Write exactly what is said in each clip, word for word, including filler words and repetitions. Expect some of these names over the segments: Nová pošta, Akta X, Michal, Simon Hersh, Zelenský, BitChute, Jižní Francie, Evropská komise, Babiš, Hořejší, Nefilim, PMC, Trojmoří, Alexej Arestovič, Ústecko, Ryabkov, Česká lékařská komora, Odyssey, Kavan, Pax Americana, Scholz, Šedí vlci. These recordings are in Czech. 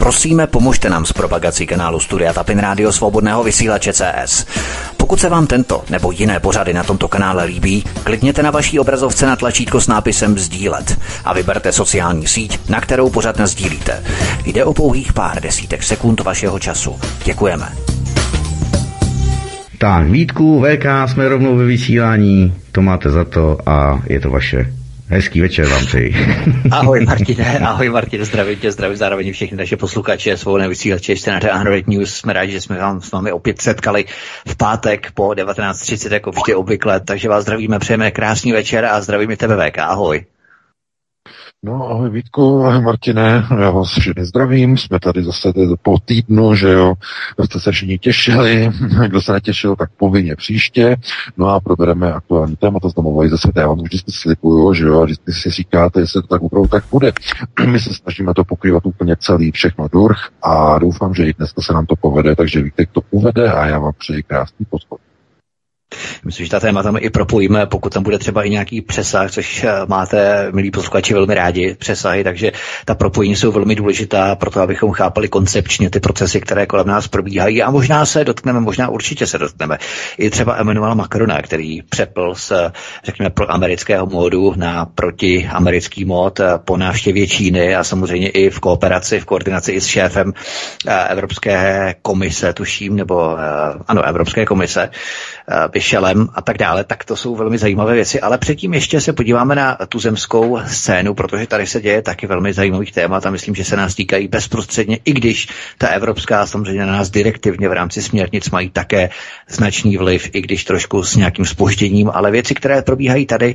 Prosíme, pomožte nám s propagací kanálu Studia Tapin Rádio Svobodného vysílače C S. Pokud se vám tento nebo jiné pořady na tomto kanále líbí, klikněte na vaší obrazovce na tlačítko s nápisem sdílet a vyberte sociální síť, na kterou pořad nasdílíte. Jde o pouhých pár desítek sekund vašeho času. Děkujeme. Tak, Vítku, V K, jsme rovnou ve vysílání, to máte za to a je to vaše. Hezký večer vám přeji. Ahoj Martine, ahoj Martine, zdravím tě, zdravím zároveň všechny naše posluchače, svobodné vysílače, čtenáře Aeronet News. Jsme rádi, že jsme vám s vámi opět setkali v pátek po devatenáct třicet, jako vždy obvykle, takže vás zdravíme, přejeme krásný večer a zdravíme tebe, V K, ahoj. No, ahoj Vítku, ahoj Martine, já vás všichni zdravím, jsme tady zase po týdnu, že jo, jste se všichni těšili, kdo se netěšil, tak povinně příště, no a probereme aktuální témata z domova i ze světa, já vám vždy slibuju, že jo, a vždycky si říkáte, jestli to tak opravdu tak bude. My se snažíme to pokrývat úplně celý, všechno durch a doufám, že i dneska se nám to povede, takže Vítek to uvede a já vám přeji krásný poslech. Myslím, že ta téma tam i propojíme, pokud tam bude třeba i nějaký přesah, což máte, milí posluchači, velmi rádi přesahy, takže ta propojení jsou velmi důležitá pro to, abychom chápali koncepčně ty procesy, které kolem nás probíhají a možná se dotkneme, možná určitě se dotkneme i třeba Emmanuela Macrona, který přepl z, řekněme, pro amerického módu na protiamerický mód po návštěvě Číny a samozřejmě i v kooperaci, v koordinaci i s šéfem Evropské komise, tuším, nebo ano, Evropské komise, Michalem a tak dále, tak to jsou velmi zajímavé věci, ale předtím ještě se podíváme na tuzemskou scénu, protože tady se děje taky velmi zajímavých témat a myslím, že se nás týkají bezprostředně, i když ta evropská samozřejmě na nás direktivně v rámci směrnic mají také značný vliv, i když trošku s nějakým zpožděním, ale věci, které probíhají tady,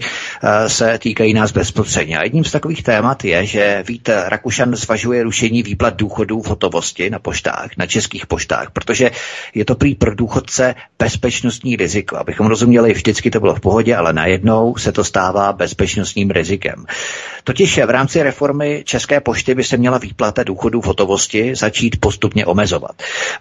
se týkají nás bezprostředně. A jedním z takových témat je, že Vít Rakušan zvažuje rušení výplat důchodů v hotovosti na poštách, na českých poštách, protože je to prý pro důchodce bezpečnostní rizik. Abychom rozuměli, vždycky to bylo v pohodě, ale najednou se to stává bezpečnostním rizikem. Totiž v rámci reformy České pošty by se měla výplata důchodů v hotovosti začít postupně omezovat.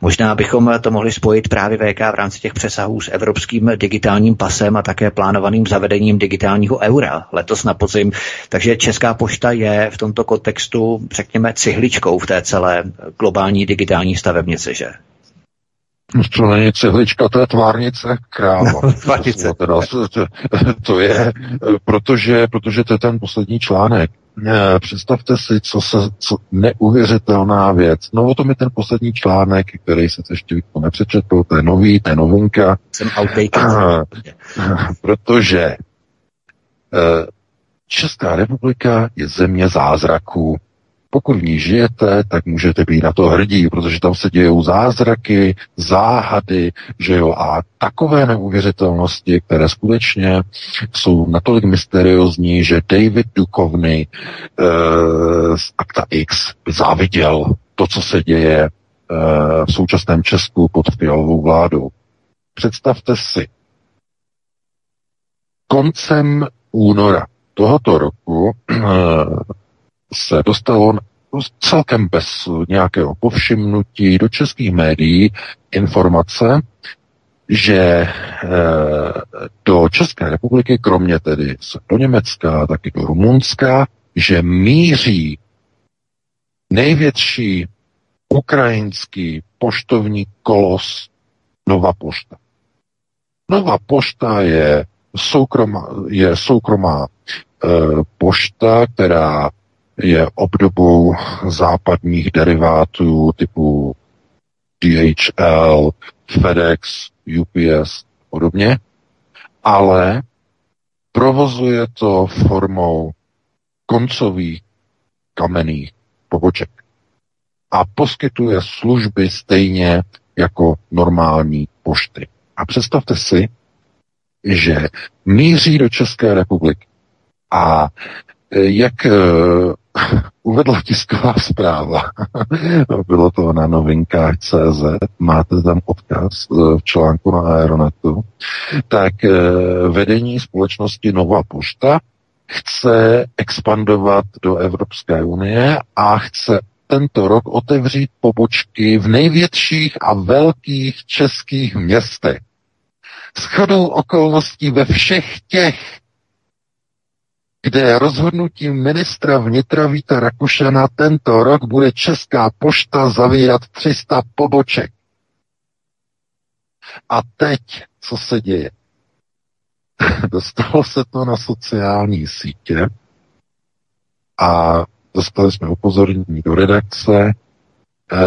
Možná bychom to mohli spojit právě V K v rámci těch přesahů s evropským digitálním pasem a také plánovaným zavedením digitálního eura letos na podzim. Takže Česká pošta je v tomto kontextu, řekněme, cihličkou v té celé globální digitální stavebnici, že? To není cihlička, to je tvárnice kráva. Tvárnice. Teda, to je, protože, protože to je ten poslední článek. Představte si, co se, co neuvěřitelná věc. No o tom je ten poslední článek, který se ještě nepřečetl, to je nový, to je novinka. Jsem protože Česká republika je země zázraků. Pokud v ní žijete, tak můžete být na to hrdí, protože tam se dějou zázraky, záhady, že jo, a takové neuvěřitelnosti, které skutečně jsou natolik mysteriózní, že David Duchovny eh, z Akta X záviděl to, co se děje eh, v současném Česku pod Fialovou vládou. Představte si, koncem února tohoto roku eh, se dostalo celkem bez nějakého povšimnutí do českých médií informace, že do České republiky, kromě tedy do Německa, taky do Rumunska, že míří největší ukrajinský poštovní kolos Nová pošta. Nová pošta je soukromá, je soukromá pošta, která je obdobou západních derivátů typu D H L, FedEx, U P S a podobně, ale provozuje to formou koncových kamenných poboček a poskytuje služby stejně jako normální pošty. A představte si, že míří do České republiky a jak uvedla tisková zpráva, bylo to na novinkách tečka cé zet, máte tam odkaz v článku na Aeronetu, tak vedení společnosti Nová pošta chce expandovat do Evropské unie a chce tento rok otevřít pobočky v největších a velkých českých městech. Shodou okolností ve všech těch kde rozhodnutím ministra vnitra Víta Rakušana tento rok bude Česká pošta zavírat tři sta poboček. A teď, co se děje? Dostalo se to na sociální sítě a dostali jsme upozornění do redakce.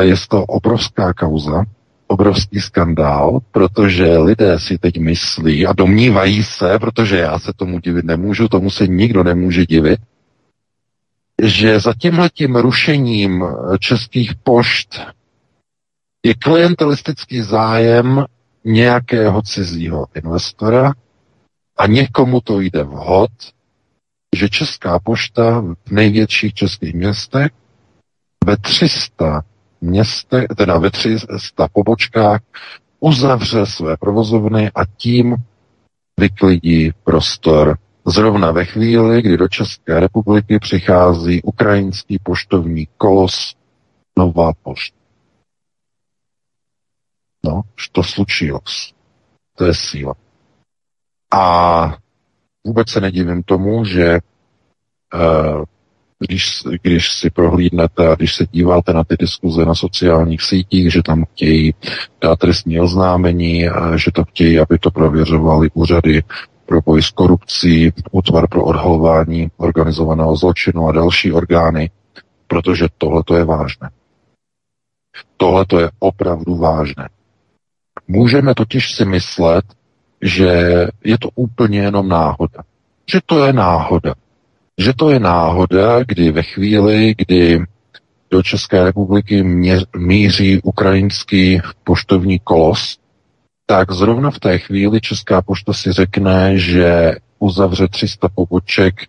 Je to obrovská kauza, obrovský skandál, protože lidé si teď myslí a domnívají se, protože já se tomu divit nemůžu, tomu se nikdo nemůže divit, že za tímhletím rušením českých pošt je klientelistický zájem nějakého cizího investora a někomu to jde vhod, že Česká pošta v největších českých městech ve tři sta městech, teda ve tři sta pobočkách uzavře své provozovny a tím vyklidí prostor. Zrovna ve chvíli, kdy do České republiky přichází ukrajinský poštovní kolos Nová pošta. No, to slučilo. To je síla. A vůbec se nedivím tomu, že uh, Když, když si prohlídnete a když se díváte na ty diskuze na sociálních sítích, že tam chtějí dát trestní oznámení, že to chtějí, aby to prověřovali úřady pro boj s korupcí, útvar pro odhalování organizovaného zločinu a další orgány, protože tohle to je vážné. Tohle to je opravdu vážné. Můžeme totiž si myslet, že je to úplně jenom náhoda. Že to je náhoda. Že to je náhoda, kdy ve chvíli, kdy do České republiky míří ukrajinský poštovní kolos, tak zrovna v té chvíli Česká pošta si řekne, že uzavře tři sta poboček e,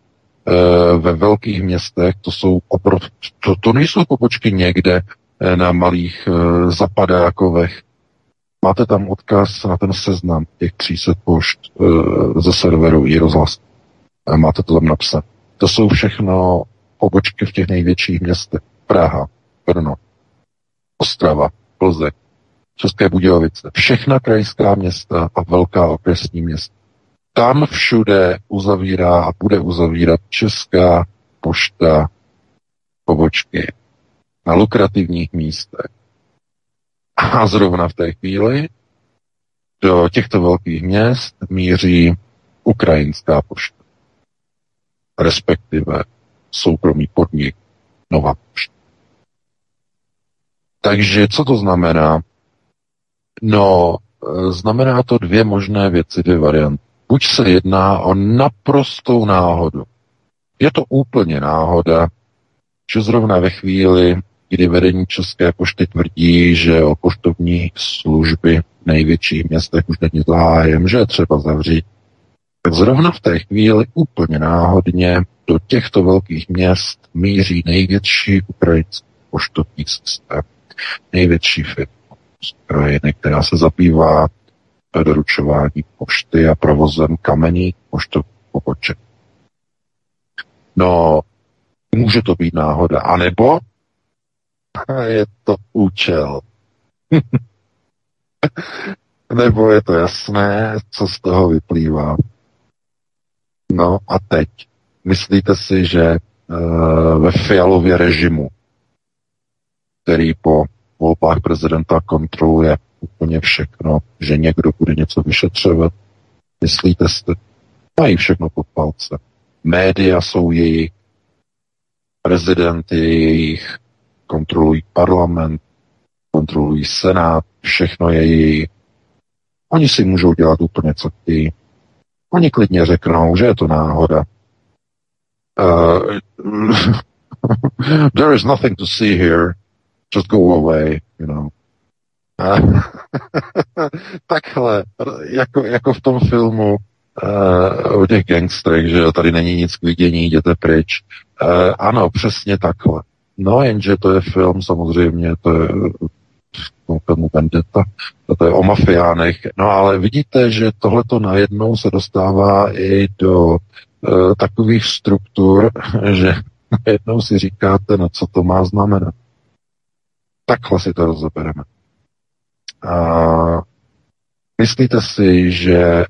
ve velkých městech, to jsou oprov, to, to nejsou pobočky někde e, na malých e, zapadákovech. Máte tam odkaz na ten seznam těch tři sta pošt e, ze serveru iRozhlas. E, máte to tam napsat. To jsou všechno pobočky v těch největších městech. Praha, Brno, Ostrava, Plzeň, České Budějovice. Všechna krajská města a velká okresní města. Tam všude uzavírá a bude uzavírat Česká pošta pobočky na lukrativních místech. A zrovna v té chvíli do těchto velkých měst míří ukrajinská pošta, respektive soukromý podnik Nová pošta. Takže co to znamená? No, znamená to dvě možné věci, dvě varianty. Buď se jedná o naprostou náhodu. Je to úplně náhoda, že zrovna ve chvíli, kdy vedení České pošty tvrdí, že o poštovní služby v největších městech už není zájem, že je třeba zavřít, tak zrovna v té chvíli úplně náhodně do těchto velkých měst míří největší ukrajinský poštovní systém, největší firma z Ukrajiny, která se zabývá doručování pošty a provozem kamenných poštovních poboček. No, může to být náhoda, anebo je to účel. Nebo je to jasné, co z toho vyplývá. No a teď, myslíte si, že e, ve Fialově režimu, který po volbách prezidenta kontroluje úplně všechno, že někdo bude něco vyšetřovat, myslíte si, mají všechno pod palcem. Média jsou jejich, prezident je jejich, kontrolují parlament, kontrolují senát, všechno je jejich. Oni si můžou dělat úplně co chtějí. Oni klidně řeknou, že je to náhoda. Uh, there is nothing to see here. Just go away, you know. Uh, Takhle, jako, jako v tom filmu uh, o těch gangsterech, že tady není nic k vidění, jděte pryč. Uh, ano, přesně takhle. No, jenže to je film, samozřejmě, to je v filmu Vendetta, to je o mafiánech. No ale vidíte, že tohleto najednou se dostává i do e, takových struktur, že najednou si říkáte, no co to má znamenat. Takhle si to rozebereme. A myslíte si, že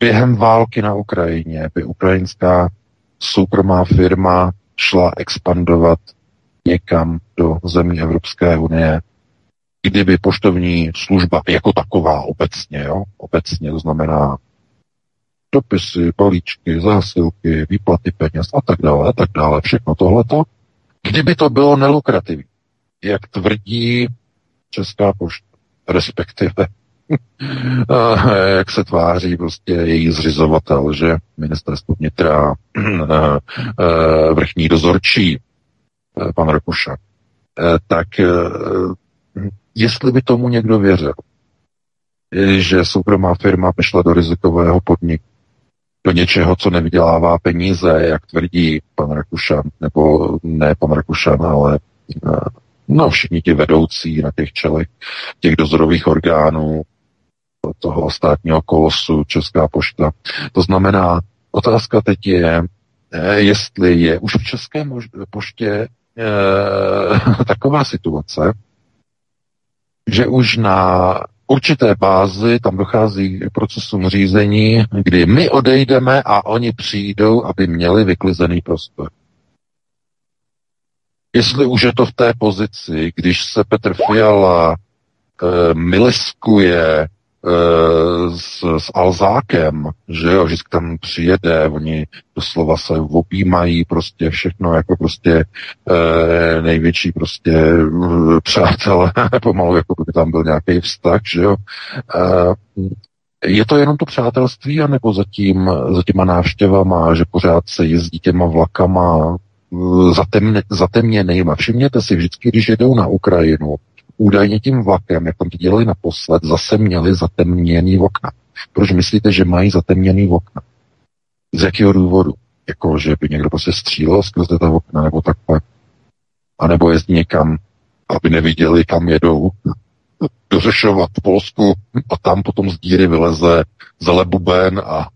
během války na Ukrajině by ukrajinská soukromá firma šla expandovat někam do zemí Evropské unie, kdyby poštovní služba jako taková obecně, jo, obecně to znamená dopisy, balíčky, zásilky, výplaty peněz a tak dále, a tak dále, všechno tohleto, kdyby to bylo nelukrativní, jak tvrdí Česká pošta, respektive jak se tváří prostě její zřizovatel, že ministerstvo vnitra vrchní dozorčí, pan Rakušan, tak jestli by tomu někdo věřil, že soukromá firma přišla do rizikového podniku, do něčeho, co nevydělává peníze, jak tvrdí pan Rakušan, nebo ne pan Rakušan, ale no, všichni ti vedoucí na těch čelech těch dozorových orgánů toho státního kolosu Česká pošta. To znamená, otázka teď je, jestli je už v České poště e, taková situace, že už na určité bázi tam dochází k procesům řízení, kdy my odejdeme a oni přijdou, aby měli vyklizený prostor. Jestli už je to v té pozici, když se Petr Fiala e, mileskuje S, s Alzákem, že jo, vždycky tam přijede, oni doslova se objímají prostě všechno jako prostě e, největší prostě přátelé, pomalu jako by tam byl nějaký vztah, že jo. E, je to jenom to přátelství, anebo za, tím, za těma návštěvama, že pořád se jezdí těma vlakama zatemně, zatemněnýma. Všimněte si, vždycky, když jedou na Ukrajinu, údajně tím vlakem, jak tam to dělali naposled, zase měli zatemněný okna. Proč myslíte, že mají zatemněný okna? Z jakého důvodu? Jako, že by někdo prostě střílel skrz ta okna, nebo takhle. A nebo jezdí někam, aby neviděli, kam jedou, dořešovat Polsku a tam potom z díry vyleze Zelebuben a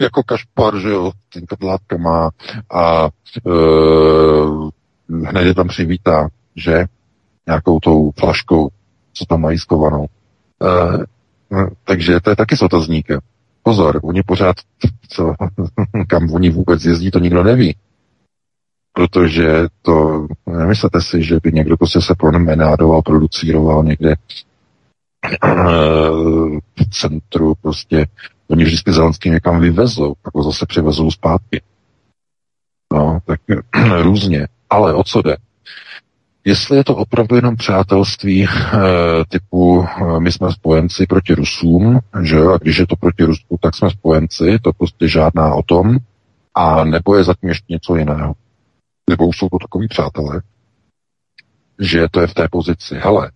jako Kašpar, že jo, má a e, hned je tam přivítá, že? Nějakou tou flaškou, co tam mají skovanou. E, takže to je taky s otazníkem. Pozor, oni pořád, co, kam oni vůbec jezdí, to nikdo neví. Protože to, nemyslete si, že by někdo prostě se promenádoval, producíroval někde v centru, prostě oni vždycky Zelenský někam vyvezou, tak ho zase přivezou zpátky. No, tak různě. Ale o co jde? Jestli je to opravdu jenom přátelství e, typu e, my jsme spojenci proti Rusům, že jo, a když je to proti Rusku, tak jsme spojenci, to prostě žádná o tom, a nebo je zatím ještě něco jiného. Nebo jsou to takový přátelé, že to je v té pozici, hele,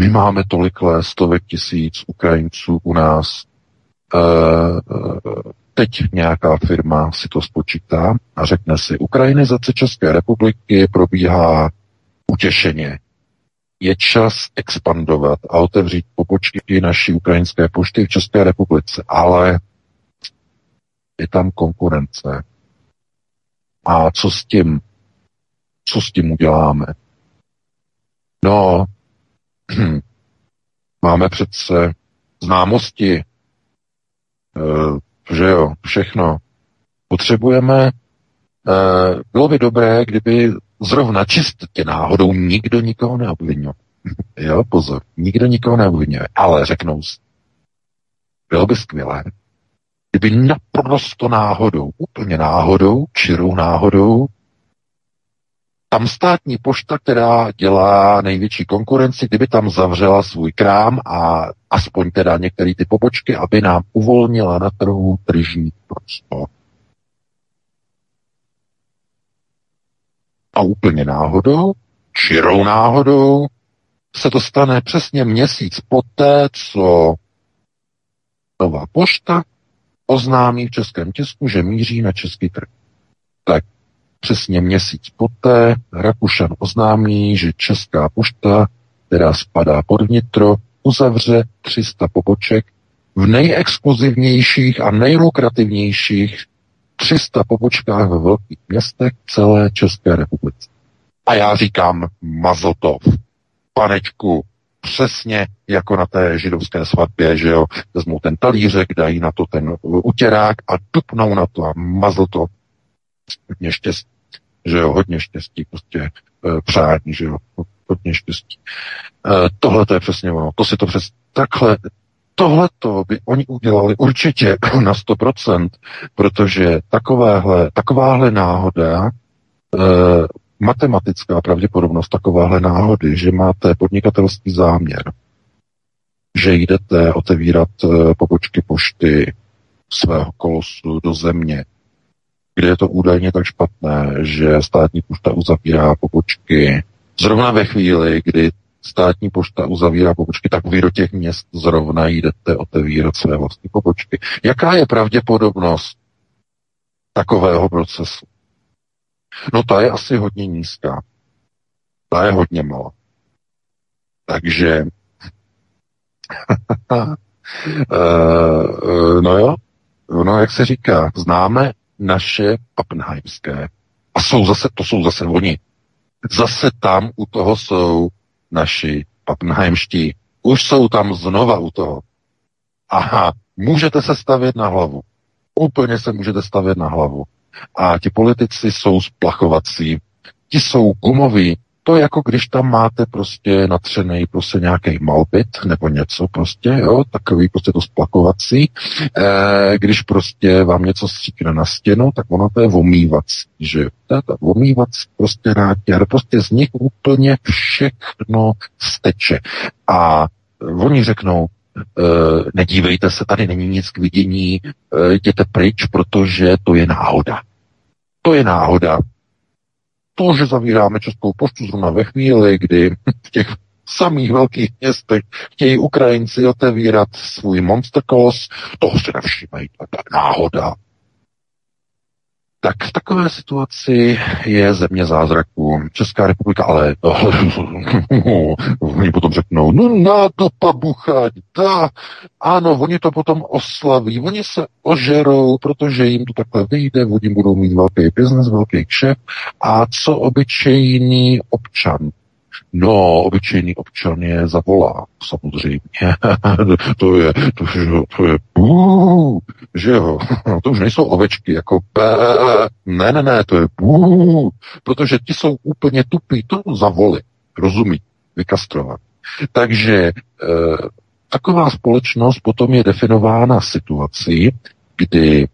my máme tolik let, stovek tisíc Ukrajinců u nás, e, teď nějaká firma si to spočítá a řekne si, ukrajinizace České republiky probíhá utěšeně. Je čas expandovat a otevřít pobočky naší ukrajinské pošty v České republice, ale je tam konkurence. A co s tím? Co s tím uděláme? No, máme přece známosti, že jo, všechno. Potřebujeme, bylo by dobré, kdyby zrovna čistě náhodou nikdo nikoho neobvinil. Jo, pozor, nikdo nikoho neobvinil, ale řeknou si, bylo by skvělé, kdyby naprosto náhodou, úplně náhodou, čirou náhodou, tam státní pošta, která dělá největší konkurenci, kdyby tam zavřela svůj krám a aspoň teda některé ty pobočky, aby nám uvolnila na trhu tržní prostor. A úplně náhodou, čirou náhodou, se to stane přesně měsíc poté, co Nová pošta oznámí v českém tisku, že míří na český trh. Tak přesně měsíc poté Rakušan oznámí, že Česká pošta, která spadá pod vnitro, uzavře tři sta poboček v nejexkluzivnějších a nejlukrativnějších tři sta pobočkách ve velkých městech celé České republice. A já říkám Mazotov, panečku, přesně jako na té židovské svatbě, že jo, vezmou ten talířek, dají na to ten utěrák a dupnou na to a Mazotov. hodně štěstí, že jo, hodně štěstí, prostě e, přání, že jo, hodně štěstí. E, tohle to je přesně ono, to si to přes takhle, tohleto by oni udělali určitě na sto procent, protože takovéhle, takováhle náhoda, e, matematická pravděpodobnost takováhle náhody, že máte podnikatelský záměr, že jdete otevírat pobočky pošty svého kolosu do země, kde je to údajně tak špatné, že státní pošta uzavírá pobočky. Zrovna ve chvíli, kdy státní pošta uzavírá pobočky, tak vy do těch měst zrovna jdete otevírat své vlastní pobočky. Jaká je pravděpodobnost takového procesu? No ta je asi hodně nízká. Ta je hodně malá. Takže uh, no jo, no jak se říká, známe naše papnheimské. A jsou zase, to jsou zase oni. Zase tam u toho jsou naši papnheimští. Už jsou tam znova u toho. Aha, můžete se stavět na hlavu. Úplně se můžete stavět na hlavu. A ti politici jsou splachovací. Ti jsou gumoví. To je jako když tam máte prostě natřenej prostě nějaký malbit nebo něco prostě, jo, takový prostě to splakovací. E, když prostě vám něco stříkne na stěnu, tak ono to je omývací, že jo. To je to omývací prostě nátěr, prostě z nich úplně všechno steče. A oni řeknou, e, nedívejte se, tady není nic k vidění, e, jděte pryč, protože to je náhoda. To je náhoda. To, že zavíráme Českou poštu zrovna ve chvíli, kdy v těch samých velkých městech chtějí Ukrajinci otevírat svůj monster kolos, toho se nevšímají, to je náhoda. Tak v takové situaci je země zázraků. Česká republika, ale oni potom řeknou, no NATO pabuchať, da. Ano, oni to potom oslaví, oni se ožerou, protože jim to takhle vyjde, oni budou mít velký biznes, velký kšef. A co obyčejný občan? No, obyčejný občan je zavolá, samozřejmě. to je, to, to je, bů, že jo, to už nejsou ovečky, jako bé, ne, ne, ne, to je bů, protože ti jsou úplně tupí, to zavoli, rozumí, vykastrovat. Takže e, taková společnost potom je definována situací, kdy e,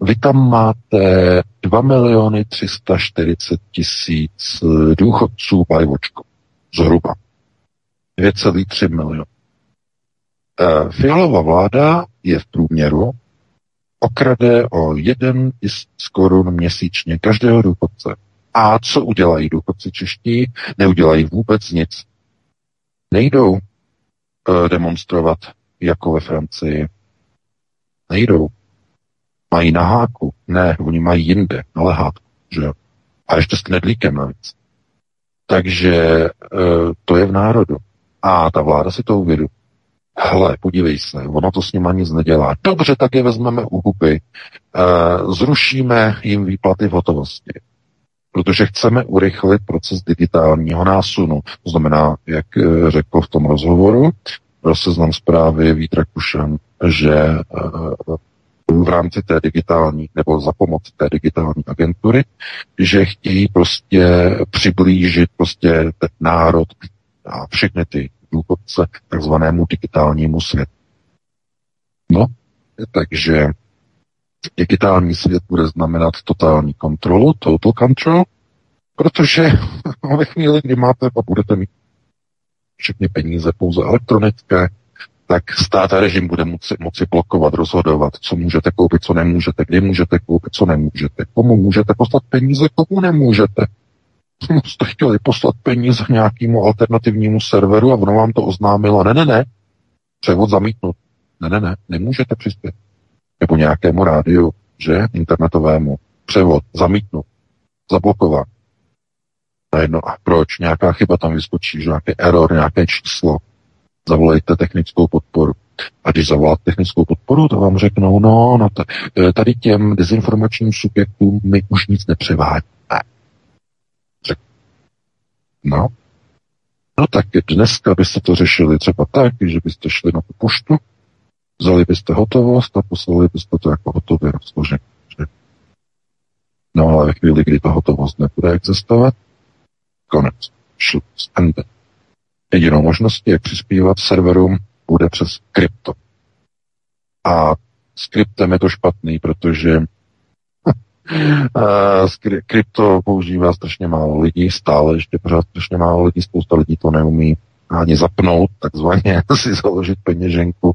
vy tam máte dva miliony tři sta čtyřicet tisíc důchodců bajvočku. Zhruba. dvě celá tři milionu. E, Fialova vláda je v průměru okrade o tisíc korun měsíčně každého důchodce. A co udělají důchodci čeští? Neudělají vůbec nic. Nejdou e, demonstrovat jako ve Francii. Nejdou. Mají na háku. Ne, oni mají jinde, na lehátku, že jo. A ještě s knedlíkem navíc. Takže e, to je v národu. A ta vláda si to uvědomí. Hele, podívej se, ono to s nima nic nedělá. Dobře, tak je vezmeme u huby. E, zrušíme jim výplaty v hotovosti. Protože chceme urychlit proces digitálního násunu. To znamená, jak e, řekl v tom rozhovoru, pro Seznam Zprávy Vít Rakušan, že e, v rámci té digitální, nebo za pomoc té digitální agentury, že chtějí prostě přiblížit prostě ten národ a všechny ty důchodce takzvanému digitálnímu světu. No, takže digitální svět bude znamenat totální kontrolu, total control, protože ve chvíli, kdy máte a budete mít všechny peníze pouze elektronické, tak stát a režim bude moci, moci blokovat, rozhodovat, co můžete koupit, co nemůžete, kdy můžete koupit, co nemůžete, komu můžete poslat peníze, komu nemůžete. Jste chtěli poslat peníze nějakému alternativnímu serveru a ono vám to oznámilo. Ne, ne, ne, převod zamítnut. Ne, ne, ne, nemůžete přispět. Nebo nějakému rádiu, že, internetovému. Převod zamítnut, zablokovat. Najednou, a proč? Nějaká chyba tam vyskočí, že nějaký error, nějaké číslo. Zavolejte technickou podporu. A když zavoláte technickou podporu, to vám řeknou, no, no tady těm dezinformačním subjektům my už nic nepřevádíme. No. No tak dneska byste to řešili třeba tak, že byste šli na tu poštu, vzali byste hotovost a poslali byste to jako hotově rozložené. No ale ve chvíli, kdy ta hotovost nebude existovat, konec, šlup, stende. Jedinou možností, jak přispívat serverům, bude přes krypto. A s kryptem je to špatný, protože uh, krypto používá strašně málo lidí, stále ještě pořád strašně málo lidí, spousta lidí to neumí ani zapnout, takzvaně si založit peněženku, uh,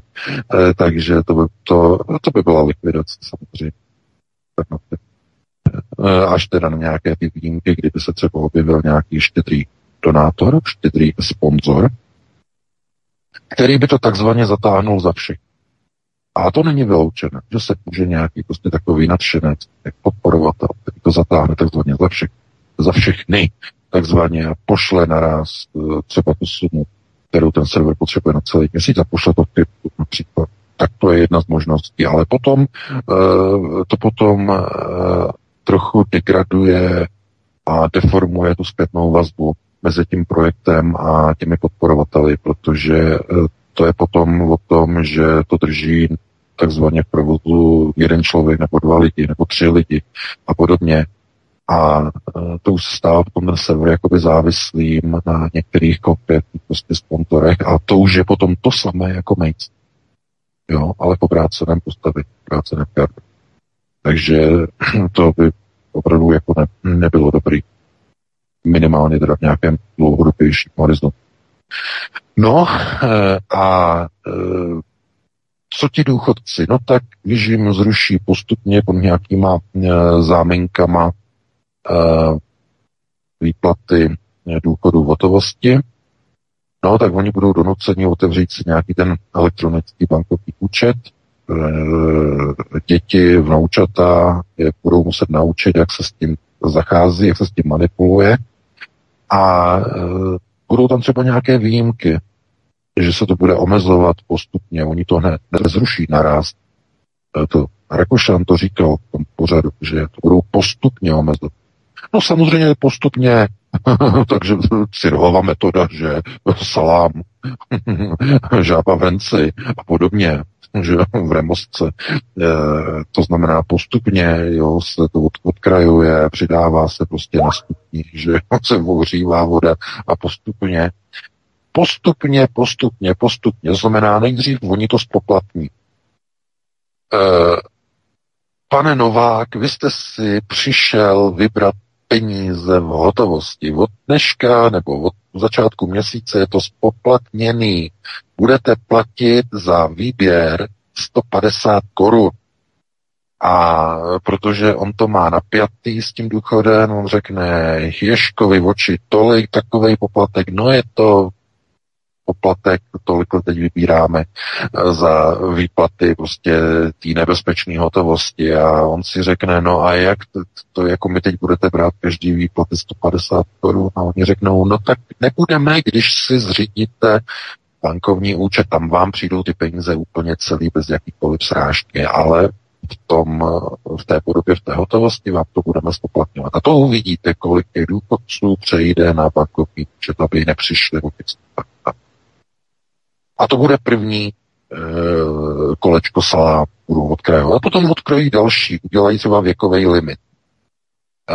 takže to by, to, to by byla likvidace samozřejmě. Uh, až teda na nějaké ty výjimky, kdyby se třeba objevil nějaký štědrý donátor, štědrý sponzor, který by to takzvaně zatáhnul za všechny. A to není vyloučené, že se může nějaký prostě takový nadšenec, jak podporovatel, který to zatáhne takzvaně za, všech, za všechny, takzvaně pošle naraz třeba tu sumu, kterou ten server potřebuje na celý měsíc a pošle to kryptu například. Tak to je jedna z možností, ale potom to potom trochu degraduje a deformuje tu zpětnou vazbu mezi tím projektem a těmi podporovateli, protože to je potom o tom, že to drží takzvaně v provozu jeden člověk nebo dva lidi, nebo tři lidi a podobně. A to už se stává potom na server jakoby závislým na některých konkrétních prostě sponzorech a to už je potom to samé jako mainstream. Jo, ale po vráceném postavit, vráceném kartu. Takže to by opravdu jako ne, nebylo dobrý. Minimálně teda v nějakém dlouhodobějším horizontu. No a co ti důchodci? No tak, když jim zruší postupně pod nějakýma záminkama výplaty důchodů v hotovosti, no tak oni budou donuceni otevřít si nějaký ten elektronický bankovní účet. Děti, vnoučata je budou muset naučit, jak se s tím zachází, jak se s tím manipuluje. A budou tam třeba nějaké výjimky, že se to bude omezovat postupně. Oni to hned nezruší naraz. To Rakušan to říkal v tom pořadu, že to budou postupně omezovat. No samozřejmě postupně, takže Cyrilova metoda, že salám, žába v renci a podobně, že v remosce. E, to znamená postupně, jo, se to od, odkrajuje, přidává se prostě na stupních, že se ohřívá voda a postupně, postupně, postupně, postupně, to znamená nejdřív oni to spoplatní. E, Pane Novák, vy jste si přišel vybrat peníze v hotovosti. Od dneška nebo od začátku měsíce je to spoplatněný. Budete platit za výběr sto padesát korun. A protože on to má napjatý s tím důchodem, on řekne Ježkovi v oči tolik, takovej poplatek, no je to poplatek, tolik teď vybíráme za výplaty prostě té nebezpečné hotovosti a on si řekne, no a jak to, to jako my teď budete brát každý výplaty sto padesát korun a oni řeknou, no tak nebudeme, když si zřídíte bankovní účet, tam vám přijdou ty peníze úplně celý bez jakýkoliv srážky, ale v tom, v té podobě, v té hotovosti vám to budeme spoplatňovat. A to uvidíte, kolik těch důchodců přejde na bankovní účet, aby nepřišli o těch sto padesát. A to bude první e, kolečko salámu, budou odkrajovat. A potom odkrojí další, udělají třeba věkový limit. E,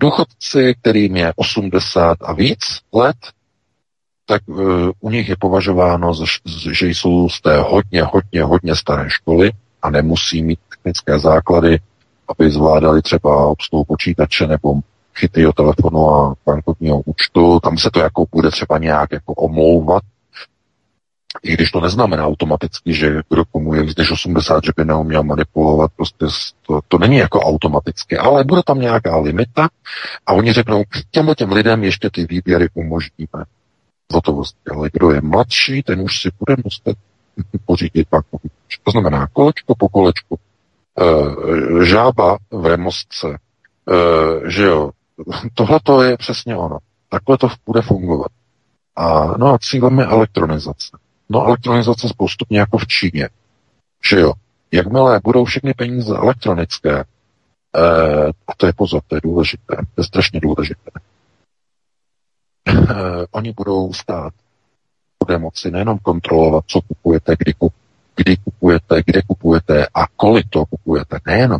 důchodci, kterým je osmdesát a víc let, tak e, u nich je považováno, že jsou z té hodně, hodně, hodně staré školy a nemusí mít technické základy, aby zvládali třeba obsluhu počítače nebo chytrýho telefonu a bankovního účtu. Tam se to jako bude třeba nějak jako omlouvat, i když to neznamená automaticky, že kdo komu je víc než osmdesát, že by neuměl manipulovat, prostě to, to není jako automaticky, ale bude tam nějaká limita a oni řeknou, těmhle těm lidem ještě ty výběry umožníme. Hotovosti, ale kdo je mladší, ten už si bude muset pořídit bankovní. To znamená kolečko po kolečku, e, žába v remosce, e, že jo, tohle to je přesně ono, takhle to bude fungovat. A, no a cílem je elektronizace. No elektronizace postupně jako v Číně. Že jo, jakmile budou všechny peníze elektronické, eh, a to je pozor, to je důležité, to je strašně důležité, eh, oni budou stát, bude moci nejenom kontrolovat, co kupujete, kdy, kdy kupujete, kde kupujete a kolik to kupujete, nejenom.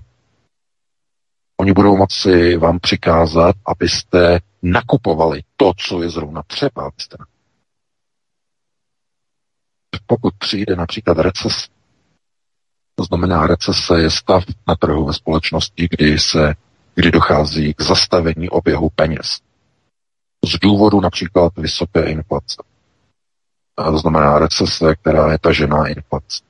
Oni budou moci vám přikázat, abyste nakupovali to, co je zrovna třeba, abyste nakupovali. Pokud přijde například recese, to znamená recese je stav na trhu ve společnosti, kdy, se, kdy dochází k zastavení oběhu peněz. Z důvodu například vysoké inflace. A to znamená recese, která je tažená inflace.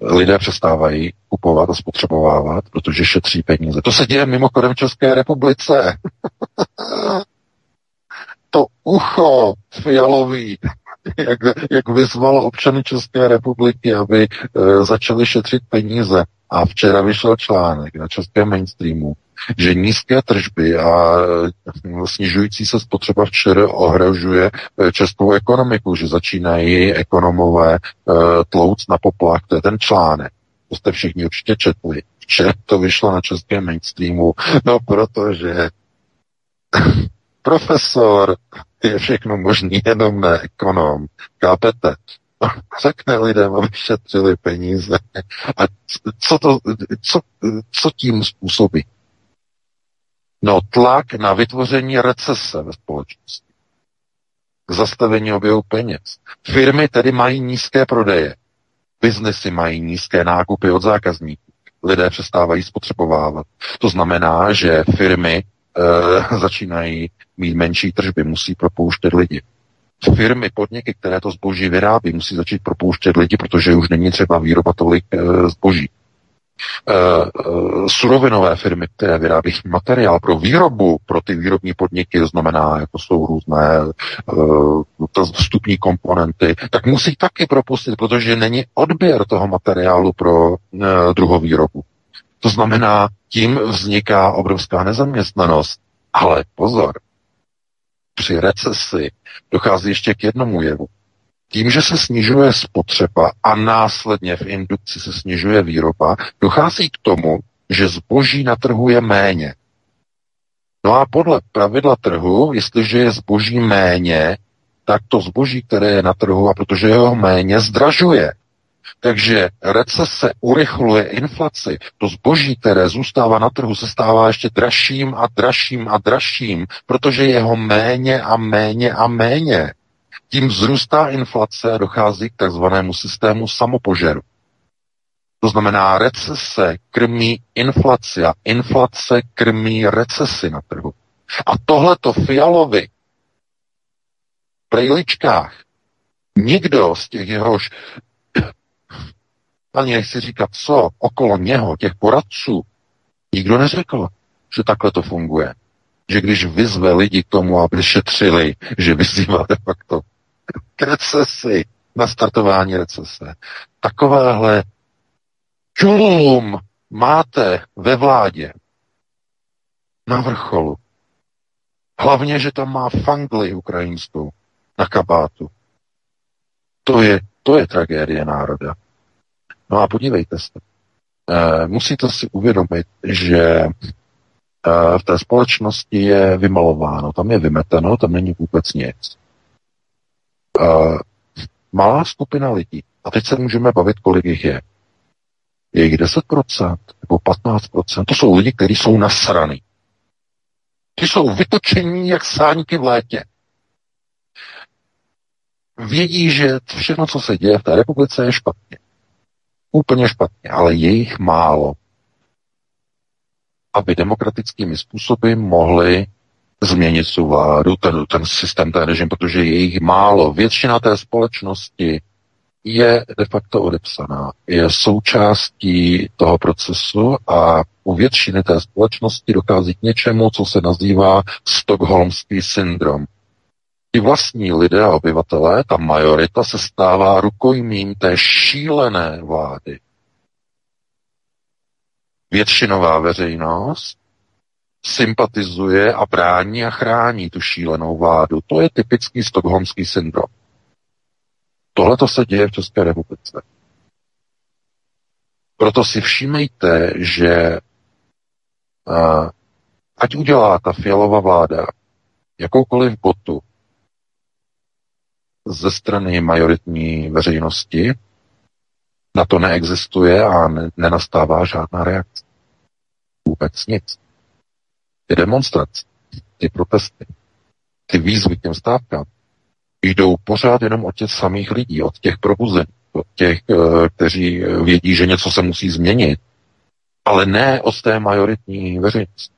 Lidé přestávají kupovat a spotřebovávat, protože šetří peníze. To se děje mimochodem v České republice. To ucho Fialový, jak, jak vyzval občany České republiky, aby e, začali šetřit peníze. A včera vyšel článek na českém mainstreamu, že nízké tržby a snižující se spotřeba včera ohrožuje českou ekonomiku, že začínají ekonomové tlouc na poplach. To je ten článek. To jste všichni určitě četli. Včera to vyšlo na českém mainstreamu, no protože profesor je všechno možný, jenom ne ekonom. Chápete? Řekne lidem, aby šetřili peníze. A co, to, co, co tím způsobí? No tlak na vytvoření recese ve společnosti. K zastavení oběhu peněz. Firmy tedy mají nízké prodeje. Biznesy mají nízké nákupy od zákazníků. Lidé přestávají spotřebovávat. To znamená, že firmy e, začínají mít menší tržby, musí propouštět lidi. Firmy, podniky, které to zboží vyrábí, musí začít propouštět lidi, protože už není třeba výroba tolik e, zboží. Uh, surovinové firmy, které vyrábí materiál pro výrobu, pro ty výrobní podniky, to znamená, jako jsou různé uh, vstupní komponenty, tak musí taky propustit, protože není odběr toho materiálu pro uh, druhou výrobu. To znamená, tím vzniká obrovská nezaměstnanost. Ale pozor, při recesi dochází ještě k jednomu jevu. Tím, že se snižuje spotřeba a následně v indukci se snižuje výroba, dochází k tomu, že zboží na trhu je méně. No a podle pravidla trhu, jestliže je zboží méně, tak to zboží, které je na trhu a protože je ho méně, zdražuje. Takže recese urychluje inflaci. To zboží, které zůstává na trhu, se stává ještě dražším a dražším a dražším, protože je ho méně a méně a méně. Tím vzrůstá inflace a dochází k takzvanému systému samopožeru. To znamená, recese krmí inflaci a inflace krmí recesi na trhu. A tohleto Fialovi v prejličkách nikdo z těch jehož, ani nechci říkat co, okolo něho, těch poradců, nikdo neřekl, že takhle to funguje. Že když vyzve lidi k tomu, aby šetřili, že vyzývá de facto k recesi, na startování recese. Takovéhle čulum máte ve vládě na vrcholu. Hlavně, že tam má fangli ukrajinskou na kabátu. To je, to je tragédie národa. No a podívejte se. E, musíte si uvědomit, že v té společnosti je vymalováno, tam je vymeteno, tam není vůbec nic. Malá skupina lidí, a teď se můžeme bavit, kolik jich je. Je jich deset procent nebo patnáct procent, to jsou lidi, kteří jsou nasraný. Ty jsou vytočení jak sáňky v létě. Vědí, že všechno, co se děje v té republice, je špatně. Úplně špatně, ale je jich málo, aby demokratickými způsoby mohli změnit svou vládu, ten, ten systém, ten režim, protože je jich málo. Většina té společnosti je de facto odepsaná, je součástí toho procesu a u většiny té společnosti dochází k něčemu, co se nazývá stockholmský syndrom. Ti vlastní lidé a obyvatelé, ta majorita se stává rukojmím té šílené vlády. Většinová veřejnost sympatizuje a brání a chrání tu šílenou vládu. To je typický stockholmský syndrom. Tohle to se děje v České republice. Proto si všímejte, že ať udělá ta Fialova vláda jakoukoliv botu ze strany majoritní veřejnosti, na to neexistuje a nenastává žádná reakce. vůbec nic. Ty demonstrace, ty protesty, ty výzvy těm stávkám jdou pořád jenom od těch samých lidí, od těch probuzených, od těch, kteří vědí, že něco se musí změnit, ale ne od té majoritní veřejnosti.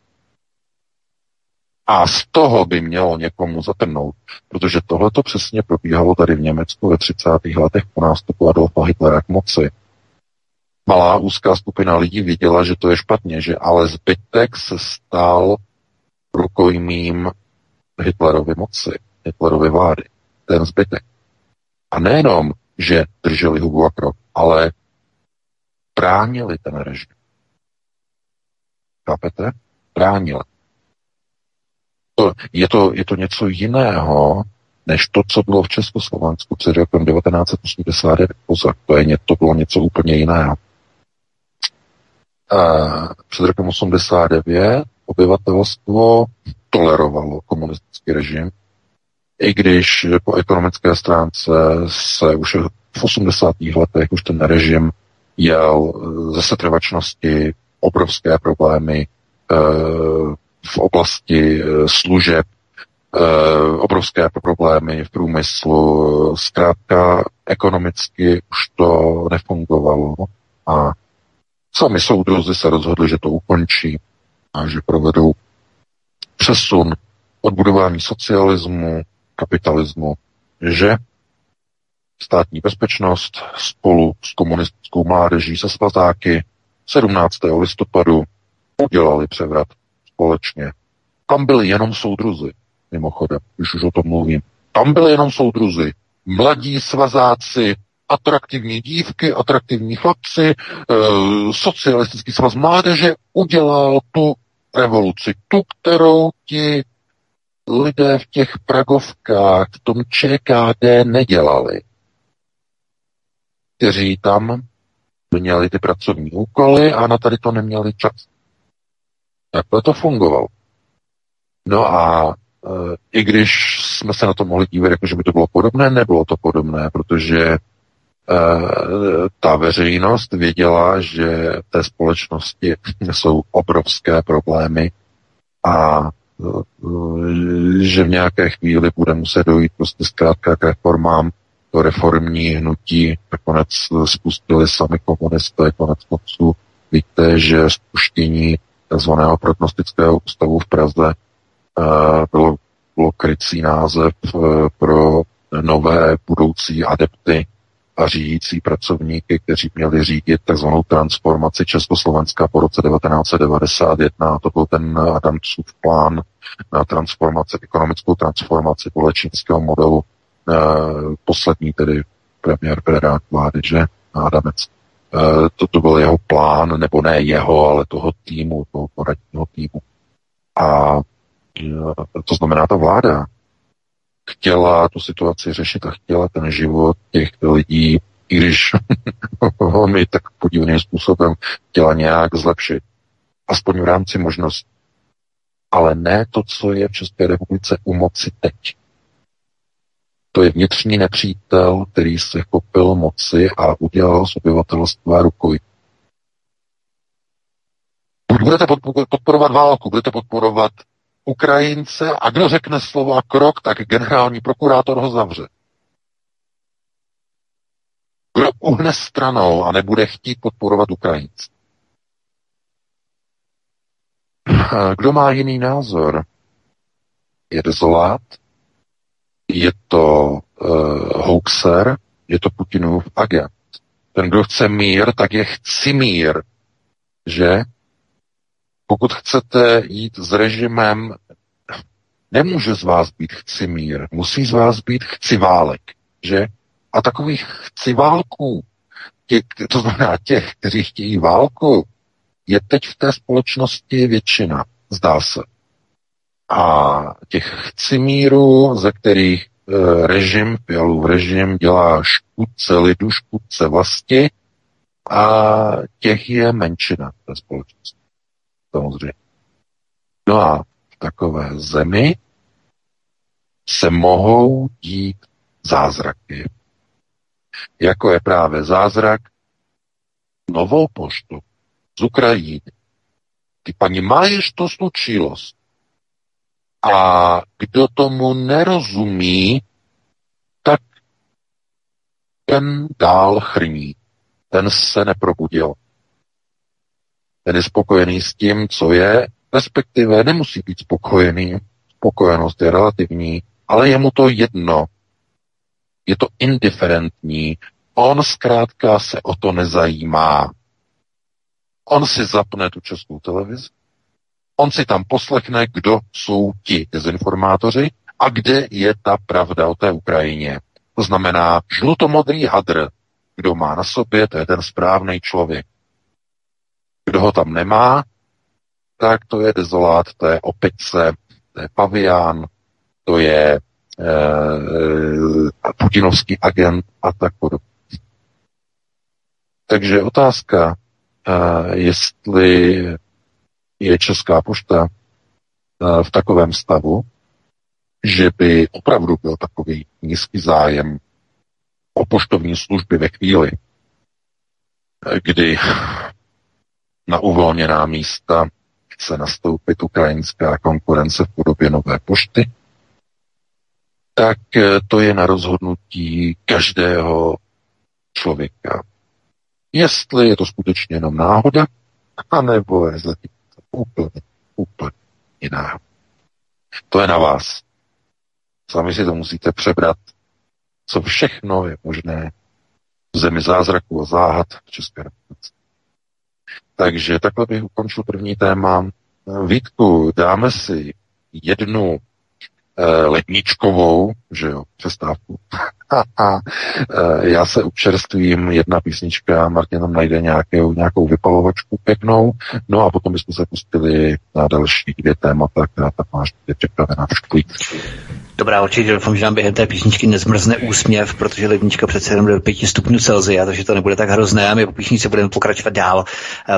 A z toho by mělo někomu zatrhnout, protože tohle to přesně probíhalo tady v Německu ve třicátých letech po nástupu Adolfa Hitlera k moci. Malá úzká skupina lidí viděla, že to je špatně, že ale zbytek se stal rukojmím Hitlerovy moci, Hitlerovy vlády. Ten zbytek. A nejenom, že drželi hubu a krok, ale bránili ten režim. Chápete? Bránili. To, je, to, je to něco jiného, než to, co bylo v Československu před rokem devatenáct set osmdesát devět. Pozor, to, je, to bylo něco úplně jiného. Uh, před rokem osmdesát devět obyvatelstvo tolerovalo komunistický režim, i když po ekonomické stránce se už v osmdesátých letech už ten režim jel ze setrvačnosti, obrovské problémy uh, v oblasti služeb, obrovské problémy v průmyslu. Zkrátka ekonomicky už to nefungovalo a sami soudruzi se rozhodli, že to ukončí a že provedou přesun odbudování socialismu, kapitalismu, že státní bezpečnost spolu s komunistickou mládeží se svazáky sedmnáctého listopadu udělali převrat společně. Tam byli jenom soudruzi, mimochodem, když už o tom mluvím. Tam byli jenom soudruzi, mladí svazáci, atraktivní dívky, atraktivní chlapci, eh, socialistický svaz mládeže udělal tu revoluci, tu, kterou ti lidé v těch pragovkách, v tom ČKD nedělali, kteří tam měli ty pracovní úkoly a na tady to neměli čas. Takhle to fungovalo. No a e, i když jsme se na to mohli dívat, jako že by to bylo podobné, nebylo to podobné, protože e, ta veřejnost věděla, že v té společnosti jsou obrovské problémy a e, že v nějaké chvíli bude muset dojít prostě zkrátka k reformám. To reformní hnutí nakonec spustili sami komunisté, konec konců víte, že spuštění takzvaného prognostického ústavu v Praze bylo, bylo krycí název pro nové budoucí adepty a řídící pracovníky, kteří měli řídit takzvanou transformaci Československa po roce devatenáct set devadesát jedna. To byl ten Adamcův plán na transformaci, ekonomickou transformaci podle čínského modelu. Poslední tedy premiér prezident vlády, že? Adamec. Toto byl jeho plán, nebo ne jeho, ale toho týmu, toho poradního týmu. A to znamená, ta vláda chtěla tu situaci řešit a chtěla ten život těch lidí, i když velmi tak podivným způsobem chtěla nějak zlepšit. Aspoň v rámci možností. Ale ne to, co je v České republice u moci teď. To je vnitřní nepřítel, který se chopil moci a udělal z obyvatelstva rukojmí. Budete podporovat válku, budete podporovat Ukrajince a kdo řekne slovo a krok, tak generální prokurátor ho zavře. Kdo uhne stranou a nebude chtít podporovat Ukrajince? Kdo má jiný názor? Je dezolát? Je to uh, hoaxer, je to Putinův agent. Ten, kdo chce mír, tak je chci mír, že? Pokud chcete jít s režimem, nemůže z vás být chci mír, musí z vás být chci válek, že? A takových chci válků, těch, to znamená těch, kteří chtějí válku, je teď v té společnosti většina, zdá se. A těch chcimírů, ze kterých e, režim, Fialův režim dělá škůdce lidu, škůdce vlasti a těch je menšina ve společnosti. Samozřejmě. No a v takové zemi se mohou dít zázraky. Jako je právě zázrak Novou poštu z Ukrajiny, Ты понимаешь, что случилось? A kdo tomu nerozumí, tak ten dál chrní. Ten se neprobudil. Ten je spokojený s tím, co je, respektive nemusí být spokojený. Spokojenost je relativní, ale je mu to jedno. Je to indiferentní. On zkrátka se o to nezajímá. On si zapne tu Českou televizi. On si tam poslechne, kdo jsou ti dezinformátoři a kde je ta pravda o té Ukrajině. To znamená žlutomodrý hadr. Kdo má na sobě, to je ten správný člověk. Kdo ho tam nemá, tak to je dezolát, to je opice, to je pavián, to je eh, putinovský agent a tak podobně. Takže otázka, eh, jestli je Česká pošta v takovém stavu, že by opravdu byl takový nízký zájem o poštovní služby ve chvíli, kdy na uvolněná místa chce nastoupit ukrajinská konkurence v podobě Nové pošty, tak to je na rozhodnutí každého člověka. Jestli je to skutečně jenom náhoda, anebo je zatím Úplně, úplně jiná. To je na vás. Sami si to musíte přebrat, co všechno je možné v zemi zázraků a záhad v České republice. Takže takhle bych ukončil první téma. Vítku, dáme si jednu eh, ledničkovou, že jo, přestávku. Já se občerstvím, jedna písnička, Martin tam najde nějakou, nějakou vypalovačku pěknou, no a potom bychom se pustili na další dvě témata, která tak máš připravená v šklík. Dobrá, určitě doufám, že nám během té písničky nezmrzne úsměv, protože lednička přece jenom do pěti stupňů Celsia, takže to nebude tak hrozné a my po písničce budeme pokračovat dál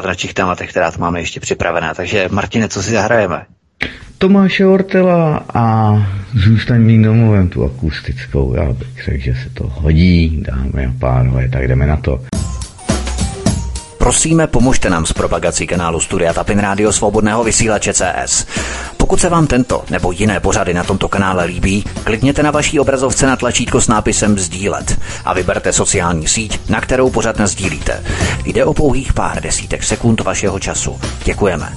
v našich tématech, která tu máme ještě připravená. Takže Martine, co si zahrajeme? Tomáše Ortela a Zůstaň mým domovem, tu akustickou, já bych řekl, že se to hodí, dámy a pánové, tak jdeme na to. Prosíme, pomožte nám s propagací kanálu Studia Tapin Rádio Svobodného vysílače C S. Pokud se vám tento nebo jiné pořady na tomto kanále líbí, klikněte na vaší obrazovce na tlačítko s nápisem sdílet a vyberte sociální síť, na kterou pořad nasdílíte. Jde o pouhých pár desítek sekund vašeho času. Děkujeme.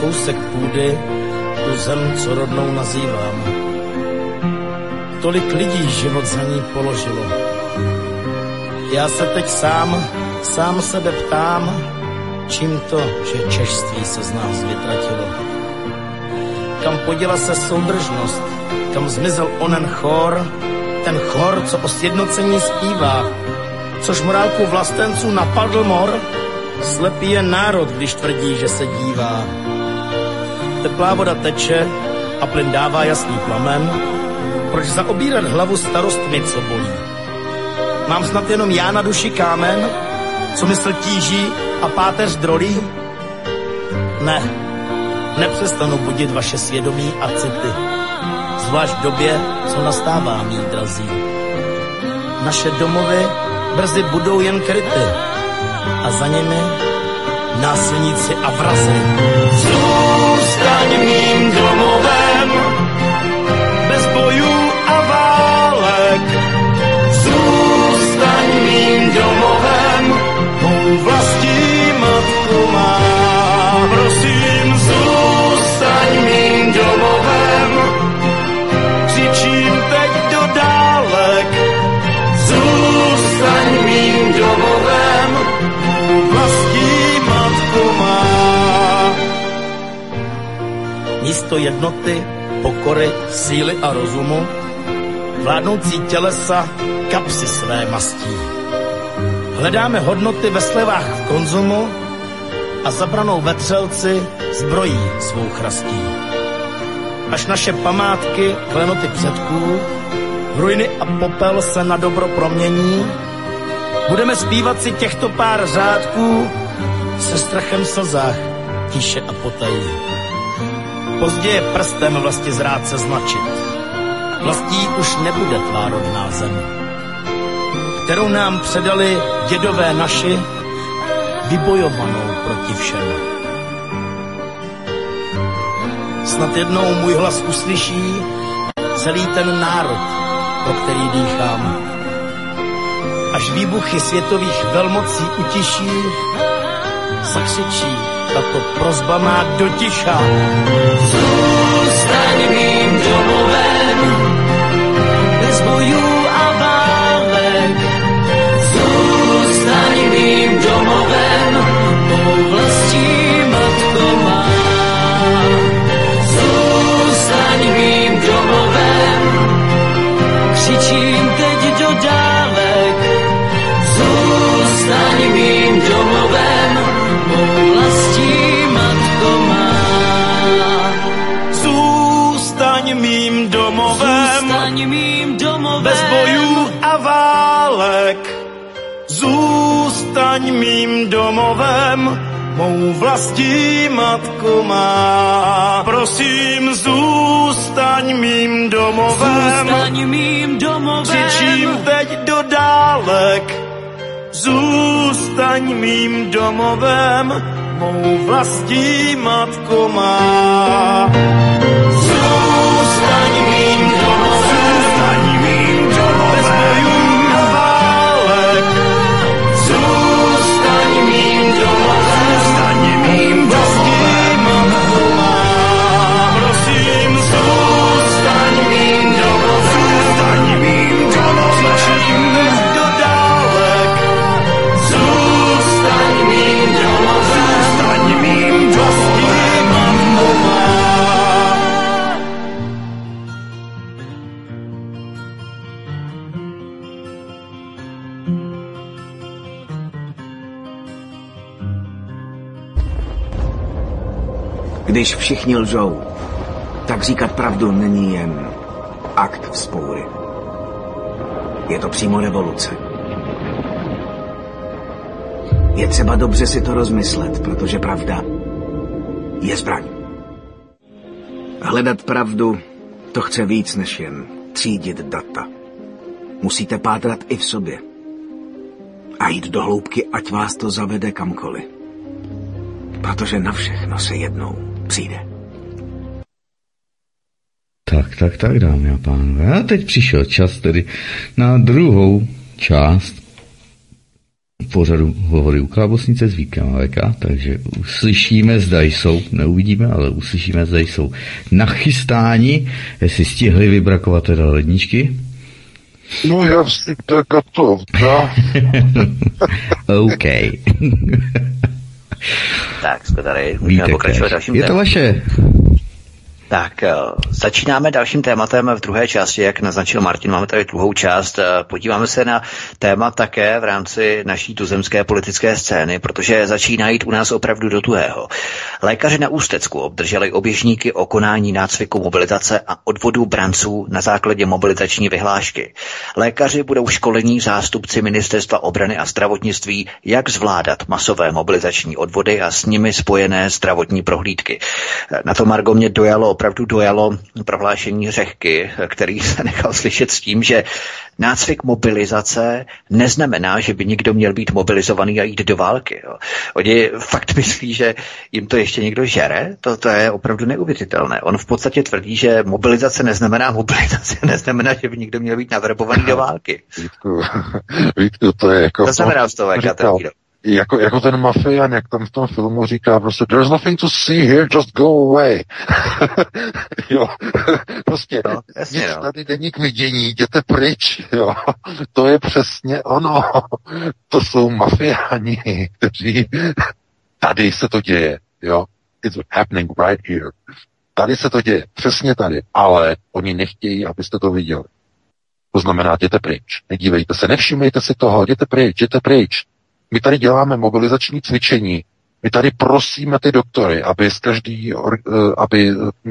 Kousek půdy, tu zem, co rodnou nazývám. Tolik lidí život za ní položilo. Já se teď sám, sám sebe ptám, čím to, že češství se z nás vytratilo. Kam poděla se soudržnost, kam zmizel onen chor, ten chor, co o sjednocení zpívá, což morálku vlastenců napadl mor, slepý je národ, když tvrdí, že se dívá. Teplá voda teče a plyn dává jasný plamen. Proč zaobírat hlavu starostmi, co bolí? Mám snad jenom já na duši kámen, co mysl tíží a páteř drolí? Ne, nepřestanu budit vaše svědomí a city, zvlášť v době, co nastává, mí drazí. Naše domovy brzy budou jen kryty a za nimi násilníci a vrazy. Zůstaň mým domovem, bez bojů a válek. Zůstaň mým domovem, mou vlastní matku má. Prosím, zůstaň mým domovem, křičím teď do dálek. Zůstaň mým domovem, mou vlastní matku má. Místo jednoty, pokory, síly a rozumu, vládnoucí tělesa kapsy své mastí. Hledáme hodnoty ve slevách v konzumu a zabranou vetřelci zbrojí svou chrastí. Až naše památky, klenoty předků, v ruiny a popel se na dobro promění, budeme zpívat si těchto pár řádků se strachem v slzách, tiše a potají. Později prstem vlasti zrádce značit. Vlastí už nebude tvá rodná zem, kterou nám předali dědové naši, vybojovanou proti všem. Snad jednou můj hlas uslyší celý ten národ, pro který dýchám. Až výbuchy světových velmocí utiší, zakřičí tato prosba má do ticha. Zůstaň mým domovem, bez bojů a válek. Zůstaň mým domovem, mou vlastí matko má. Zůstaň mým domovem, křičím teď do dálek. Zůstaň mým domovem, mou vlastí matko má. Zůstaň mým domovem, zůstaň mým domovem, bez bojů a válek. Zůstaň mým domovem, mou vlastní matko má. Prosím, zůstaň mým domovem, zůstaň mým domovem, křičím teď do dálek. Zůstaň mým domovem, mou vlastní matko má. Zůstaň mým domovem, zůstaň mým domovem, když všichni lžou, tak říkat pravdu není jen akt vzpoury. Je to přímo revoluce. Je třeba dobře si to rozmyslet, protože pravda je zbraň. Hledat pravdu, to chce víc než jen třídit data. Musíte pátrat i v sobě. A jít do hloubky, ať vás to zavede kamkoliv. Protože na všechno se jednou přijde. Tak, tak, tak, dámy a pánové. A teď přišel čas tedy na druhou část pořadu Hovory u klávesnice s Vítkem a Veka, takže uslyšíme, zda jsou, neuvidíme, ale uslyšíme, zda jsou nachystáni, jestli stihli vybrakovat teda ledničky. No já si tak to, da. OK. Tak, jsme tady, můžeme pokračovat dalším tématem. Je to vaše. Tak, začínáme dalším tématem v druhé části, jak naznačil Martin, máme tady druhou část. Podíváme se na téma také v rámci naší tuzemské politické scény, protože začíná jít u nás opravdu do tuhého. Lékaři na Ústecku obdrželi oběžníky o konání nácviku mobilitace a odvodu branců na základě mobilitační vyhlášky. Lékaři budou školení zástupci Ministerstva obrany a zdravotnictví, jak zvládat masové mobilizační odvody a s nimi spojené zdravotní prohlídky. Na to Margo mě dojalo opravdu dojalo prohlášení Řehky, který se nechal slyšet s tím, že nácvik mobilizace neznamená, že by někdo měl být mobilizovaný a jít do války. Jo. Oni fakt myslí, že jim to ještě někdo žere? To, to je opravdu neuvěřitelné. On v podstatě tvrdí, že mobilizace neznamená mobilizace, neznamená, že by někdo měl být naverbovaný do války. Vítku, Vítku, to je jako... To znamená z toho, jak Jako, jako ten mafián, jak tam v tom filmu říká, prostě there's nothing to see here, just go away. Jo, prostě no, jasně, nic no. Tady není k vidění, jděte pryč, jo. To je přesně ono. To jsou mafiáni, kteří tady se to děje, jo. It's happening right here. Tady se to děje, přesně tady, ale oni nechtějí, abyste to viděli. To znamená, jděte pryč, nedívejte se, nevšimejte si toho, jděte pryč, jděte pryč. My tady děláme mobilizační cvičení. My tady prosíme ty doktory, aby z, každý, aby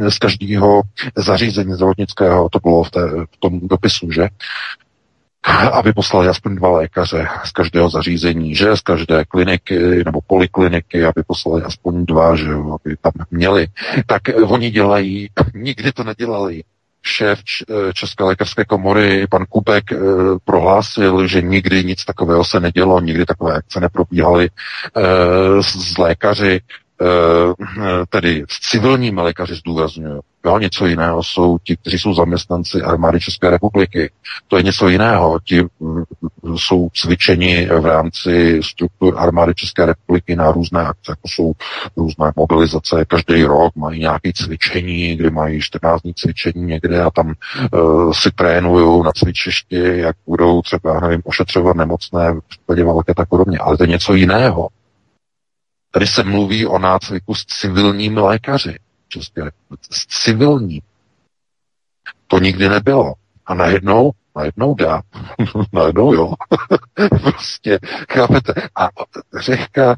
z každého zařízení zdravotnického, to bylo v, té, v tom dopisu, že? Aby poslali aspoň dva lékaře z každého zařízení, že? Z každé kliniky nebo polikliniky, aby poslali aspoň dva, že? Aby tam měli. Tak oni dělají, nikdy to nedělali. Šéf České lékařské komory, pan Kubek, prohlásil, že nikdy nic takového se nedělo, nikdy takové akce neprobíhaly s lékaři, tedy s civilními lékaři zdůrazňuju. Jo, něco jiného jsou ti, kteří jsou zaměstnanci armády České republiky. To je něco jiného. Ti jsou cvičeni v rámci struktur armády České republiky na různé akce, jako jsou různé mobilizace. Každý rok mají nějaké cvičení, kdy mají čtrnáct dní cvičení někde a tam uh, si trénují na cvičišti, jak budou třeba, nevím, ošetřovat nemocné v případě války tak podobně. Ale to je něco jiného. Tady se mluví o nácviku s civilními lékaři. České republice, s civilní. To nikdy nebylo. A najednou, najednou dá. najednou jo. prostě, chápete. A Řehka,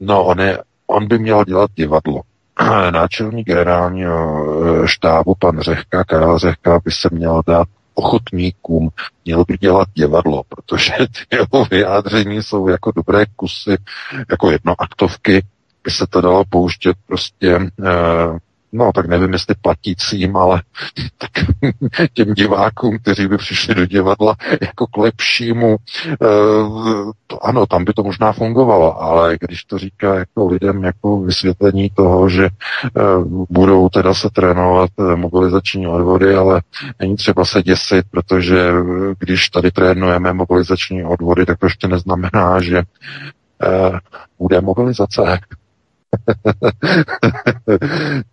no on, je, on by měl dělat divadlo. Náčelník generálního štábu, pan Řehka, Karel Řehka, by se měl dát ochotníkům, měl by dělat divadlo, protože ty jeho vyjádření jsou jako dobré kusy, jako jednoaktovky, by se to dalo pouštět prostě, no tak nevím, jestli platícím, ale tak těm divákům, kteří by přišli do divadla jako k lepšímu, to, ano, tam by to možná fungovalo, ale když to říká jako lidem jako vysvětlení toho, že budou teda se trénovat mobilizační odvody, ale není třeba se děsit, protože když tady trénujeme mobilizační odvody, tak to ještě neznamená, že bude mobilizace.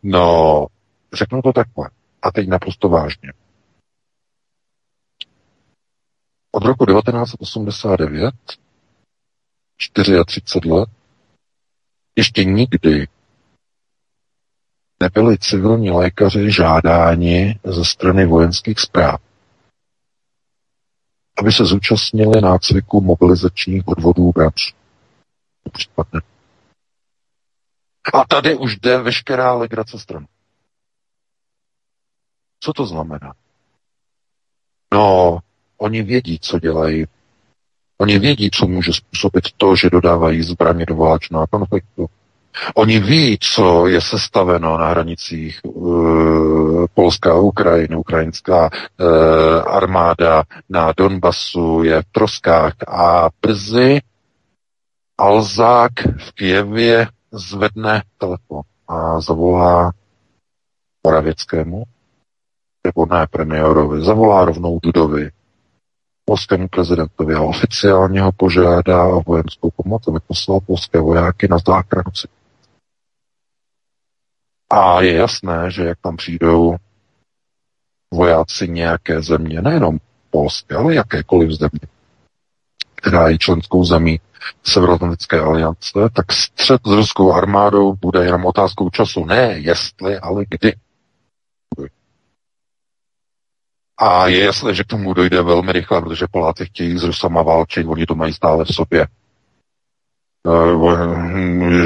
No, řeknu to takhle. A teď naprosto vážně. Od roku devatenáct osmdesát devět, třicet čtyři let, ještě nikdy nebyli civilní lékaři žádáni ze strany vojenských správ, aby se zúčastnili nácviku mobilizačních odvodů vůbec. Případně. A tady už jde veškerá legrace stranu. Co to znamená? No, oni vědí, co dělají. Oni vědí, co může způsobit to, že dodávají zbraně do válečného konfliktu. Oni ví, co je sestaveno na hranicích uh, Polska a Ukrajiny. Ukrajinská uh, armáda na Donbasu je v troskách a brzy Alzák v Kyjevě zvedne telefon a zavolá Moravěckému, nebo ne premiérovi, zavolá rovnou Dudovi, polskému prezidentovi a oficiálně ho požádá o vojenskou pomoc, aby poslal polské vojáky na záchranu. A je jasné, že jak tam přijdou vojáci nějaké země, nejenom polské, ale jakékoliv země, která je členskou zemí Severoatlantické aliance, tak střet s ruskou armádou bude jenom otázkou času. Ne jestli, ale kdy. A je jasné, že k tomu dojde velmi rychle, protože Poláci chtějí s Rusama válčit, oni to mají stále v sobě.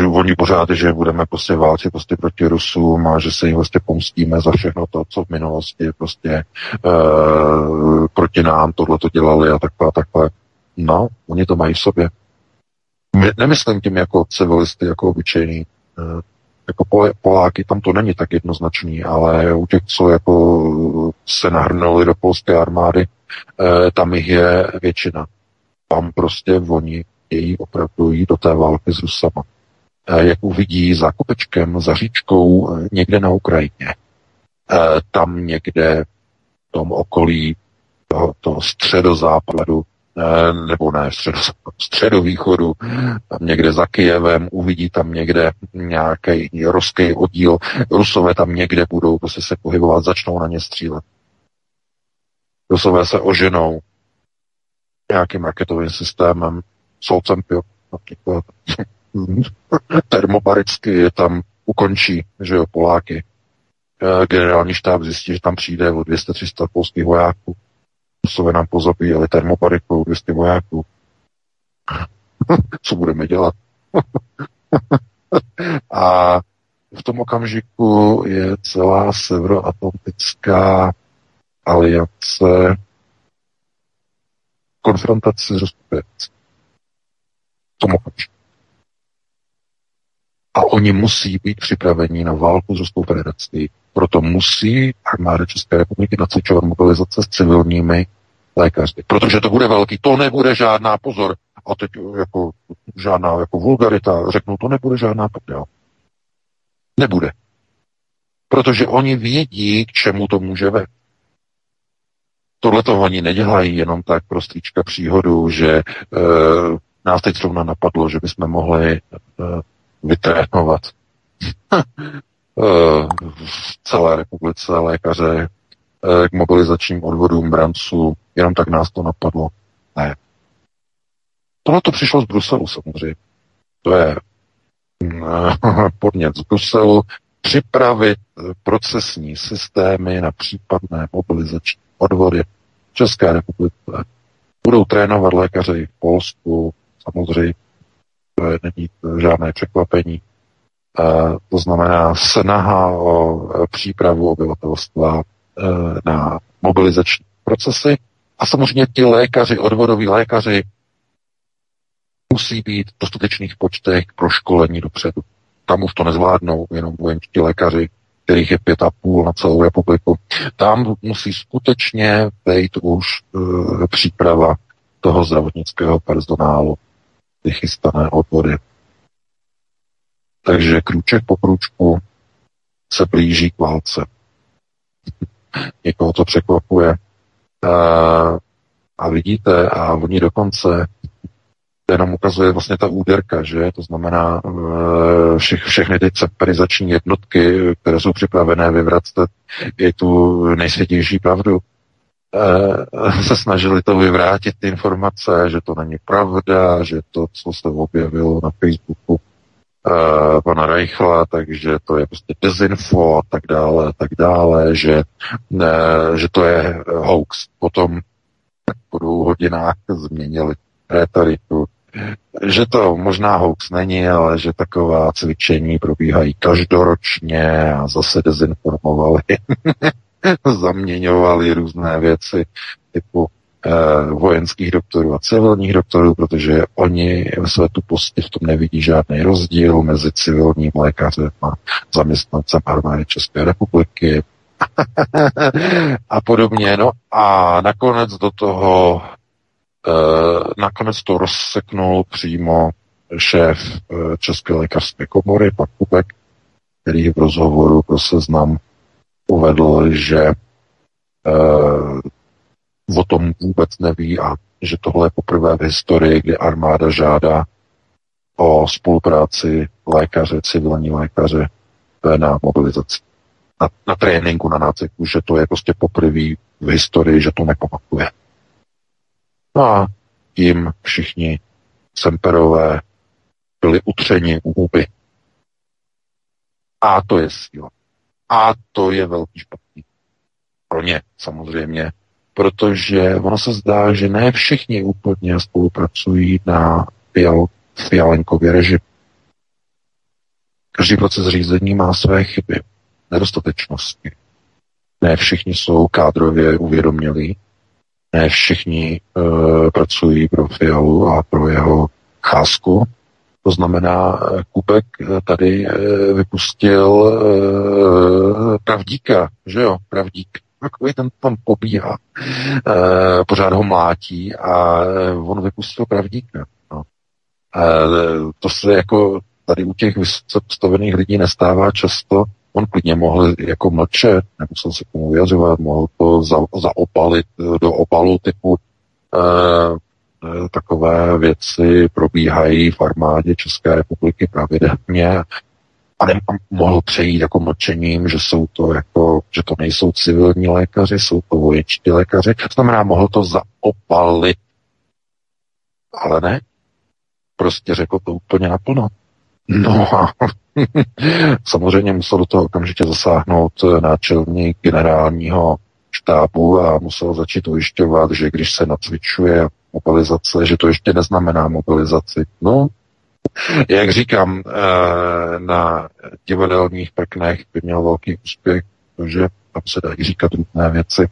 Oni pořád, že budeme prostě válčit prostě proti Rusům a že se jim prostě pomstíme za všechno to, co v minulosti prostě uh, proti nám tohle to dělali a takhle a takhle. No, oni to mají v sobě. My, nemyslím tím jako civilisty, jako obyčejný, jako Poláky, tam to není tak jednoznačný, ale u těch, co jako se nahrnuli do polské armády, tam jich je většina. Tam prostě oni její opravdu jí do té války s Rusama. Jak uvidí za kopečkem, za říčkou, někde na Ukrajině. Tam někde v tom okolí toho, toho středozápadu, nebo ne, středo, středovýchodu, tam někde za Kyjevem, uvidí tam někde nějaký ruský oddíl, Rusové tam někde budou prostě se pohybovat, začnou na ně střílet. Rusové se oženou nějakým raketovým systémem, Solcempio, například termobaricky je tam ukončí, že jo, Poláky. Generální štáb zjistí, že tam přijde o dvě stě až tři sta polských vojáků. Rusové nám pozabíjeli termobarikou dvě stě vojáků. co budeme dělat. A v tom okamžiku je celá severoatlantická aliance konfrontace s rozkupující. V tom okamžiku. A oni musí být připraveni na válku s Ruskou federací. Proto musí armáda České republiky nacvičovat mobilizace s civilními lékaři. Protože to bude velký. To nebude žádná pozor. A teď jako žádná jako vulgarita. Řeknu, to nebude žádná prdel. Nebude. Protože oni vědí, k čemu to může vést. Tohle toho oni nedělají jenom tak pro stříčka příhodu, že e, nás teď zrovna napadlo, že bychom mohli... E, vytrénovat v celé republice lékaře k mobilizačním odvodům branců, jenom tak nás to napadlo. Ne. Tohle to přišlo z Bruselu samozřejmě. To je podnět z Bruselu připravit procesní systémy na případné mobilizační odvody v České republice. Budou trénovat lékaře i v Polsku, samozřejmě. To je, není žádné překvapení. E, to znamená snaha o e, přípravu obyvatelstva e, na mobilizační procesy. A samozřejmě ti lékaři, odvodoví lékaři, musí být v dostatečných počtech pro školení dopředu. Tam už to nezvládnou jenom vojenští lékaři, kterých je pět a půl na celou republiku. Tam musí skutečně být už e, příprava toho zdravotnického personálu. Ty chystané odvody. Takže krůček po krůčku se blíží k válce. Někoho to překvapuje. A, a vidíte, a oni dokonce, to nám ukazuje vlastně ta úderka, že? To znamená vše, všechny ty separizační jednotky, které jsou připravené vyvracet i tu nejsvětější pravdu. Se snažili to vyvrátit ty informace, že to není pravda, že to, co se objevilo na Facebooku uh, pana Reichla, takže to je prostě dezinfo a tak dále, a tak dále, že, uh, že to je hoax. Potom po dvou hodinách změnili rétoriku, že to možná hoax není, ale že taková cvičení probíhají každoročně a zase dezinformovali. Zaměňovali různé věci typu eh, vojenských doktorů a civilních doktorů, protože oni v své tu posti v tom nevidí žádný rozdíl mezi civilním lékařem a zaměstnancem armády České republiky a podobně. No a nakonec do toho eh, nakonec to rozseknul přímo šéf eh, České lékařské komory, pan Kubek, který v rozhovoru pro Seznam uvedl, že eh, o tom vůbec neví a že tohle je poprvé v historii, kdy armáda žádá o spolupráci lékaře, civilní lékaře na mobilizaci, na, na tréninku, na nácviku, že to je prostě poprvé v historii, že to nepamatuje. No a tím všichni semperové byli utřeni u huby. A to je síla. A to je velký špatný. Pro ně samozřejmě. Protože ono se zdá, že ne všichni úplně spolupracují na fial, fialenkově režim. Každý proces řízení má své chyby, nedostatečnosti. Ne všichni jsou kádrově uvědomělí. Ne všichni uh, pracují pro Fialu a pro jeho cházku. To znamená, Kubek tady vypustil e, pravdíka, že jo, pravdík. Takový ten tam pobíhá, e, pořád ho mlátí a on vypustil pravdíka. No. E, to se jako tady u těch vysoce postavených lidí nestává často. On klidně mohl jako mlčet, nemusel se k tomu vyjadřovat, mohl to za, zaopalit do opalu typu... E, takové věci probíhají v armádě České republiky pravidelně a nem, mohl přejít jako mlčením, že jsou to jako, že to nejsou civilní lékaři, jsou to vojenští lékaři. To znamená, mohl to zaopalit. Ale ne. Prostě řekl to úplně naplno. No a samozřejmě musel do toho okamžitě zasáhnout náčelník generálního štábu a musel začít ujišťovat, že když se nacvičuje mobilizace, že to ještě neznamená mobilizaci. No, jak říkám, na divadelních prknech by měl velký úspěch, protože tam se dají říkat různé věci.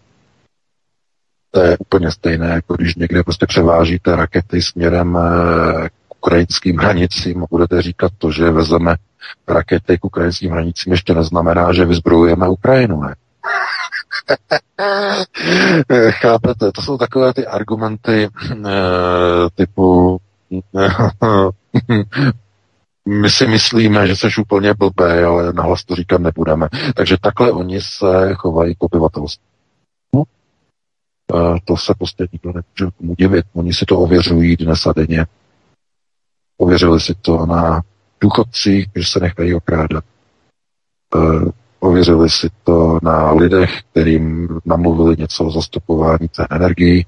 To je úplně stejné, jako když někde prostě převážíte rakety směrem k ukrajinským hranicím a budete říkat to, že vezeme rakety k ukrajinským hranicím, ještě neznamená, že vyzbrojujeme Ukrajinu, ne? Chápete, to jsou takové ty argumenty typu my si myslíme, že seš úplně blbý, ale nahlas to říkat nebudeme. Takže takhle oni se chovají k obyvatelstvu. No, to se prostě nikdo nemůže tomu divit. Oni si to ověřují dnes a denně. Ověřili si to na důchodcích, že se nechají okrádat. Ověřili si to na lidech, kterým namluvili něco o zastupování cen energií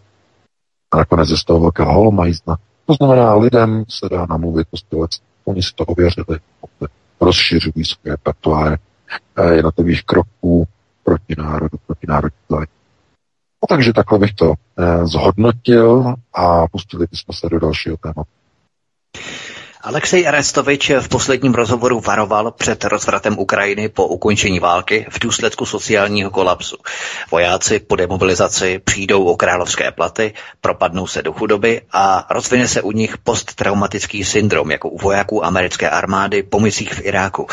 a nakonec je z toho velká holomajzna. To znamená, lidem se dá namluvit postulec. Oni si to ověřili, rozšiřují své repertoáry jednotlivých kroků proti národu, proti národní zájmu. No, takže takhle bych to eh, zhodnotil a pustili bychom se do dalšího tématu. Alexej Arestovič v posledním rozhovoru varoval před rozvratem Ukrajiny po ukončení války v důsledku sociálního kolapsu. Vojáci po demobilizaci přijdou o královské platy, propadnou se do chudoby a rozvine se u nich posttraumatický syndrom, jako u vojáků americké armády po misích v Iráku.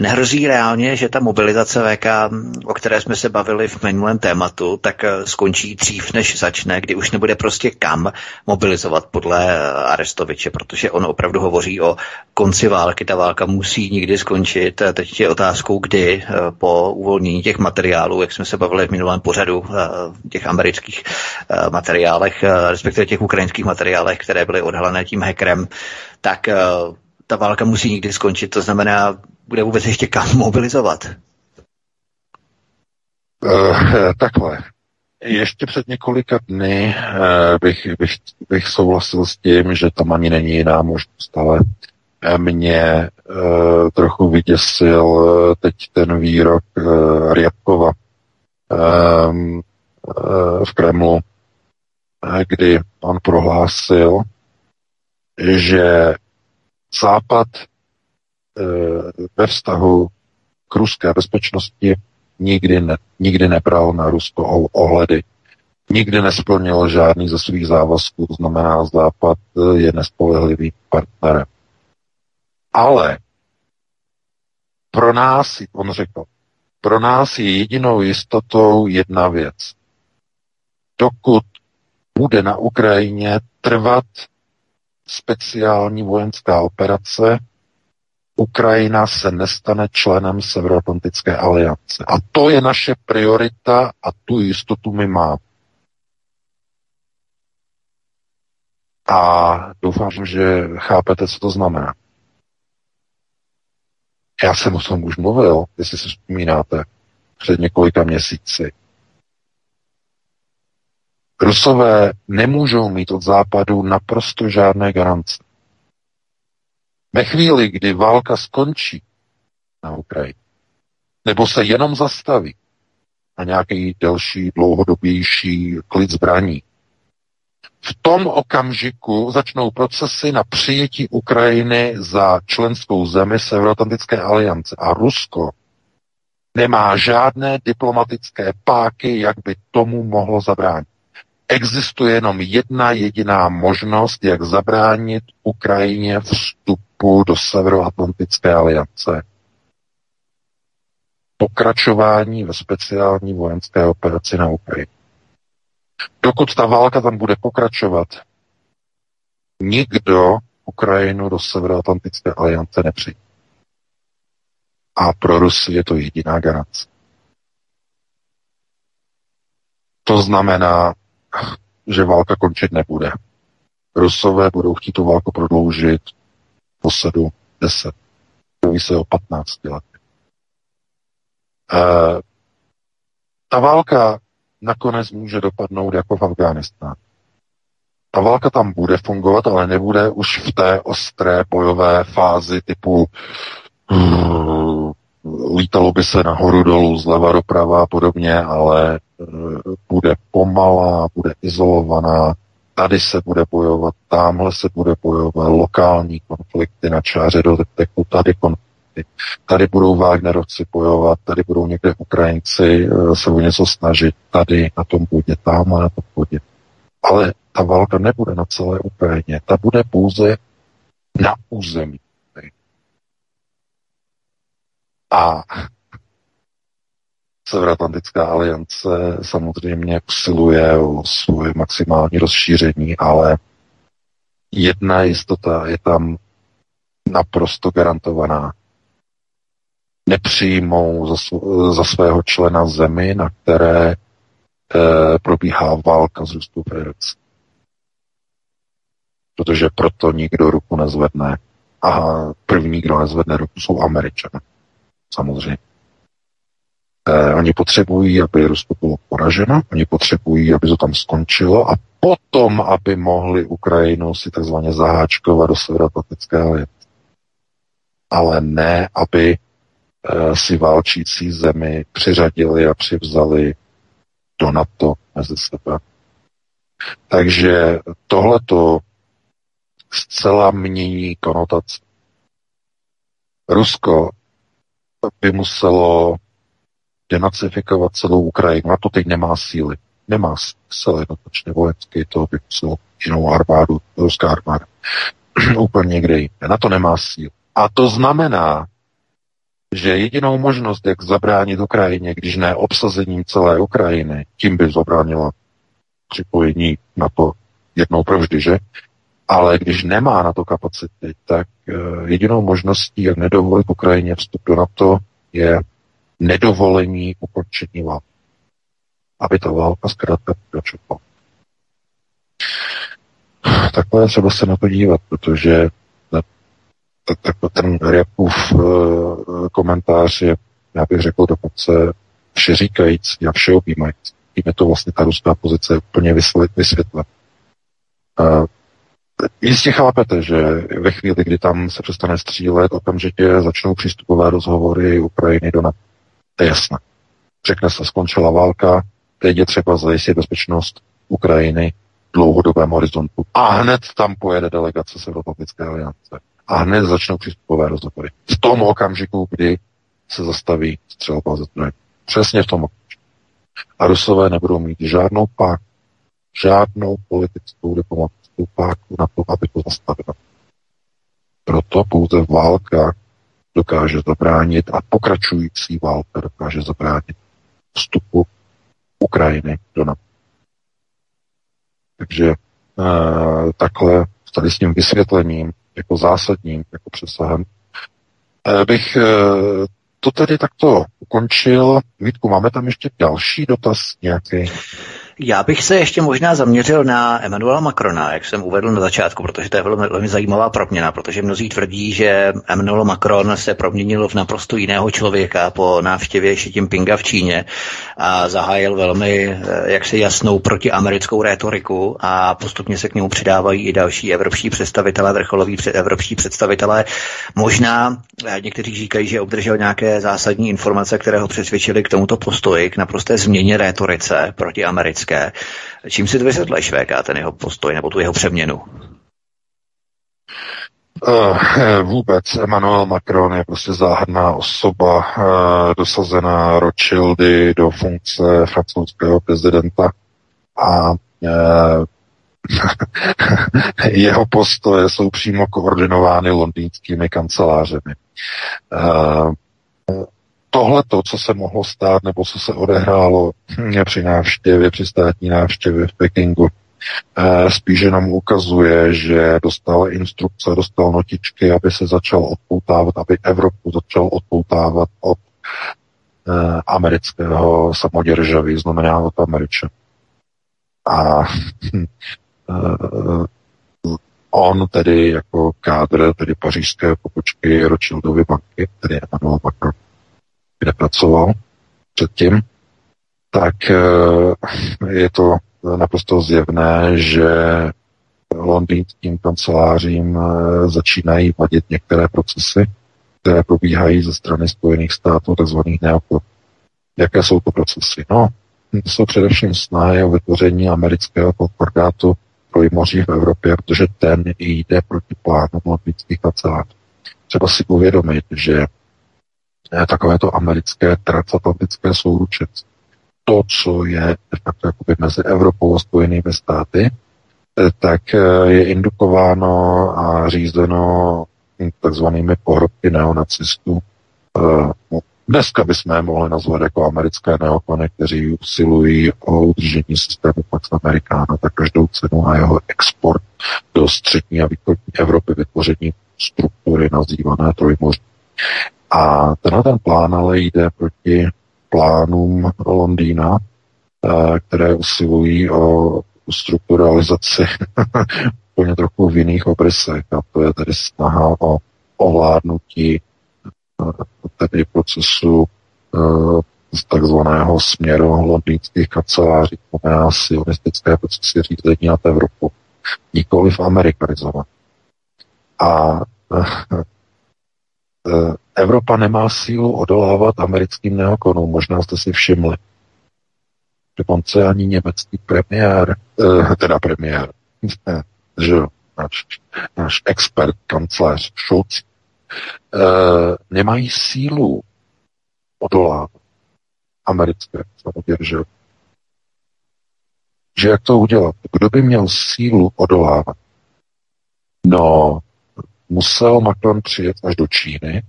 Nehrozí reálně, že ta mobilizace V K, o které jsme se bavili v minulém tématu, tak skončí dřív, než začne, kdy už nebude prostě kam mobilizovat podle Arestoviče, protože on opravdu hovoří o konci války, ta válka musí nikdy skončit. Teď je otázkou, kdy po uvolnění těch materiálů, jak jsme se bavili v minulém pořadu, těch amerických materiálech, respektive těch ukrajinských materiálech, které byly odhalené tím hackerem, tak ta válka musí nikdy skončit. To znamená, bude vůbec ještě kam mobilizovat? Uh, takhle. Ještě před několika dny bych, bych, bych souhlasil s tím, že tam ani není jiná možnost, ale mě e, trochu vyděsil teď ten výrok e, Ryabkova e, e, v Kremlu, kdy on prohlásil, že Západ e, ve vztahu k ruské bezpečnosti Nikdy, ne, nikdy nebral na Rusko ohledy. Nikdy nesplnil žádný ze svých závazků, to znamená, Západ je nespolehlivým partnerem. Ale pro nás, on řekl, pro nás je jedinou jistotou jedna věc. Dokud bude na Ukrajině trvat speciální vojenská operace, Ukrajina se nestane členem Severoatlantické aliance. A to je naše priorita a tu jistotu my máme. A doufám, že chápete, co to znamená. Já jsem o tom už mluvil, jestli si vzpomínáte, před několika měsíci. Rusové nemůžou mít od Západu naprosto žádné garance. Ve chvíli, kdy válka skončí na Ukrajině, nebo se jenom zastaví na nějaký delší, dlouhodobější klid zbraní, v tom okamžiku začnou procesy na přijetí Ukrajiny za členskou zemi Severoatlantické aliance. A Rusko nemá žádné diplomatické páky, jak by tomu mohlo zabránit. Existuje jenom jedna jediná možnost, jak zabránit Ukrajině vstupu do Severoatlantické aliance. Pokračování ve speciální vojenské operaci na Ukrajině. Dokud ta válka tam bude pokračovat, nikdo Ukrajinu do Severoatlantické aliance nepřijde. A pro Rusy je to jediná garance. To znamená, že válka končit nebude. Rusové budou chtít tu válku prodloužit po sedm, deset, mluví se o patnácti let. E, ta válka nakonec může dopadnout jako v Afghánistánu. Ta válka tam bude fungovat, ale nebude už v té ostré bojové fázi typu lítalo by se nahoru dolů, zleva doprava a podobně, ale bude pomalá, bude izolovaná, Tady se bude bojovat, tamhle se bude bojovat, lokální konflikty na čáře doteku, tady konflikty, tady budou Wagnerovci bojovat, tady budou někde Ukrajinci se o něco snažit, tady na tom půdě, tamhle na tom půdě. Ale ta válka nebude na celé Ukrajině, ta bude pouze na území. A Severoatlantická aliance samozřejmě usiluje o svoje maximální rozšíření, ale jedna jistota je tam naprosto garantovaná. Nepřijmou za, sv- za svého člena zemi, na které e, probíhá válka z Ruskou federací. Protože proto nikdo ruku nezvedne. A první, kdo nezvedne ruku, jsou Američané. Samozřejmě. Eh, oni potřebují, aby Rusko bylo poraženo, oni potřebují, aby to tam skončilo a potom, aby mohli Ukrajinu si takzvaně zaháčkovat do Severoatlantické aliance. Ale ne, aby eh, si válčící zemi přiřadili a přivzali do NATO mezi sebe. Takže tohleto zcela mění konotace. Rusko by muselo denacifikovat celou Ukrajinu. A to teď nemá síly. Nemá síly jednoznačně vojensky, to by muselo jinou armádu, ruská armáda. Úplně někde jinde. Na to nemá síly. A to znamená, že jedinou možnost, jak zabránit Ukrajině, když ne obsazením celé Ukrajiny, tím by zabránila připojení na to jednou provždy, že? Ale když nemá na to kapacity, tak jedinou možností, jak nedovolit Ukrajině vstup do NATO, je nedovolení ukončení války. Aby ta válka zkrátka pokračovala. Takhle je třeba se na to dívat, protože ten Ryabkův komentář je, já bych řekl, dokonce všeříkající a všeobjímající. Tím je to vlastně ta ruská pozice úplně vysvětlena. Jistě chápete, že ve chvíli, kdy tam se přestane střílet, okamžitě začnou přístupové rozhovory Ukrajiny do NATO. To je jasné. Řekne se, skončila válka, teď je třeba zajistit bezpečnost Ukrajiny v dlouhodobém horizontu. A hned tam pojede delegace Severoatlantické aliance. A hned začnou přístupové rozhovory. V tom okamžiku, kdy se zastaví střelba ze strany. Přesně v tom okamžiku. A Rusové nebudou mít žádnou páku, žádnou politickou diplomatu. Páku na to, aby to zastavilo. Proto pouze válka dokáže zabránit a pokračující válka dokáže zabránit vstupu Ukrajiny do NATO. Takže e, takhle tady s tím vysvětlením jako zásadním, jako přesahem e, bych e, to tedy takto ukončil. Vítku, máme tam ještě další dotaz nějaký? Já bych se ještě možná zaměřil na Emmanuela Macrona, jak jsem uvedl na začátku, protože to je velmi zajímavá proměna, protože mnozí tvrdí, že Emmanuel Macron se proměnil v naprosto jiného člověka po návštěvě Xi Jinpinga v Číně a zahájil velmi jaksi jasnou protiamerickou rétoriku a postupně se k němu přidávají i další evropští představitelé, vrcholoví evropští představitelé. Možná někteří říkají, že obdržel nějaké zásadní informace, které ho přesvědčily k tomuto postoji, k naprosté změně rétorice proti Americe. Čím si to vysvětlíš, V K, ten jeho postoj nebo tu jeho přeměnu? Uh, vůbec. Emmanuel Macron je prostě záhadná osoba, uh, dosazená Rothschildy do funkce francouzského prezidenta a uh, jeho postoje jsou přímo koordinovány londýnskými kancelářemi. Uh, Tohle to, co se mohlo stát, nebo co se odehrálo při návštěvě, při státní návštěvě v Pekingu, spíš jenom ukazuje, že dostal instrukce, dostal notičky, aby se začal odpoutávat, aby Evropu začal odpoutávat od amerického samoděržaví, znamená od Američanů. A on tedy jako kádr, tedy pařížské pobočky Rothschildovy banky, tedy Emmanuel Macron, kde pracoval předtím, tak je to naprosto zjevné, že londýnským kancelářím začínají vadit některé procesy, které probíhají ze strany Spojených států, takzvaných neokolů. Jaké jsou to procesy? No, jsou především snahy o vytvoření amerického korporátu Krojmoří v Evropě, protože ten jde proti plánům londýnských kanceláří. Třeba si uvědomit, že takovéto americké transatlantické souručenství, to, co je de facto jakoby mezi Evropou a Spojenými státy, tak je indukováno a řízeno takzvanými pohrobky neonacistů. Dneska bychom je mohli nazvat jako americké neokony, kteří usilují o udržení systému Pax Americana za každou cenu a jeho export do střední a východní Evropy, vytvoření struktury nazývané Trojmoří. A tenhle ten plán ale jde proti plánům Londýna, které usilují o strukturalizaci úplně trochu v jiných obrysech, a to je tedy snaha o ovládnutí tedy procesu z takzvaného směru londýnských kanceláří, to znamená sionistické procesy řízení nad Evropu, nikoliv amerikanizovat. A Evropa nemá sílu odolávat americkým neokonům, možná jste si všimli. Dokonce ani německý premiér, teda premiér, že náš, náš expert, kancléř Scholz, nemají sílu odolávat americké samoděrže. Že jak to udělat? Kdo by měl sílu odolávat? No, musel Macron přijet až do Číny,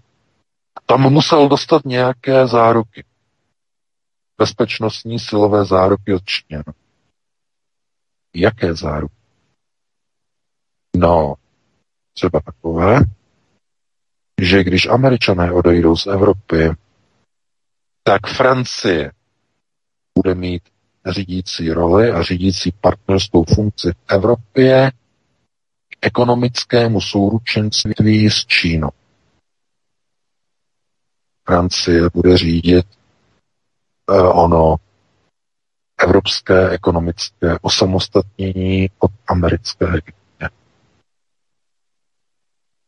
tam musel dostat nějaké záruky. Bezpečnostní silové záruky od Číny. Jaké záruky? No, třeba takové, že když Američané odejdou z Evropy, tak Francie bude mít řídící roli a řídící partnerskou funkci v Evropě k ekonomickému souručenství s Čínou. Francie bude řídit ono evropské ekonomické osamostatnění od americké ekonomie.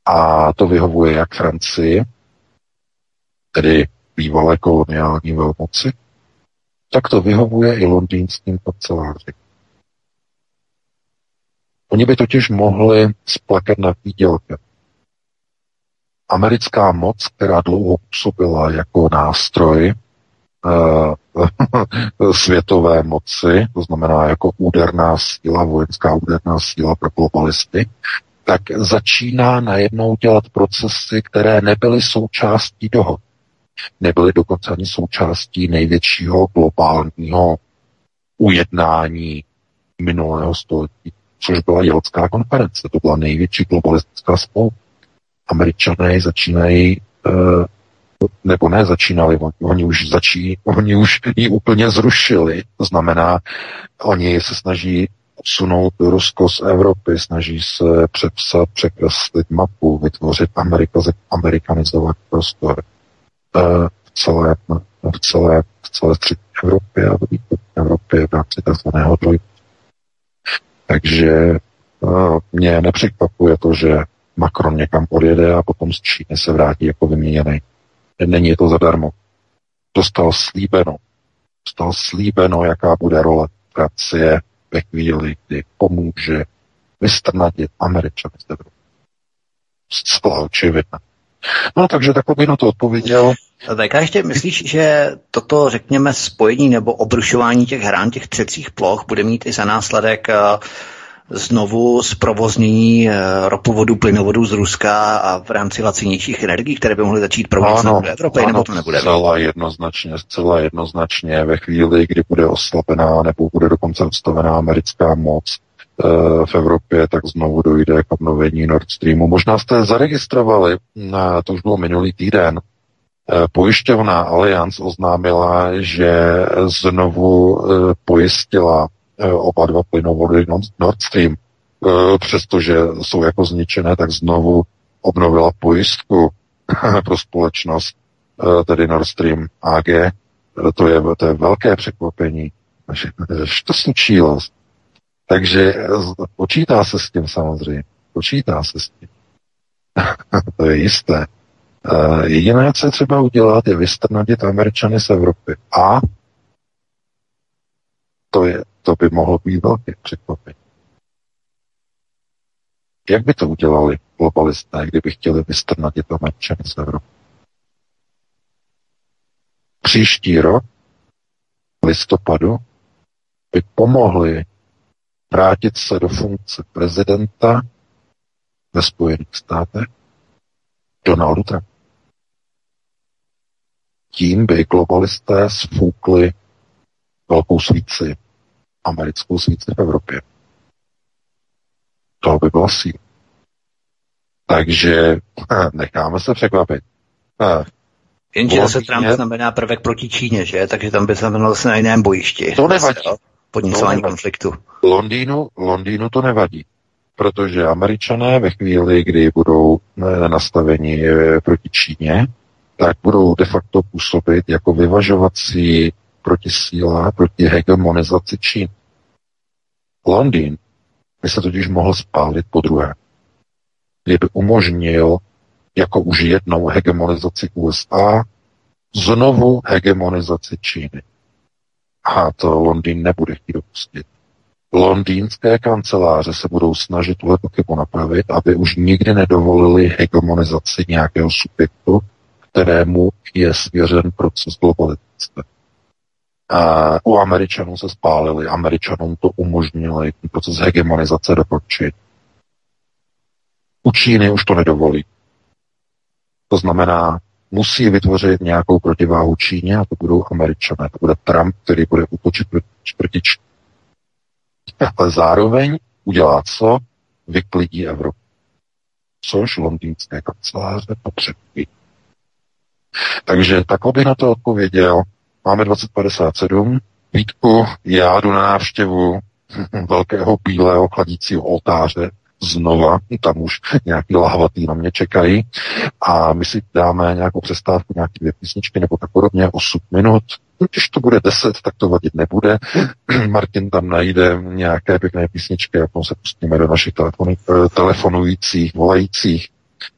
A to vyhovuje jak Francii, tedy bývalé koloniální velmoci, tak to vyhovuje i londýnským kancelářím. Oni by totiž mohli splakat nad výdělkem. Americká moc, která dlouho působila jako nástroj světové moci, to znamená jako úderná síla, vojenská úderná síla pro globalisty, tak začíná najednou dělat procesy, které nebyly součástí dohod. Nebyly dokonce ani součástí největšího globálního ujednání minulého století, což byla Jeltská konference. To byla největší globalistická spolupráce. Američané začínají uh, nebo ne začínali, oni, oni už začí, oni už ji úplně zrušili. To znamená, oni se snaží odsunout Rusko z Evropy, snaží se přepsat, překreslit mapu, vytvořit Amerika, amerikanizovat prostor uh, v celé, v celé, v celé střední Evropě a v Evropě v rámci takzvaného trojku. Takže uh, mě nepřekvapuje to, že Macron někam odjede a potom z Číny se vrátí jako vyměněný. Není to zadarmo. Dostal slíbeno. Dostal slíbeno, jaká bude role Francie ve chvíli, kdy pomůže vystrnadit Američany z Evropy. Zcela očividné. No takže takhle bych na to odpověděl. Tak a ještě myslíš, že toto, řekněme, spojení nebo obrušování těch hrán, těch třecích ploch bude mít i za následek znovu zprovoznění ropovodu, plynovodu z Ruska a v rámci lacinějších energií, které by mohly začít provozovat do Evropy, nebo to nebude? Zcela jednoznačně, zcela jednoznačně ve chvíli, kdy bude oslabená nebo bude dokonce odstavená americká moc e, v Evropě, tak znovu dojde k obnovení Nord Streamu. Možná jste zaregistrovali, to už bylo minulý týden, pojišťovna Allianz oznámila, že znovu pojistila oba dva plynovody Nord Stream, přestože jsou jako zničené, tak znovu obnovila pojistku pro společnost, tedy Nord Stream A G. To je, to je velké překvapení. Že to slučilo. Takže počítá se s tím samozřejmě. Počítá se s tím. To je jisté. Jediné, co třeba udělat, je vystrnadit Američany z Evropy. A to je To by mohlo být velké překvapení. Jak by to udělali globalisté, kdyby chtěli vystrnadit to menšiny z Evropy? Příští rok, v listopadu, by pomohli vrátit se do funkce prezidenta ve Spojených státech Donaldu Trump. Tím by globalisté sfúkli velkou svíci, americkou svíci v Evropě. To by bylo síl. Takže necháme se překvapit. Jenže se Trump znamená prvek proti Číně, že? Takže tam by znamenalo se na jiném bojišti. To nevadí. Podněcování konfliktu. Londýnu, Londýnu to nevadí, protože Američané ve chvíli, kdy budou nastaveni proti Číně, tak budou de facto působit jako vyvažovací protisíla proti hegemonizaci Číny. Londýn by se totiž mohl spálit po druhé, kdyby umožnil jako už jednou hegemonizaci U S A, znovu hegemonizaci Číny. A to Londýn nebude chtít dopustit. Londýnské kanceláře se budou snažit tohleto chybu napravit, aby už nikdy nedovolili hegemonizaci nějakého subjektu, kterému je svěřen proces globalizace. A u Američanů se spálili, Američanům to umožnili ten proces hegemonizace dokončit. U Číny už to nedovolí. To znamená, musí vytvořit nějakou protiváhu Číně a to budou Američané. To bude Trump, který bude útočit proti Číně. Ale zároveň udělá co? Vyklidí Evropu. Což londýnské kanceláře potřebují. Takže takhle bych na to odpověděl. Máme dvacet padesát sedm. Vítku, já jdu na návštěvu velkého bílého chladícího oltáře. Znova, tam už nějaký lahvatý na mě čekají a my si dáme nějakou přestávku, nějaké dvě písničky nebo tak podobně, osm minut. Když to bude deset, tak to vadit nebude. Martin tam najde nějaké pěkné písničky a potom se pustíme do našich telefonu, telefonujících, volajících.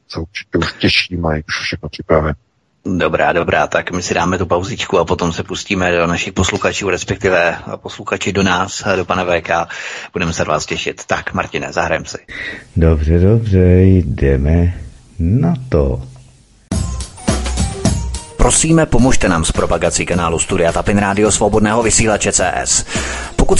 Se určitě už těší, mají už všechno připravené. Dobrá, dobrá, tak my si dáme tu pauzičku a potom se pustíme do našich posluchačů, respektive posluchači do nás, do pana V K. Budeme se vás těšit. Tak, Martine, zahrajeme si. Dobře, dobře, jdeme na to. Prosíme, pomožte nám s propagací kanálu Studia Tapin Rádio Svobodného vysílače C S. Pokud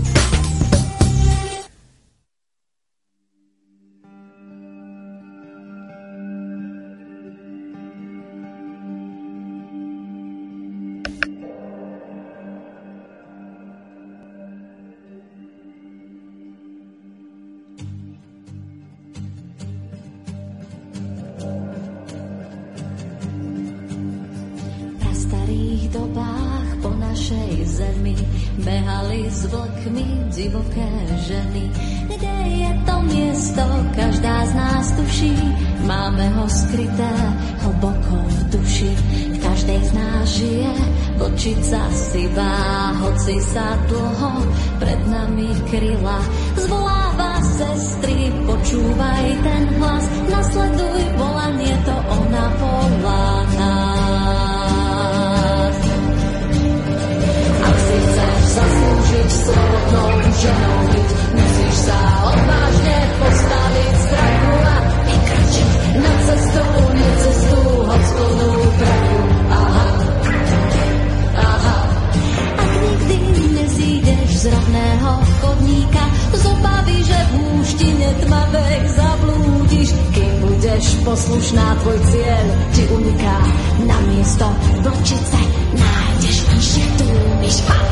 Vlčica sivá, hoci sa dlho pred nami kryla. Zvoláva sestry, počúvaj ten hlas, nasleduj volanie, to ona volá nás. Ak si chceš zaslúžiť slobodnou ženou byť, musíš sa odvážne postaviť strachu a vykračiť na cestu, necestu, hospodu prachu. Z rovného chodníka, z obavy, že v húštině tmavek zablúdiš. Kým budeš poslušná, tvoj cieľ ti uniká. Na miesto vlčice nájdeš naše túmy špat.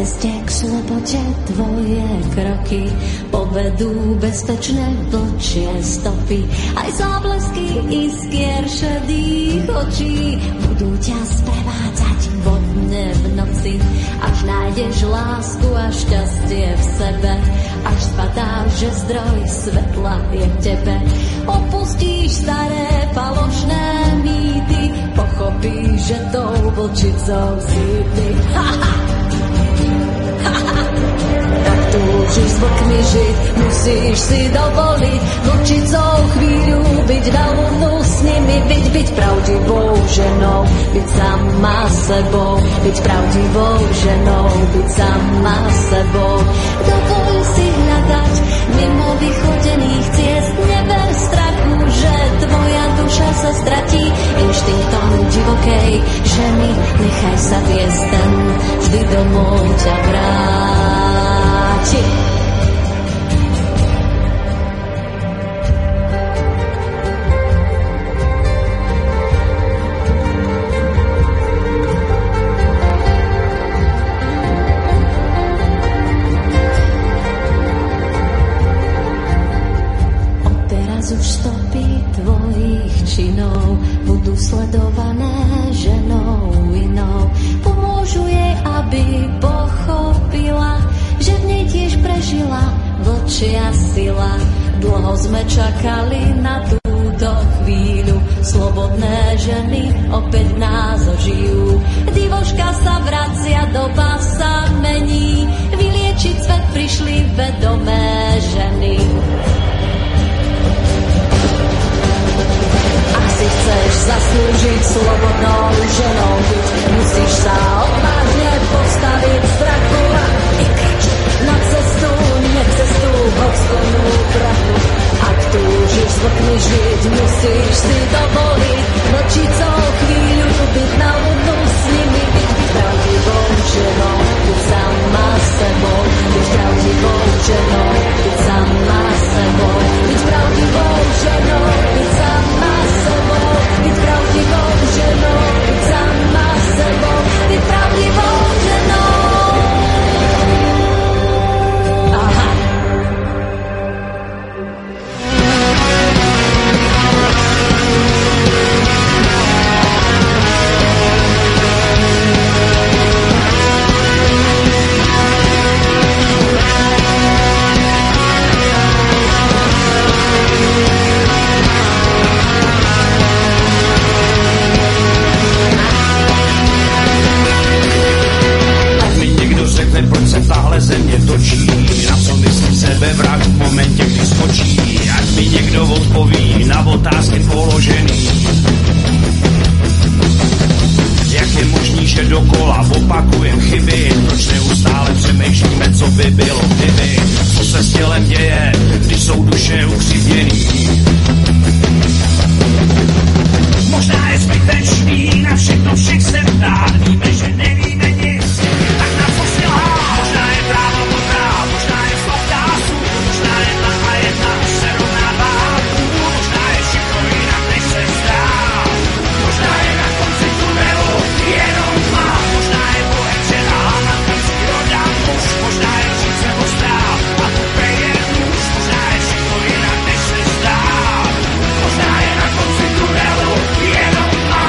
Ceste k slobote tvoje kroky povedú bezpečné vlčie stopy. Aj záblesky iskier šedých očí budú ťa sprevádzať vodou. dne v noci, až nájdeš lásku a šťastie v sebe, až spadáš, že zdroj svetla je v tebe. Opustíš staré falošné mýty, pochopíš, že tou vlčicou si ty. Ha, ha. Ha, ha. Tak túžiš zvykni žiť, musíš si dovoliť vlčicou chvíľu byť veľmi s nimi, byť, byť pravdivou ženou, byť sama sebou, byť pravdivou ženou, byť sama sebou. Dovol si hľadať mimo vychodených ciest, neber strachu, že tvoja duša sa stratí inštinktom divokej ženy, nechaj sa viesť, ten vždy domov ťa vráti. Už stopy tvojich činov budú sledované ženou inou. Pomôžu jej, aby pochopila, že v nej tiež prežila vlčia sila. Dlho sme čakali na túto chvíľu, slobodné ženy opäť nás ožijú. Divoška sa vracia, doba sa mení, vyliečiť svet prišli vedomé ženy. Ak si chceš zaslúžiť slobodnou ženou byť, musíš sa odvážne postaviť strachu i kračuť na cestu, necestu hospodnú prachu. Ak túžiš, zvykni žiť, musíš si dovoliť nočicou chvíľu byť na údnu s nimi, byť pravdivou ženou, byť sama sebou, byť pravdivou ženou, byť sama sebou, byť pravdivou ženou, byť sama sebou. Byť pravdivou ženou, byť sama sebou, byť pravdivou ženou. Aha. Řekne, proč se tahle země točí, na co myslí sebevrak v momentě, kdy skočí, ať mi někdo odpoví na otázky položený. Jak je možný, že dokola opakujem chyby, proč neustále přemýšlíme, co by bylo kdyby, co se s tělem děje, když jsou duše ukřivděný. Možná je zbytečný na všechno všech se ptát, víme, že nevíme nic, tak na co si lhát. Možná je právo modrá, možná je sladká sůl, možná jedna a jedna se rovná dva a půl, možná je všechno jinak, než se zdá. Možná je na konci tunelu jenom má, možná je pohečená na ten příroda muž, možná je říce ostrá a tupé je nůž, možná je všechno jinak, než se zdá. Možná je na konci tunelu jenom má.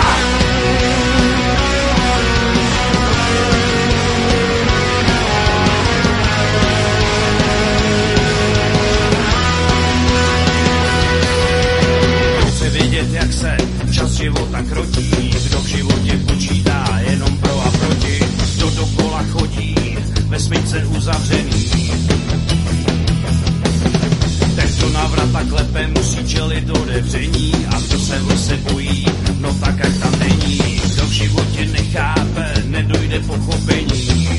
Chce vědět, jak se čas života krotí, kdo v životě počítá jenom pro a proti, kdo dokola chodí ve smyčce uzavřený. Ten, kdo na vrata klepe, musí čelit odevření, a kdo se vlse bojí, no tak ať tam není, kdo v životě nechápe, nedojde pochopení.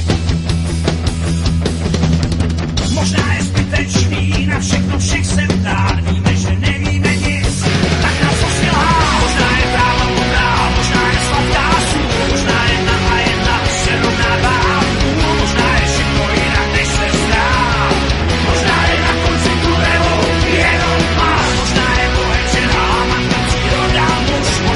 Možná je zbytečný na všechno všech se ptát, víme, že nevíme nic, tak na co si lhát. Možná je tráva modrá, možná je sladká sůl, možná jedna a jedna se rovná dva a půl, možná je všechno jinak, než se zdá. Možná je na konci tunelu jenom má, možná je pohečená matka příroda muž.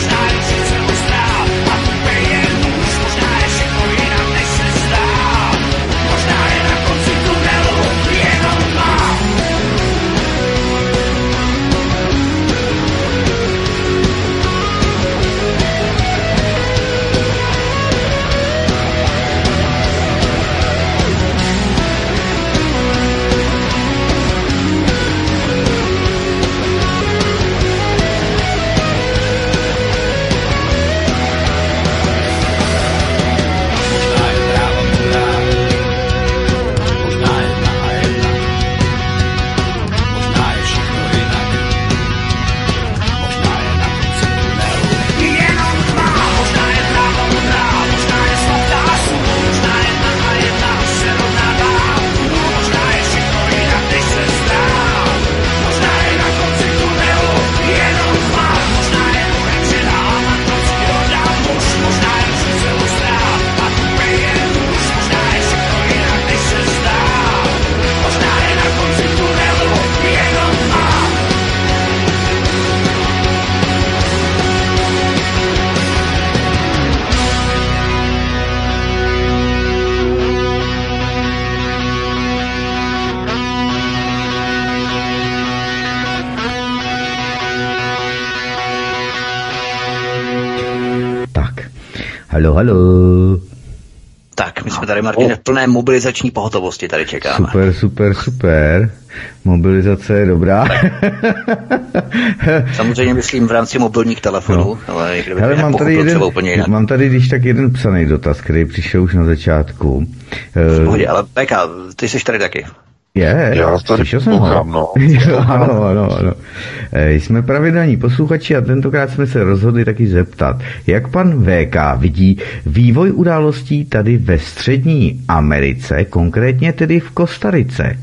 Halo, halo. Tak, my jsme tady, Martin, v plné mobilizační pohotovosti tady čekáme. Super, super, super. Mobilizace je dobrá. Samozřejmě myslím v rámci mobilních telefonů, no. Ale kdyby Hele, mám, tady jeden, úplně jinak. mám tady když tak jeden psaný dotaz, který přišel už na začátku. V pohodě, ale P K, ty jsi tady taky. Je, já tady poslouchám, no. Jo, ano, ano, ano. Jsme pravidelní posluchači a tentokrát jsme se rozhodli taky zeptat, jak pan V K vidí vývoj událostí tady ve Střední Americe, konkrétně tedy v Kostarice.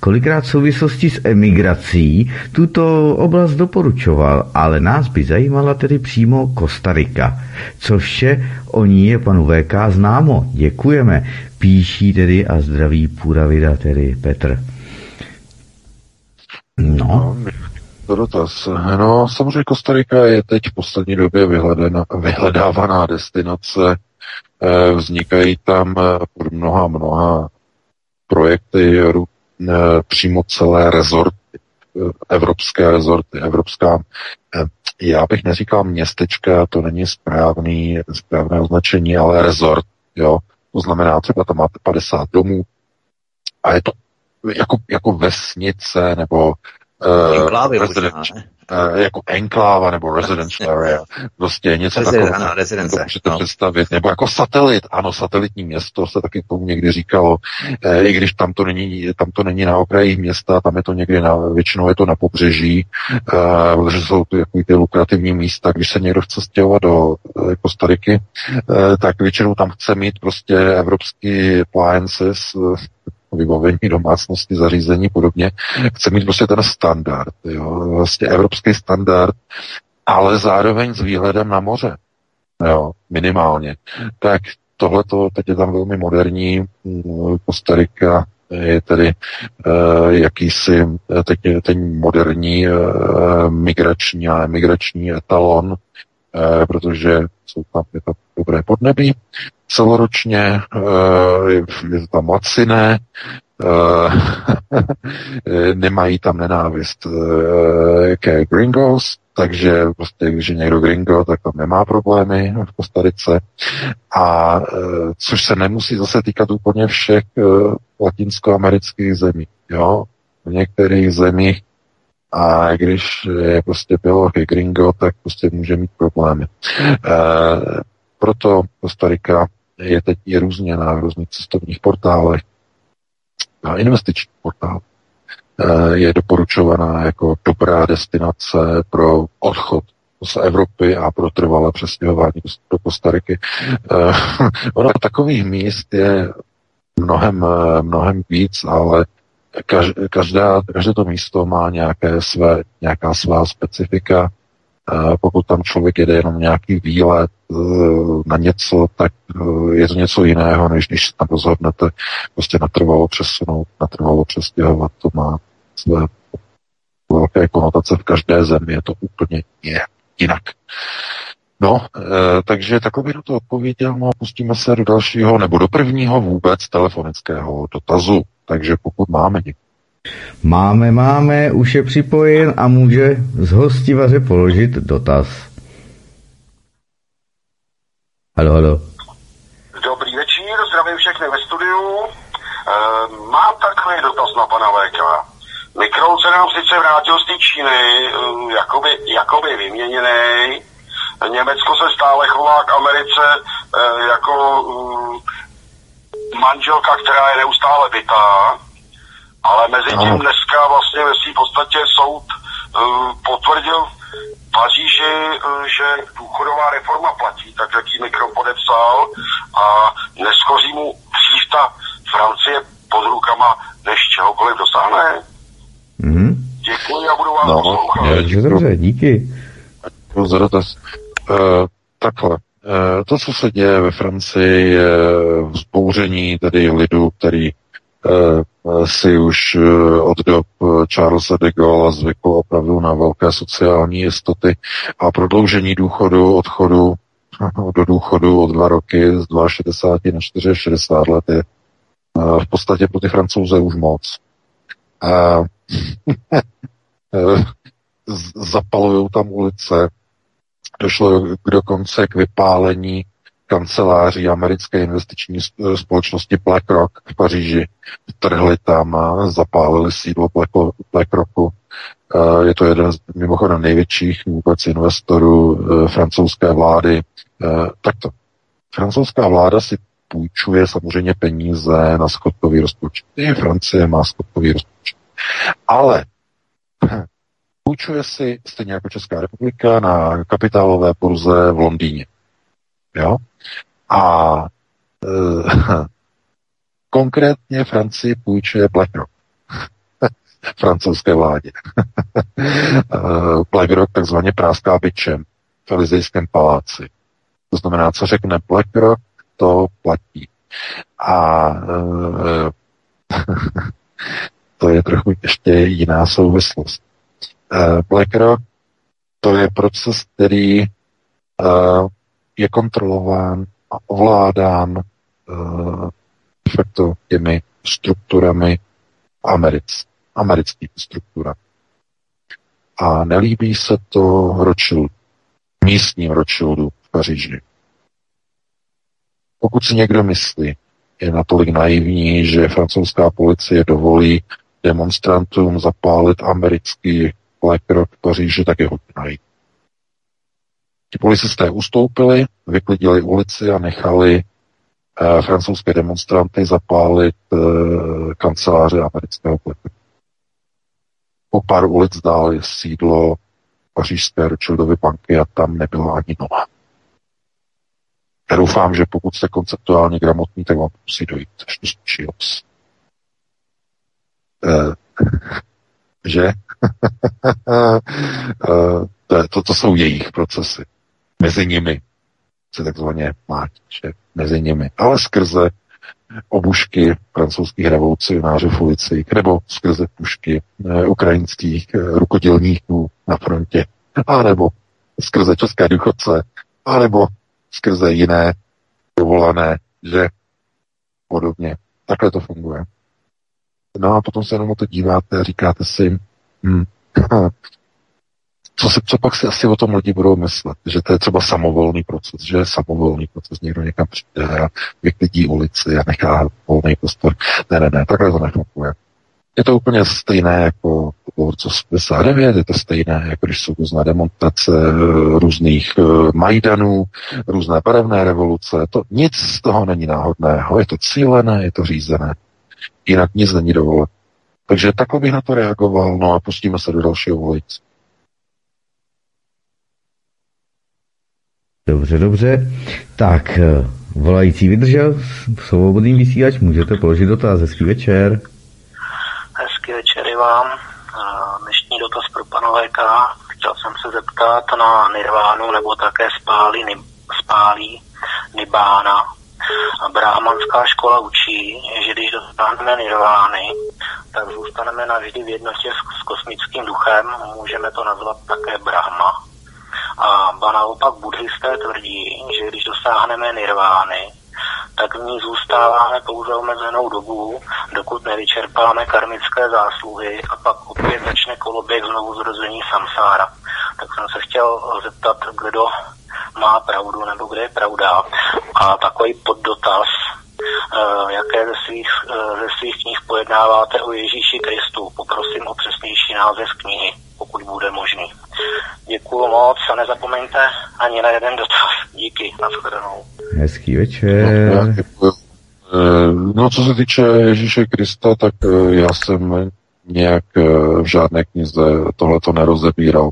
Kolikrát v souvislosti s emigrací tuto oblast doporučoval, ale nás by zajímala tedy přímo Kostarika. Co vše o ní je panu V K známo. Děkujeme. Píší tedy a zdraví Půravida, tedy Petr. No. To dotaz. No, samozřejmě Kostarika je teď v poslední době vyhledávaná destinace. Vznikají tam mnoha, mnoha projekty, přímo celé rezorty, evropské rezorty, evropská, já bych neříkal městečka, to není správný, správné označení, ale rezort, jo. To znamená, třeba tam máte padesát domů a je to jako, jako vesnice nebo Enklávy, uh, residence, uh, jako enkláva nebo residential area. Prostě něco takového. To můžete no. představit. Nebo jako satelit. Ano, satelitní město se taky tomu někdy říkalo. Eh, I když tam to není, tam to není na okrajích města, tam je to někdy na, většinou je to na pobřeží, eh, protože jsou tu jako ty lukrativní místa. Když se někdo chce stěhovat do eh, Kostariky, eh, tak většinou tam chce mít prostě evropský appliances, eh, vybavení domácnosti, zařízení podobně. Chce mít prostě ten standard, jo, vlastně evropský standard, ale zároveň s výhledem na moře, jo, minimálně. Tak tohleto teď je tam velmi moderní. Kostarika je tedy eh, jakýsi teď ten moderní eh, migrační a emigrační etalon, eh, protože jsou tam, je tam dobré podnebí, celoročně, je tam laciné, nemají tam nenávist ke gringos, takže prostě, když je někdo gringo, tak tam nemá problémy v Kostarice. A což se nemusí zase týkat úplně všech latinskoamerických zemí, jo? V některých zemích a když je prostě bylo ke gringo, tak prostě může mít problémy. Proto Kostarika je teď je různě na různých cestovních portálech, na investičních portálech. Je doporučovaná jako dobrá destinace pro odchod z Evropy a pro trvalé přestěhování do Kostariky. Ono takových míst je mnohem, mnohem víc, ale každá, každé to místo má nějaké své, nějaká svá specifika. Pokud tam člověk jede jenom nějaký výlet na něco, tak je to něco jiného, než když se tam rozhodnete prostě natrvalo přesunout, natrvalo přestěhovat. To má své velké konotace v každé zemi, je to úplně jinak. No, takže takhle bych to odpověděl, no a pustíme se do dalšího, nebo do prvního vůbec telefonického dotazu. Takže pokud máme někdo. Máme, máme, už je připojen a může zhostivaře položit dotaz. Halo, halo. Dobrý večer, zdravím všechny ve studiu. E, mám takový dotaz na pana V K. Mikron se nám sice vrátil z té Číny, jakoby, jakoby vyměněný. Německo se stále chová k Americe e, jako e, manželka, která je neustále bitá. Ale mezi tím dneska vlastně ve svým podstatě soud uh, potvrdil v Paříži, uh, že důchodová reforma platí, tak jak ji Macron podepsal a neschoří mu dřív ta Francie pod rukama, než čehokoliv dosáhne. Mm-hmm. Děkuji a budu vás no, poslouchat. Dobře, dobře, díky. Děkuji za dotaz. Uh, takhle. Uh, to, co se děje ve Francii, je vzbouření tedy lidu, který si už od dob Charlesa de Gaulle zvykl opravdu na velké sociální jistoty a prodloužení důchodu, odchodu do důchodu o dva roky z šedesáti dvou na šedesáti čtyři let je v podstatě pro ty Francouze už moc. A zapalujou tam ulice, došlo k dokonce k vypálení kanceláří americké investiční společnosti BlackRock v Paříži. Vtrhli tam a zapálili sídlo BlackRocku. Je to jeden z mimochodem největších vůbec investorů francouzské vlády. Takto. Francouzská vláda si půjčuje samozřejmě peníze na schodkový rozpočet. I Francie má schodkový rozpočet. Ale půjčuje si, stejně jako Česká republika, na kapitálové burze v Londýně. Jo? A e, konkrétně Francii půjčuje BlackRock. Francouzské vládě. BlackRock takzvaně práská bičem v Elizejském paláci. To znamená, co řekne BlackRock, to platí. A e, to je trochu ještě jiná souvislost. E, BlackRock, to je proces, který e, je kontrolován a ovládán e, fakto těmi strukturami americ, americkými strukturami. A nelíbí se to Rothschildu, místním Rothschildu v Paříži. Pokud si někdo myslí, je natolik naivní, že francouzská policie dovolí demonstrantům zapálit americký BlackRock v Paříži, tak je hodně naivní. Ti policisté ustoupili, vyklidili ulici a nechali eh, francouzské demonstranty zapálit eh, kanceláře amerického BlackRocku. Po pár ulic dál je sídlo pařížské Rothschildovy banky a tam nebyla ani noha. Já doufám, že pokud jste konceptuálně gramotní, tak vám musí dojít, až to slučí obs. Eh, že? eh, to, to, to jsou jejich procesy. Mezi nimi se takzvaně mlátí, že? Mezi nimi. Ale skrze obušky francouzských revolucionářů v ulici, nebo skrze pušky eh, ukrajinských eh, rukodělníků na frontě, anebo skrze české důchodce, anebo skrze jiné dovolené, že podobně. Takhle to funguje. No a potom se jenom o to díváte a říkáte si, hm, co, si, co pak si asi o tom lidi budou myslet, že to je třeba samovolný proces, že je samovolný proces, někdo někam přijde a vyklidí ulici a nechá volný prostor. Ne, ne, ne, takhle to nefunguje. Je to úplně stejné jako co sedmdesát devět, je to stejné, jako když jsou různé demonstrace různých majdanů, různé barevné revoluce. To, nic z toho není náhodného, je to cílené, je to řízené. Jinak nic není dovolené. Takže takhle bych na to reagoval, no a pustíme se do dalšího volající. Dobře, dobře. Tak, volající vydržel, svobodný vysílač, můžete položit dotaz, hezký večer. Hezký večer i vám. Dnešní dotaz pro pana V K. Chtěl jsem se zeptat na nirvánu, nebo také spálí, nib, spálí nibána. Bráhmanská škola učí, že když dostaneme nirvány, tak zůstaneme navždy v jednotě s, s kosmickým duchem, můžeme to nazvat také brahma. A ba naopak buddhisté tvrdí, že když dosáhneme nirvány, tak v ní zůstáváme pouze omezenou dobu, dokud nevyčerpáme karmické zásluhy a pak opět začne koloběh znovu zrození samsára. Tak jsem se chtěl zeptat, kdo má pravdu nebo kde je pravda. A takový poddotaz, jaké ze svých, ze svých knih pojednáváte o Ježíši Kristu. Poprosím o přesnější název knihy, pokud bude možný. Děkuju moc a nezapomeňte ani na jeden dotaz. Díky, nashledanou. Hezký večer. No, no co se týče Ježíše Krista, tak já jsem nějak v žádné knize tohleto nerozebíral,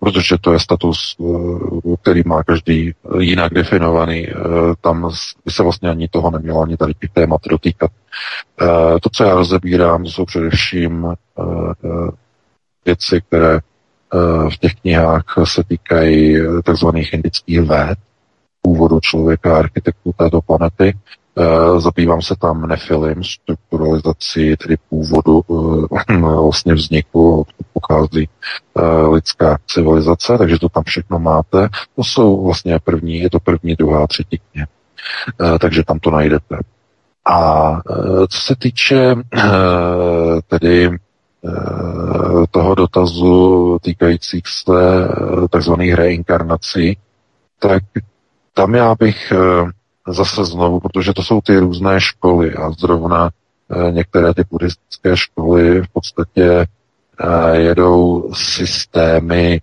protože to je status, který má každý jinak definovaný. Tam by se vlastně ani toho nemělo, ani tady těch témat dotýkat. To, co já rozebírám, jsou především věci, které v těch knihách se týkají takzvaných indických véd, původu člověka a architektů této planety. Zabývám se tam nefilim, strukturalizací, tedy původu vlastně vzniku, odkud pochází lidská civilizace, takže to tam všechno máte. To jsou vlastně první, je to první, druhá, třetí kniha. Takže tam to najdete. A co se týče tedy toho dotazu týkajících se takzvaných reinkarnací, tak tam já bych zase znovu, protože to jsou ty různé školy a zrovna některé ty buddhistické školy v podstatě jedou systémy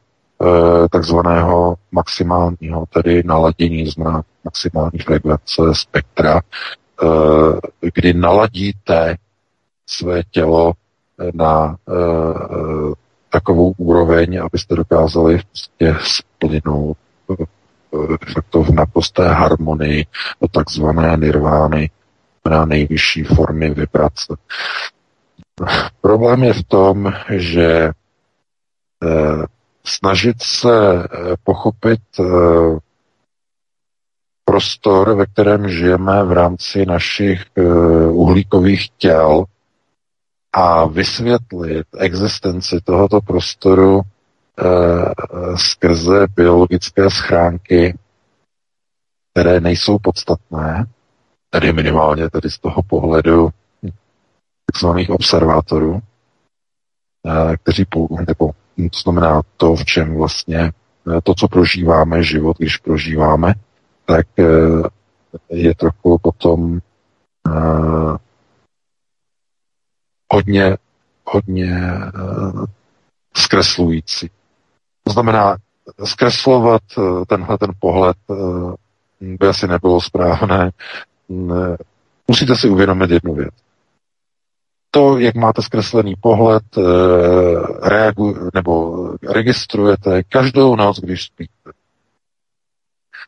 takzvaného maximálního, tedy naladění, znamená maximální frekvence spektra, kdy naladíte své tělo na takovou úroveň, abyste dokázali prostě splynout v naprosté harmonii do takzvané nirvány, na nejvyšší formy vibrace. Problém je v tom, že snažit se pochopit prostor, ve kterém žijeme v rámci našich uhlíkových těl a vysvětlit existenci tohoto prostoru skrze biologické schránky, které nejsou podstatné, tedy minimálně tedy z toho pohledu takzvaných observátorů, kteří, nebo to znamená to, v čem vlastně to, co prožíváme, život, když prožíváme, tak je trochu potom hodně, hodně zkreslující. To znamená, zkreslovat tenhle ten pohled by asi nebylo správné. Musíte si uvědomit jednu věc. To, jak máte zkreslený pohled, reagu, nebo registrujete každou noc, když spíte.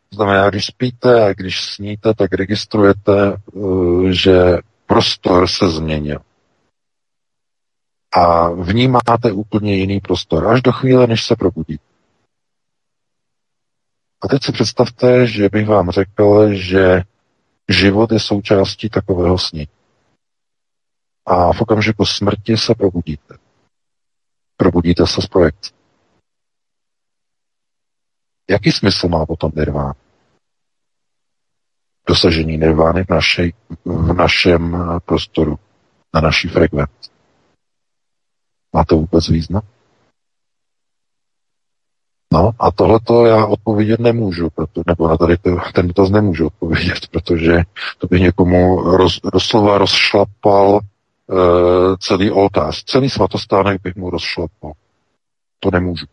To znamená, když spíte a když sníte, tak registrujete, že prostor se změnil. A vnímáte úplně jiný prostor, až do chvíle, než se probudíte. A teď si představte, že bych vám řekl, že život je součástí takového sní. A v okamžiku smrti se probudíte. Probudíte se z projekce. Jaký smysl má potom nirvána? Dosažení nirvány v, naši, v našem prostoru, na naší frekvenci. Má to vůbec význam? No a tohleto já odpovědět nemůžu, proto, nebo na tady to, ten dotaz nemůžu odpovědět, protože to by někomu roz, doslova rozšlapal uh, celý oltář. Celý svatostánek bych mu rozšlapal. To nemůžu.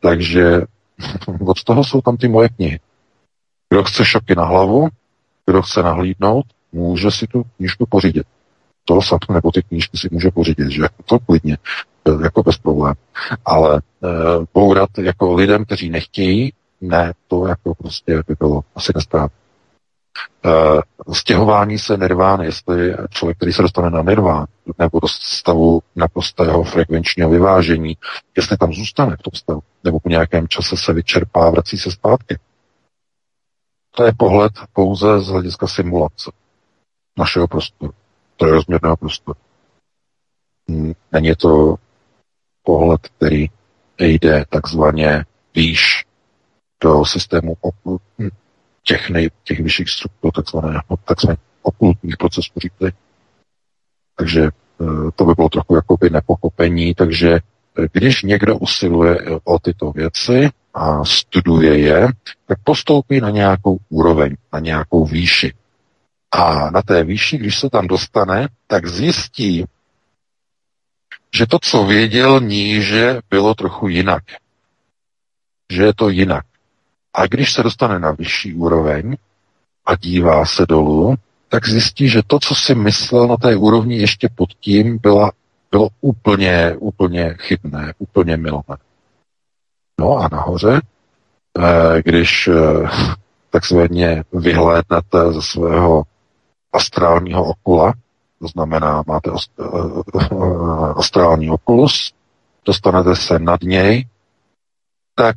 Takže od toho jsou tam ty moje knihy. Kdo chce šoky na hlavu, kdo chce nahlídnout, může si tu knížku pořídit. To sám, nebo ty knížky si může pořídit, že to klidně, jako bez problémů. Ale e, bourat jako lidem, kteří nechtějí, ne, to jako prostě by bylo asi nesprávně. E, stěhování se nirvány, jestli člověk, který se dostane na nirvánu, nebo do stavu naprostého frekvenčního vyvážení, jestli tam zůstane v tom stavu, nebo po nějakém čase se vyčerpá, vrací se zpátky. To je pohled pouze z hlediska simulace našeho prostoru. Trojrozměrného prostoru. Není to pohled, který jde takzvaně výš do systému oku, těch, nej, těch vyšších struktur, takzvaného takzvaných okultních procesů. Takže to by bylo trochu jakoby nepochopení. Takže když někdo usiluje o tyto věci a studuje je, tak postoupí na nějakou úroveň, na nějakou výši. A na té výši, když se tam dostane, tak zjistí, že to, co věděl níže, bylo trochu jinak. Že je to jinak. A když se dostane na vyšší úroveň a dívá se dolů, tak zjistí, že to, co si myslel na té úrovni ještě pod tím, byla, bylo úplně, úplně chybné, úplně mylné. No a nahoře, když takzvaně vyhlédnete ze svého astrálního okula, to znamená, máte astrální okulus, dostanete se nad něj, tak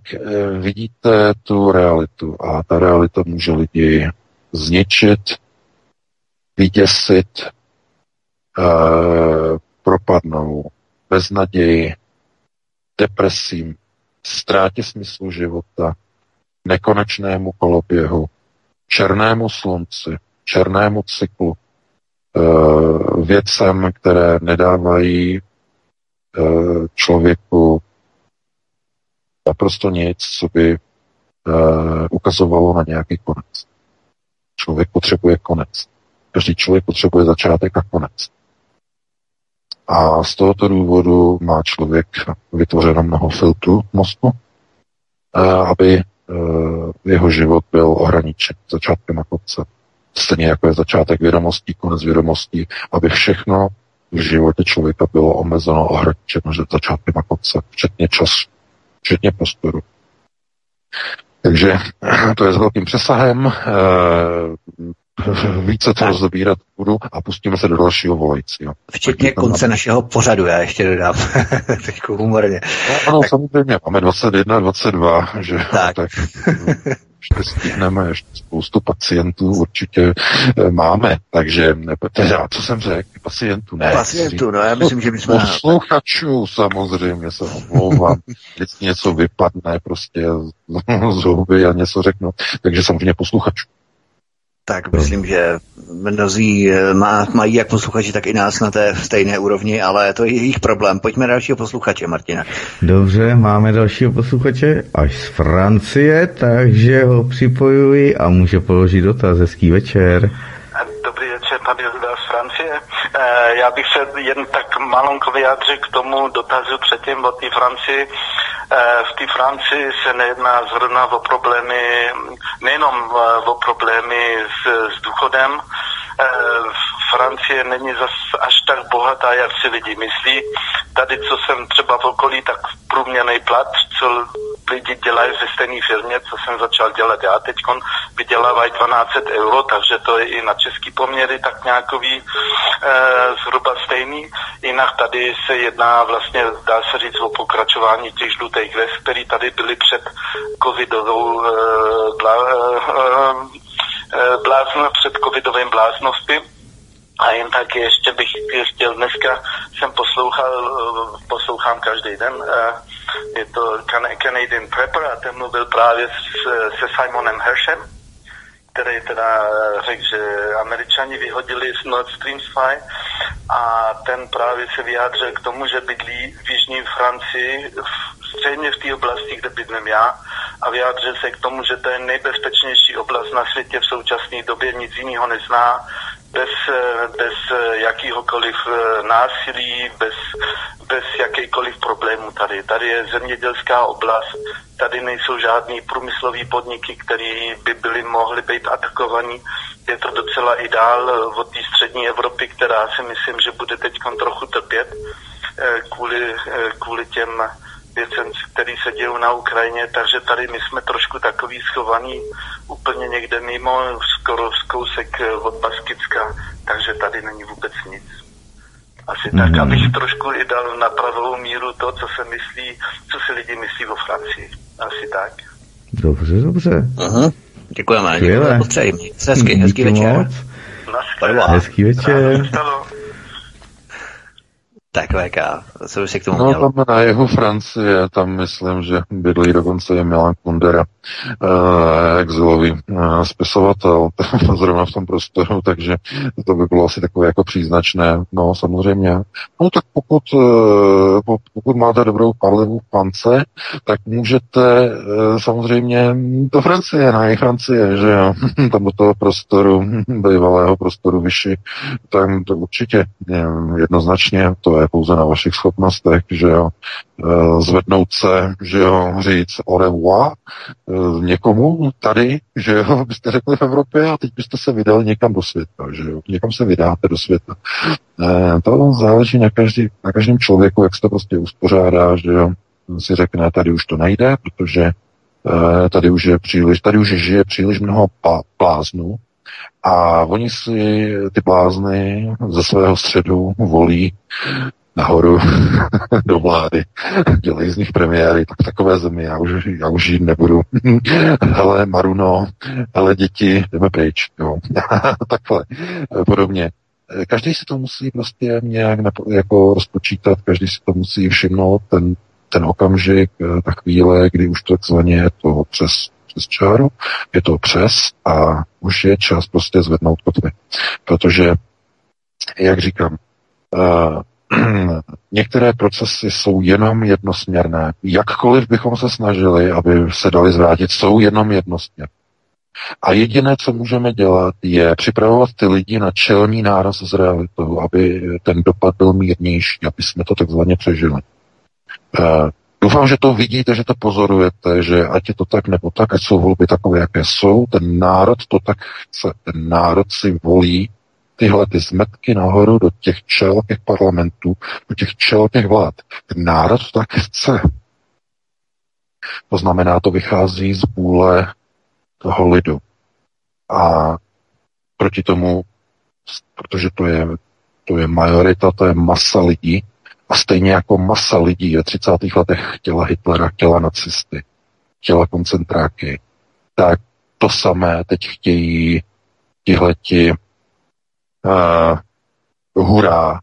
vidíte tu realitu a ta realita může lidi zničit, vyděsit, eh, propadnou beznaději, depresím, ztrátě smyslu života, nekonečnému koloběhu, černému slunci, černému cyklu, věcem, které nedávají člověku naprosto nic, co by uh, ukazovalo na nějaký konec. Člověk potřebuje konec. Každý člověk potřebuje začátek a konec. A z tohoto důvodu má člověk vytvořeno mnoho filtrů mozku, uh, aby uh, jeho život byl ohraničen začátkem a koncem. Stejně jako je začátek vědomostí, konec vědomostí, aby všechno v životě člověka bylo omezeno, ohraničeno, že začátkem a koncem, včetně času, včetně prostoru. Takže to je s velkým přesahem, více toho zabírat budu a pustíme se do dalšího volajícího. Včetně konce našeho pořadu, já ještě dodám teď humorně. No, ano, tak. Samozřejmě, máme dvacet jedna, dvacet dva, že tak. tak ještě stihneme, ještě spoustu pacientů určitě máme, takže teda, co jsem řekl, pacientů ne. Pacientů, no já myslím, že my jsme... Posluchačů samozřejmě, se omlouvám, vždycky něco vypadne prostě z huby a něco řeknu, takže samozřejmě posluchačů. Tak myslím, že mnozí má, mají jak posluchači, tak i nás na té stejné úrovni, ale to je jejich problém. Pojďme dalšího posluchače, Martina. Dobře, máme dalšího posluchače až z Francie, takže ho připojuji a může položit dotaz. Hezký večer. Dobrý večer, tady Zda z Francie. E, já bych se jen tak malonko vyjádřil k tomu dotazu předtím o té Francii. V té Francii se nejedná zrovna o problémy, nejenom o problémy s, s důchodem. Francie není zas až tak bohatá, jak si lidi myslí. Tady, co jsem třeba v okolí, tak průměrný plat, co lidi dělají ve stejné firmě, co jsem začal dělat já teď, vydělávají dvanáct set euro, takže to je i na český poměry tak nějakový e, zhruba stejný. Jinak tady se jedná vlastně, dá se říct, o pokračování těch žlutých vest, které tady byly před covidovou e, blá, e, blázno, před covidovým bláznostem. A jen tak ještě bych chtěl, dneska jsem poslouchal, poslouchám každý den, je to Canadian Prepper a ten mluvil právě se Simonem Hershem, který teda řekl, že Američani vyhodili z Nord Stream A G a ten právě se vyjádřil k tomu, že bydlí v jižní Francii, stejně v té oblasti, kde bydlím já, a vyjádřil se k tomu, že to je nejbezpečnější oblast na světě v současné době, nic jiného nezná, bez, bez jakýhokoliv násilí, bez, bez jakýkoliv problému tady. Tady je zemědělská oblast, tady nejsou žádný průmyslový podniky, které by byly, mohly být atakovaní. Je to docela i dál od té střední Evropy, která si myslím, že bude teď trochu trpět kvůli, kvůli těm věcem, který se dějí na Ukrajině, takže tady my jsme trošku takový schovaní úplně někde mimo, skoro kousek od Baskicka, takže tady není vůbec nic. Asi mm-hmm. tak, abych trošku i dal na pravou míru to, co se myslí, co si lidi myslí o Francii. Asi tak. Dobře, dobře. Aha. Děkujeme. Děkujeme. Děkujeme. Hezky, hezký večer. Hezký večer. Tak V K, co by si k tomu měl? No tam na jihu Francie, tam myslím, že bydlí dokonce je Milan Kundera, eh, exilový eh, spisovatel, zrovna v tom prostoru, takže to by bylo asi takové jako příznačné, no samozřejmě. No tak pokud, eh, pokud máte dobrou palivu v pance, tak můžete eh, samozřejmě do Francie, na jih Francie, že jo, tam do toho prostoru, bývalého prostoru Vyši, tam to určitě eh, jednoznačně to je pouze na vašich schopnostech, že jo, zvednout se, že jo, říct au revoir někomu tady, že jo, byste řekli v Evropě a teď byste se vydali někam do světa, že jo, někam se vydáte do světa. To záleží na, každý, na každém člověku, jak se to prostě uspořádá, že jo, si řekne, tady už to nejde, protože tady už je příliš, tady už žije příliš mnoho bláznů a oni si ty blázny ze svého středu volí nahoru do vlády. Dělají z nich premiéry, tak takové zemi, já už, já už jít nebudu. Hele, Maruno, hele, děti, jdeme pryč. Jo. Takhle, podobně. Každý si to musí prostě nějak jako rozpočítat, každý si to musí všimnout, ten, ten okamžik, ta chvíle, kdy už takzvaně je to přes z čáru, je to přes a už je čas prostě zvednout kotvy. Protože, jak říkám, některé procesy jsou jenom jednosměrné. Jakkoliv bychom se snažili, aby se dali zvrátit, jsou jenom jednosměrné. A jediné, co můžeme dělat, je připravovat ty lidi na čelný náraz s realitou, aby ten dopad byl mírnější, aby jsme to takzvaně přežili. Uh, doufám, že to vidíte, že to pozorujete, že ať je to tak nebo tak, ať jsou volby takové, jaké jsou, ten národ to tak chce. Ten národ si volí tyhle ty zmetky nahoru do těch čel těch parlamentů, do těch čel těch vlád. Ten národ to tak chce. To znamená, to vychází z vůle toho lidu. A proti tomu, protože to je, to je majorita, to je masa lidí, a stejně jako masa lidí ve třicátých letech chtěla Hitlera, chtěla nacisty, chtěla koncentráky, tak to samé teď chtějí tihleti uh, hurá,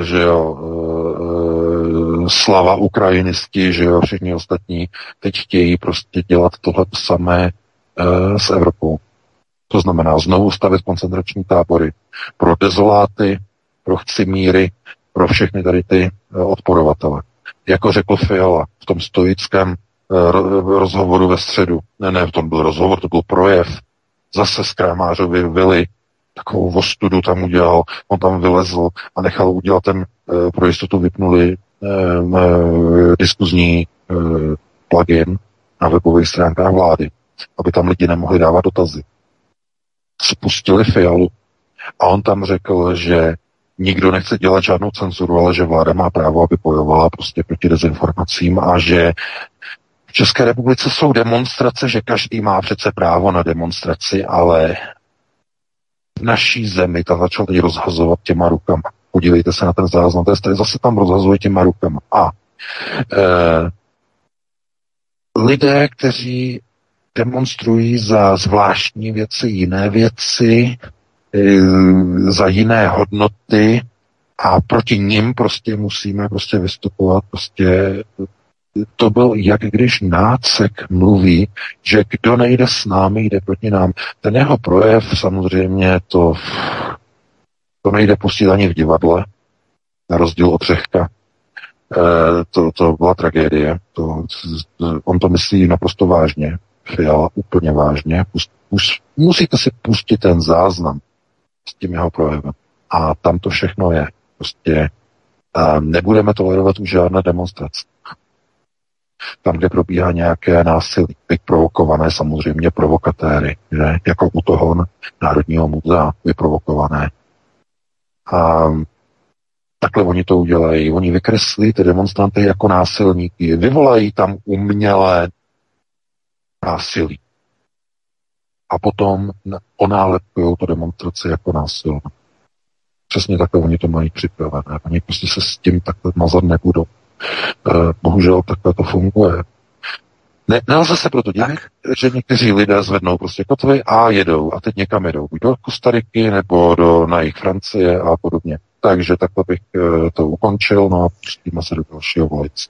že jo, uh, slava ukrajinisti, že jo, všichni ostatní, teď chtějí prostě dělat tohle samé uh, s Evropou. To znamená znovu stavět koncentrační tábory pro dezoláty, pro chcimíry, pro všechny tady ty odporovatele. Jako řekl Fiala v tom stoickém rozhovoru ve středu. Ne, ne, to byl rozhovor, to byl projev. Zase z Kramářovy vily takovou ostudu tam udělal. On tam vylezl a nechal udělat ten, pro jistotu vypnuli diskuzní plugin na webových stránkách vlády, aby tam lidi nemohli dávat dotazy. Spustili Fialu a on tam řekl, že nikdo nechce dělat žádnou cenzuru, ale že vláda má právo, aby bojovala prostě proti dezinformacím a že v České republice jsou demonstrace, že každý má přece právo na demonstraci, ale v naší zemi ta začala teď rozhazovat těma rukama. Podívejte se na ten záznam, to je zase tam rozhazuje těma rukama. A eh, lidé, kteří demonstrují za zvláštní věci, jiné věci, za jiné hodnoty a proti nim prostě musíme prostě vystupovat. Prostě to byl, jak když Nácek mluví, že kdo nejde s námi, jde proti nám. Ten jeho projev samozřejmě to, to nejde pustit ani v divadle, na rozdíl od Řehka. E, to, to byla tragédie. To, on to myslí naprosto vážně. Fiala úplně vážně. Pust, pust, musíte si pustit ten záznam s tím jeho projevem. A tam to všechno je. Prostě nebudeme tolerovat už žádné demonstrace. Tam, kde probíhá nějaké násilí, vyprovokované samozřejmě provokatéry, že? Jako u toho Národního muzea vyprovokované. A takhle oni to udělají. Oni vykreslí ty demonstranty jako násilníky. Vyvolají tam umělé násilí. A potom onálepkují to demonstraci jako násilnou. Přesně takhle oni to mají připravené. Oni prostě se s tím takhle mazat nebudou. Bohužel takhle to funguje. Ne, nelze se proto dělat, že někteří lidé zvednou prostě kotvy a jedou. A teď někam jedou. Buď do Kostariky nebo do, na jejich Francie a podobně. Takže takhle bych to ukončil. No a pustíme se do dalšího volice.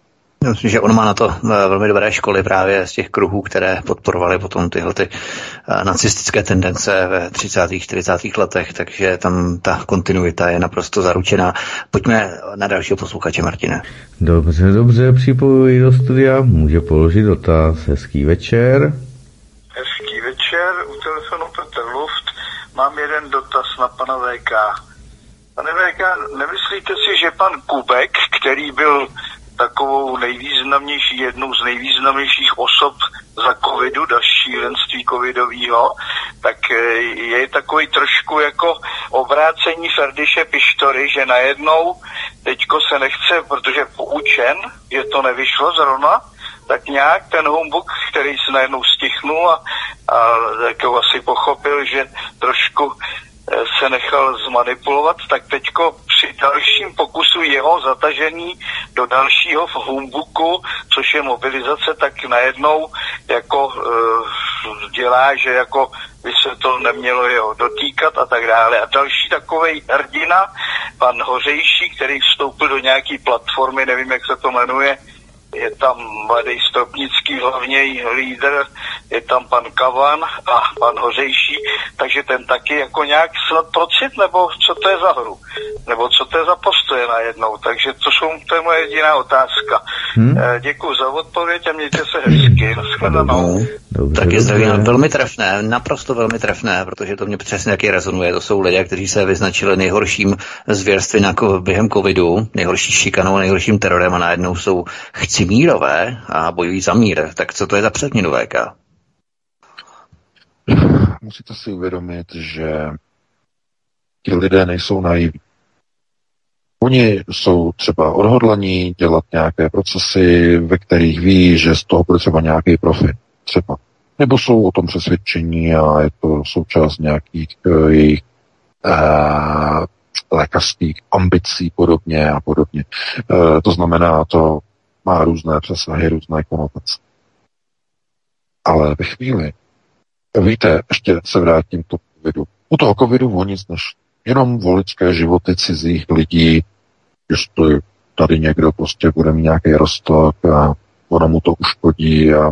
Myslím, že on má na to velmi dobré školy právě z těch kruhů, které podporovaly potom tyhle ty nacistické tendence ve třicátých, čtyřicátých letech, takže tam ta kontinuita je naprosto zaručená. Pojďme na dalšího posluchače, Martine. Dobře, dobře, připojuji do studia, může položit dotaz. Hezký večer. Hezký večer, u telefonu Petr Luft, mám jeden dotaz na pana V K. Pane V K, nemyslíte si, že pan Kubek, který byl takovou nejvýznamnější, jednou z nejvýznamnějších osob za covidu, za šílenství covidového, tak je takový trošku jako obrácení Ferdiše Pištory, že najednou teďko se nechce, protože poučen, že to nevyšlo zrovna, tak nějak ten humbuk, který se najednou stichnul a, a jako asi pochopil, že trošku se nechal zmanipulovat, tak teďko při dalším pokusu jeho zatažení do dalšího humbuku, což je mobilizace, tak najednou jako e, dělá, že jako by se to nemělo jeho dotýkat a tak dále. A další takovej hrdina, pan Hořejší, který vstoupil do nějaký platformy, nevím, jak se to jmenuje, je tam mladý Stropnický, hlavně lídr, je tam pan Kavan a pan Hořejší, takže ten taky jako nějak snad procit, nebo co to je za hru, nebo co to je za postoje najednou, takže to, jsou, to je moje jediná otázka. Hmm? Děkuji za odpověď a mějte se hezky. Naschledanou. Tak je zdravím, velmi trefné, naprosto velmi trefné, protože to mě přesně taky rezonuje, to jsou lidé, kteří se vyznačili nejhorším zvěrství během covidu, nejhorší šikanou, nejhorším terorem a najednou jsou chci mírové a bojují za mír. Tak co to je za předměnu V K? Musíte si uvědomit, že ti lidé nejsou naivní. Oni jsou třeba odhodlaní dělat nějaké procesy, ve kterých ví, že z toho bude třeba nějaký profit. Třeba. Nebo jsou o tom přesvědčení a je to součást nějakých uh, jejich uh, lékařských ambicí podobně a podobně. E, to znamená, to má různé přesahy, různé konotace. Ale ve chvíli, víte, ještě se vrátím k tomu covidu. U toho covidu o nic nešlo. Jenom voličské životy cizích lidí, jestli tady někdo prostě bude mít nějaký roztok a ono mu to uškodí a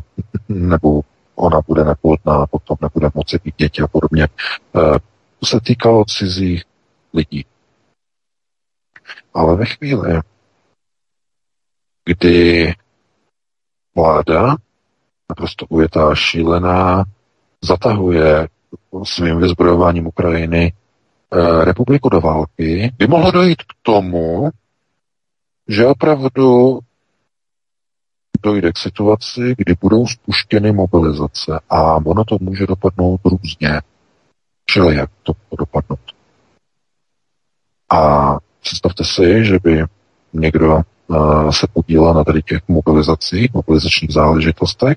nebo ona bude neplodná, potom nebude moci mít děti a podobně. E, to se týkalo cizích lidí. Ale ve chvíli, kdy vláda, naprosto ujetá, šílená, zatahuje svým vyzbrojováním Ukrajiny eh, republiku do války, by mohlo dojít k tomu, že opravdu dojde k situaci, kdy budou spuštěny mobilizace a ono to může dopadnout různě. Čili jak to dopadnout? A představte si, že by někdo uh, se podílel na tady těch mobilizacích, mobilizačních záležitostech,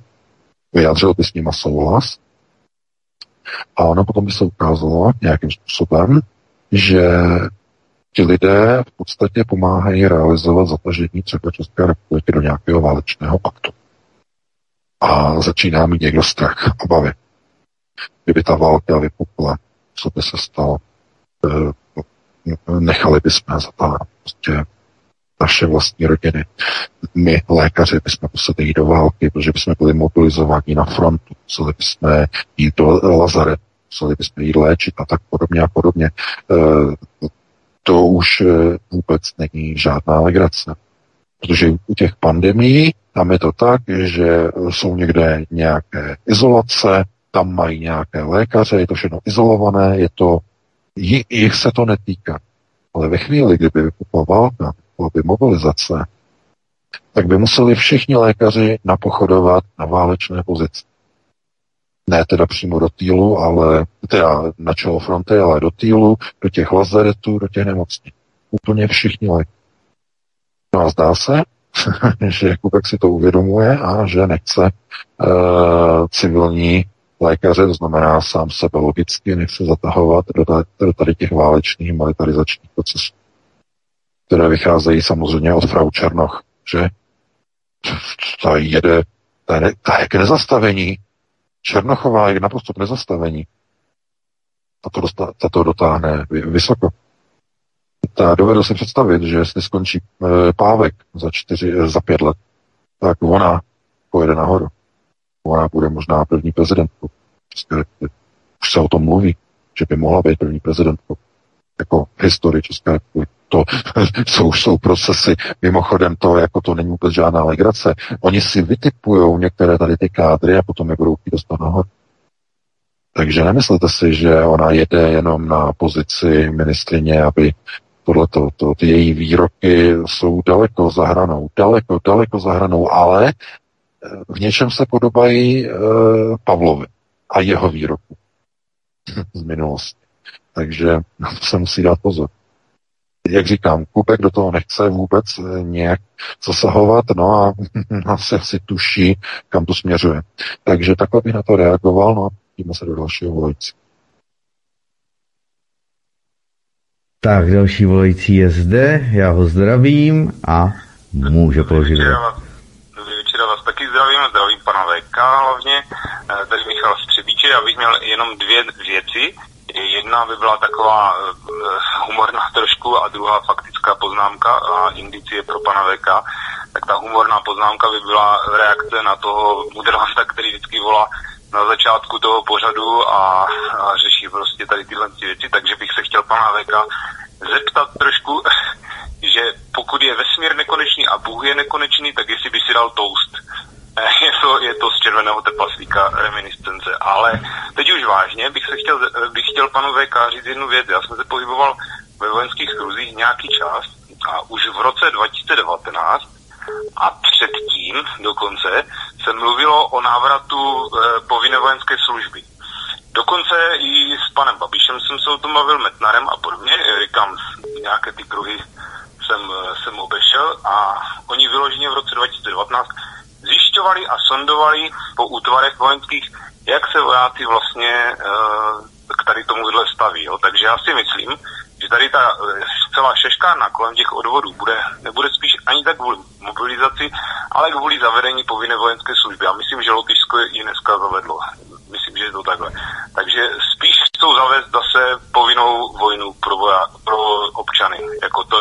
vyjádřil by s nima souhlas a ono potom by se ukázalo nějakým způsobem, že ti lidé v podstatě pomáhají realizovat zatažení třeba České republiky do nějakého válečného paktu. A začíná mít někdo strach a obavy. Kdyby ta válka vypukla, co by se stalo? Uh, Nechali bychom zatáhnout prostě naše vlastní rodiny. My, lékaři, bychom museli jít do války, protože bychom byli mobilizováni na frontu, museli bychom jít do lazaretu, museli bychom jít léčit a tak podobně a podobně. To už vůbec není žádná legrace. Protože u těch pandemií tam je to tak, že jsou někde nějaké izolace, tam mají nějaké lékaře, je to všechno izolované, je to jich se to netýká. Ale ve chvíli, kdyby vypukla válka, by mobilizace, tak by museli všichni lékaři napochodovat na válečné pozici. Ne teda přímo do týlu, ale teda na čelo fronty, ale do týlu, do těch lazaretů, do těch nemocnic. Úplně všichni lékaři. No a zdá se, že Kubek si to uvědomuje a že nechce uh, civilní lékaře, to znamená sám sebe logicky, nechce zatahovat do tady, do tady těch válečných militarizačních procesů, které vycházejí samozřejmě od frau Černoch, že ta jede, ta je, ta je k nezastavení. Černochová je naprosto k nezastavení. Ta to, dosta, ta to dotáhne vysoko. Ta dovedl si představit, že jestli skončí Pávek za čtyři, za pět let, tak ona pojede nahoru. Ona bude možná první prezidentkou. Už se o tom mluví, že by mohla být první prezidentkou. Jako v historii České republiky. To jsou, jsou procesy, mimochodem to, jako to není vůbec žádná legrace. Oni si vytipujou některé tady ty kádry a potom je budou chtít dostat nahoru. Takže nemyslete si, že ona jede jenom na pozici ministrině, aby tohleto, to, ty její výroky jsou daleko za hranou. Daleko, daleko za hranou, ale v něčem se podobají e, Pavlovi a jeho výroku z minulosti. Takže na to se musí dát pozor. Jak říkám, Kubek do toho nechce vůbec nějak zasahovat, no a asi, asi tuší, kam to směřuje. Takže takhle bych na to reagoval, no a pojďme se do dalšího volající. Tak, další volající je zde, já ho zdravím a může položit. Zdravím, zdravím pana V K hlavně, tady Michal z Třebíče, já bych měl jenom dvě věci. Jedna by byla taková humorná trošku a druhá faktická poznámka a indicie pro pana V K. tak ta humorná poznámka by byla reakce na toho mudrlásta, který vždycky volá na začátku toho pořadu a, a řeší prostě tady tyhle věci, takže bych se chtěl pana Veka zeptat trošku, že pokud je vesmír nekonečný a Bůh je nekonečný, tak jestli by si dal toast. Je to, je to z Červeného trpaslíka reminiscence, ale teď už vážně bych se chtěl, bych chtěl panu V K říct jednu věc. Já jsem se pohyboval ve vojenských kruzích nějaký čas a už v roce dva tisíce devatenáct a předtím dokonce se mluvilo o návratu e, povinné vojenské služby. Dokonce i s panem Babišem jsem se o tom bavil, Metnarem a podobně, říkám, nějaké ty kruhy jsem, jsem obešel a oni vyloženě v roce dva tisíce devatenáct zjišťovali a sondovali po útvarech vojenských, jak se vojáci vlastně e, k tady tomuhle staví. Jo. Takže já si myslím, že tady ta celá šeškárna kolem těch odvodů bude, nebude spíš ani tak kvůli mobilizaci, ale kvůli zavedení povinné vojenské služby. Já myslím, že Lotyšsko ji dneska zavedlo. Myslím, že je to takhle. Takže spíš chcou zavést zase povinnou vojnu pro, voja, pro občany. Jako to,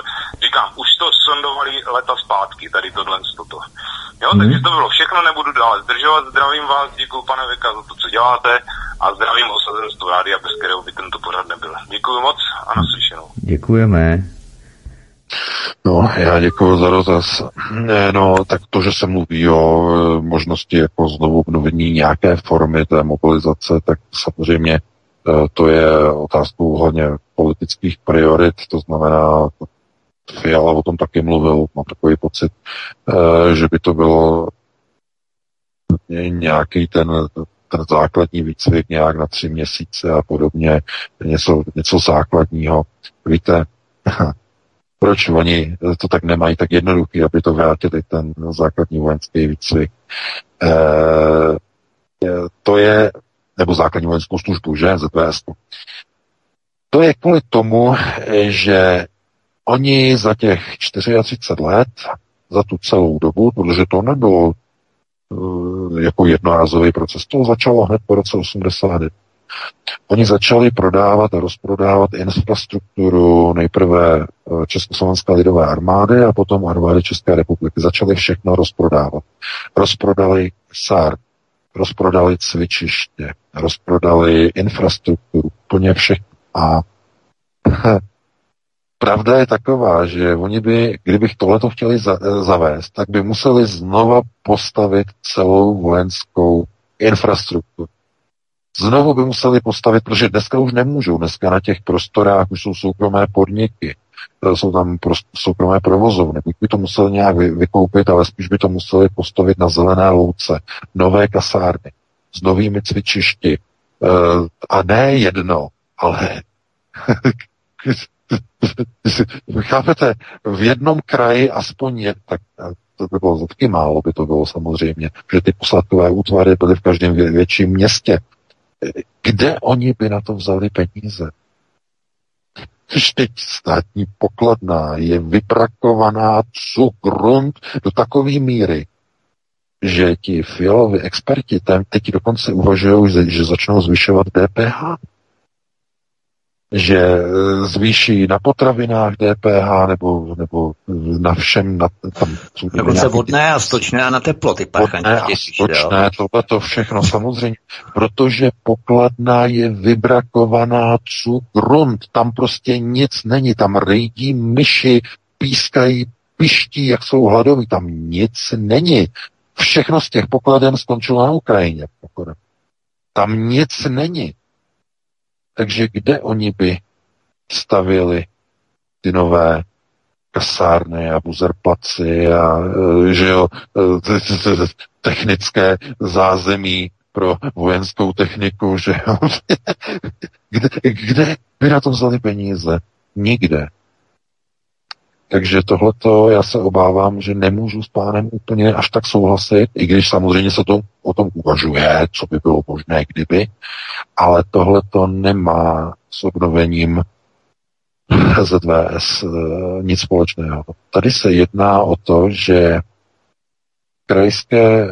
říkám, už to sondovali leta zpátky, tady tohle z toto. Jo, mm. takže to bylo všechno, nebudu dále zdržovat, zdravím vás, děkuju pane Veka za to, co děláte a zdravím osazenstvo rádia, bez kterého by tento pořad nebyl. Děkuju moc a naslyšenou. Děkujeme. No, já děkuju za dotaz. No, tak to, že se mluví o možnosti jako znovu obnovení nějaké formy té mobilizace, tak samozřejmě to je otázkou hlavně politických priorit, to znamená, Fiala o tom taky mluvil, mám takový pocit, že by to bylo nějaký ten, ten základní výcvik nějak na tři měsíce a podobně, něco, něco základního. Víte, proč oni to tak nemají tak jednoduchý, aby to vrátili, ten základní vojenský výcvik. E, to je, nebo základní vojenskou službu, že? Z T S. To je kvůli tomu, že oni za těch třicet čtyři let, za tu celou dobu, protože to nebylo uh, jako jednorázový proces, to začalo hned po roce osmdesát. Oni začali prodávat a rozprodávat infrastrukturu nejprve Československé lidové armády a potom armády České republiky. Začali všechno rozprodávat. Rozprodali S A R, rozprodali cvičiště, rozprodali infrastrukturu, úplně všechno. A pravda je taková, že oni by, kdybych tohleto chtěli za, zavést, tak by museli znova postavit celou vojenskou infrastrukturu. Znovu by museli postavit, protože dneska už nemůžou, dneska na těch prostorách už jsou soukromé podniky, jsou tam prost, soukromé provozovny, buď by to museli nějak vy, vykoupit, ale spíš by to museli postavit na zelené louce, nové kasárny s novými cvičišti a ne jedno, ale... Chápete, v jednom kraji aspoň je, tak to by bylo zatky málo, by to bylo samozřejmě, že ty posádkové útvary byly v každém vě- větším městě. Kde oni by na to vzali peníze? Když teď státní pokladna je vyprakovaná cukrunt do takové míry, že ti Fialovi experti tam teď dokonce uvažují, že začnou zvyšovat D P H. Že zvýší na potravinách D P H nebo, nebo na všem. Na, tam jsou nebo se vodné a stočné a na teplo. Ty vodné a stočné, tohle to všechno samozřejmě, protože pokladna je vybrakovaná cukrunt. Tam prostě nic není. Tam rejdí myši, pískají, piští, jak jsou hladoví. Tam nic není. Všechno z těch pokladen skončilo na Ukrajině. Tam nic není. Takže kde oni by stavěli ty nové kasárny a buzerplaci a že jo, technické zázemí pro vojenskou techniku, že jo. Kde, kde by na to vzali peníze? Nikde. Takže tohleto já se obávám, že nemůžu s pánem úplně až tak souhlasit, i když samozřejmě se to, o tom uvažuje, co by bylo možné kdyby, ale tohleto nemá s obnovením Z V S nic společného. Tady se jedná o to, že krajské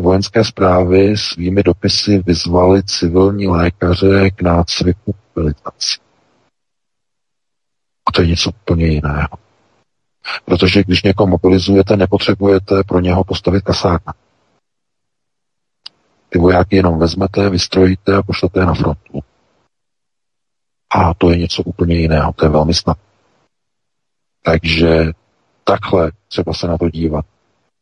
vojenské správy svými dopisy vyzvaly civilní lékaře k nácviku mobilizaci. A to je něco úplně jiného. Protože když někoho mobilizujete, nepotřebujete pro něho postavit kasárna. Ty vojáky jenom vezmete, vystrojíte a pošlete je na frontu. A to je něco úplně jiného, to je velmi snadné. Takže takhle třeba se na to dívat.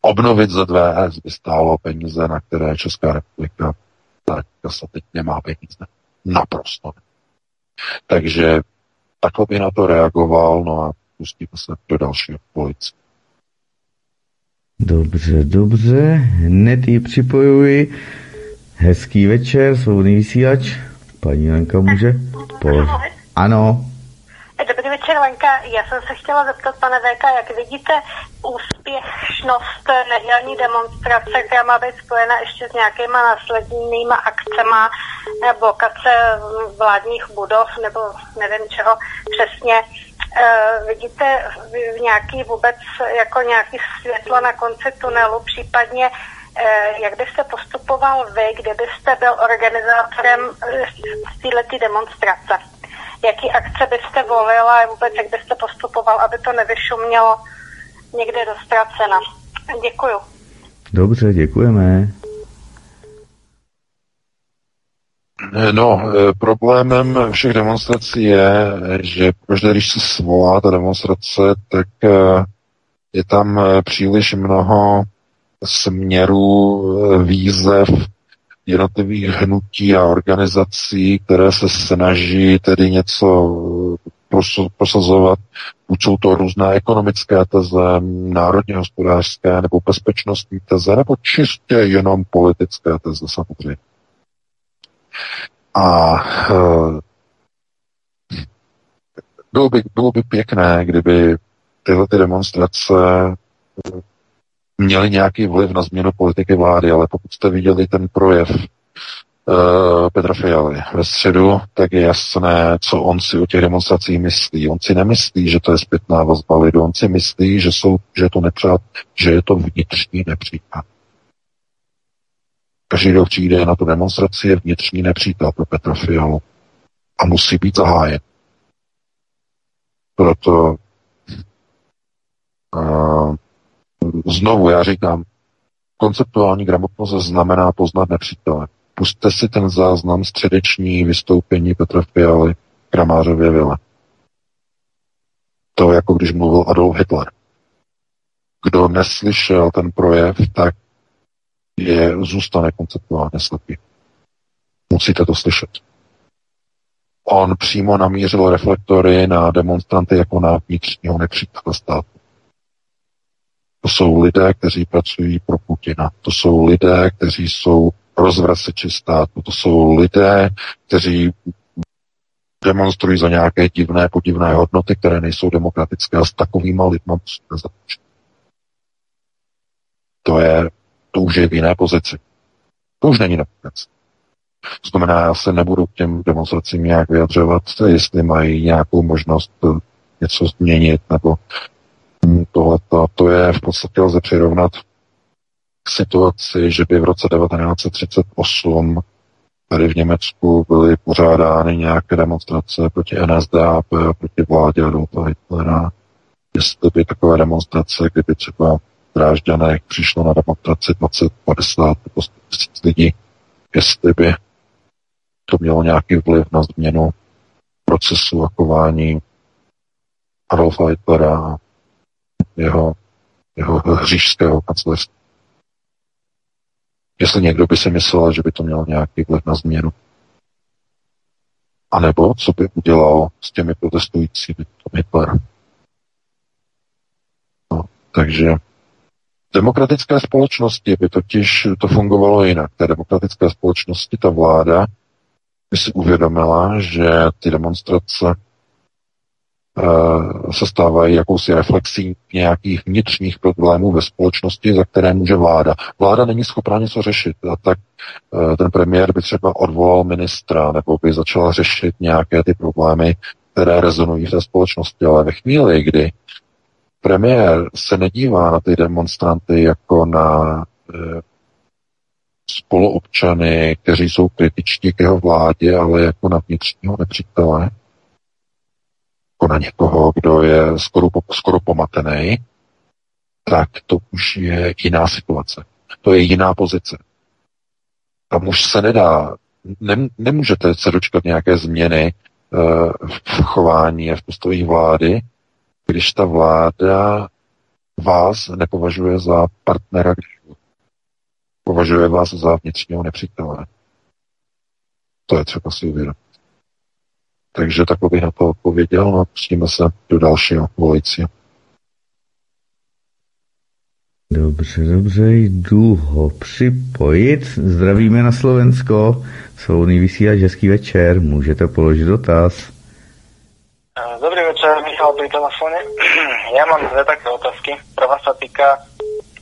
Obnovit Z V S by stálo peníze, na které Česká republika tak se teď nemá peníze. Naprosto. Takže takhle by na to reagoval, no a pustíme se do dalšího policie. Dobře, dobře, hned ji připojuji. Hezký večer, svobodný vysílač. Paní Lenka může? Pojď. Ano. Dobrý večer, Lenka. Já jsem se chtěla zeptat, pane V K, jak vidíte úspěšnost nedělní demonstrace, která má být spojena ještě s nějakýma následnýma akcema blokace vládních budov nebo nevím čeho přesně. Uh, vidíte v nějaký vůbec jako nějaký světlo na konci tunelu, případně uh, jak byste postupoval vy, kdybyste byl organizátorem z této demonstrace? Jaký akce byste volil a vůbec jak byste postupoval, aby to nevyšumělo někde do ztracena? Děkuju. Dobře, děkujeme. No, problémem všech demonstrací je, že pokaždé, když se svolá ta demonstrace, tak je tam příliš mnoho směrů, výzev jednotlivých hnutí a organizací, které se snaží tedy něco prosazovat. Buď jsou to různé ekonomické teze, národně hospodářské nebo bezpečnostní teze, nebo čistě jenom politické teze samozřejmě. A uh, bylo by, bylo by pěkné, kdyby tyhle ty demonstrace měly nějaký vliv na změnu politiky vlády, ale pokud jste viděli ten projev uh, Petra Fialy ve středu, tak je jasné, co on si o těch demonstracích myslí. On si nemyslí, že to je zpětná vazba lidu, on si myslí, že, jsou, že, je, to nepřát, že je to vnitřní nepřítel. Každý, kdo přijde na tu demonstraci, je vnitřní nepřítel pro Petra Fialu a musí být zahájen. Proto uh, znovu já říkám, konceptuální gramotnost znamená poznat nepřítele. Pusťte si ten záznam středeční vystoupení Petra Fialy v Kramářově vile. To jako když mluvil Adolf Hitler. Kdo neslyšel ten projev, tak je zůstane konceptuálně slepý. Musíte to slyšet. On přímo namířil reflektory na demonstranty jako na vnitřního nepřítele státu. To jsou lidé, kteří pracují pro Putina. To jsou lidé, kteří jsou rozvraceči státu. To jsou lidé, kteří demonstrují za nějaké divné, podivné hodnoty, které nejsou demokratické a s takovýma lidma musíte započít. To je To už je v jiné pozici. To už není nakonec. To znamená, já se nebudu k těm demonstracím nějak vyjadřovat, jestli mají nějakou možnost něco změnit, nebo tohleto. To je v podstatě lze přirovnat k situaci, že by v roce devatenáct třicet osm tady v Německu byly pořádány nějaké demonstrace proti N S D A P, proti vládě Adolfa Hitlera. Jestli by takové demonstrace, kdyby třeba Drážďané, jak přišlo na demonstraci dvacet, padesát, sto tisíc lidí, jestli by to mělo nějaký vliv na změnu procesu a chování Adolfa Hitlera a jeho, jeho říšského kancelářství. Jestli někdo by si myslel, že by to mělo nějaký vliv na změnu. A nebo co by udělal s těmi protestujícími Hitlera. No, takže v demokratické společnosti by totiž to fungovalo jinak. V té demokratické společnosti ta vláda by si uvědomila, že ty demonstrace uh, se stávají jakousi reflexí nějakých vnitřních problémů ve společnosti, za které může vláda. Vláda není schopná něco řešit, a tak uh, ten premiér by třeba odvolal ministra nebo by začal řešit nějaké ty problémy, které rezonují v té společnosti, ale ve chvíli, kdy premiér se nedívá na ty demonstranty jako na e, spoluobčany, kteří jsou kritičtí k jeho vládě, ale jako na vnitřního nepřítele. jako na někoho, kdo je skoro, skoro pomatený, tak to už je jiná situace. To je jiná pozice. Tam už se nedá, nem, nemůžete se dočkat nějaké změny v chování a v postoji vlády, když ta vláda vás nepovažuje za partnera, když považuje vás za vnitřního nepřítele. To je třeba si uvědomit. Takže takhle bych na to odpověděl, no a pustíme se do dalšího volajícího. Dobře, dobře, jdu ho připojit. Zdravíme na Slovensko. Svobodný vysílač, hezký večer. Můžete položit dotaz. Dobrý večer, Michal pri telefóne. Ja mám dve také otázky. Prvá sa týka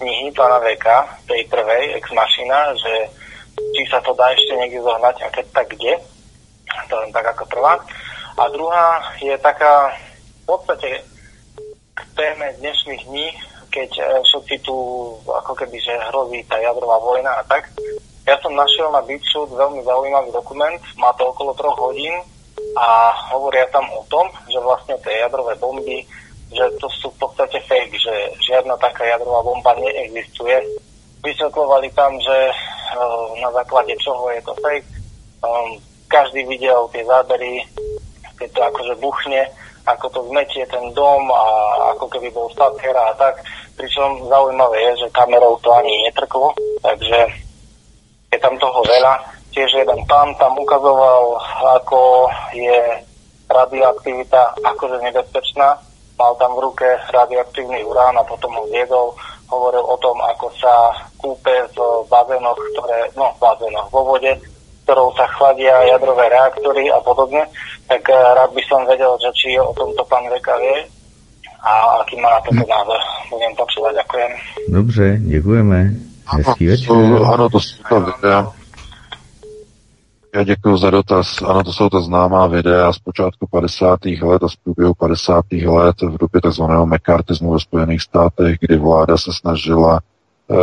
knihy pána Veka, tej prvej, Ex Machina, že či sa to dá ešte niekde zohnať, a keď tak kde. To len tak ako prvá. A druhá je taká v podstate k téme dnešných dní, keď všetci tu ako keby, že hrozí tá jadrová vojna a tak. Ja som našiel na BitChute veľmi zaujímavý dokument, má to okolo troch hodín, a hovoria tam o tom, že vlastne tie jadrové bomby, že to sú v podstate fake, že žiadna taká jadrová bomba neexistuje. Vysvetlovali tam, že na základe čoho je to fake. Každý videl tie zábery, keď to akože buchne, ako to zmetie ten dom a ako keby bol statera a tak. Pričom zaujímavé je, že kamerou to ani netrklo, takže je tam toho veľa. Tiež jeden pán tam ukazoval, ako je radioaktivita akože nebezpečná. Mal tam v ruke radioaktívny urán a potom ho zjedol. Hovoril o tom, ako sa kúpe z bazénov, ktoré, no bazénov vo vode, ktorou sa chladia jadrové reaktory a podobne. Tak rád by som vedel, že či o tomto pán Veka vie a aký má na toto názor. Budem počúvať, ďakujem. Dobře, ďakujeme. Hezký večer. Áno, to sú to videa. Já děkuji za dotaz. Ano, to jsou ta známá videa z počátku padesátých let a z průběhu padesátých let v době tzv. McCarthyismu ve Spojených státech, kdy vláda se snažila eh,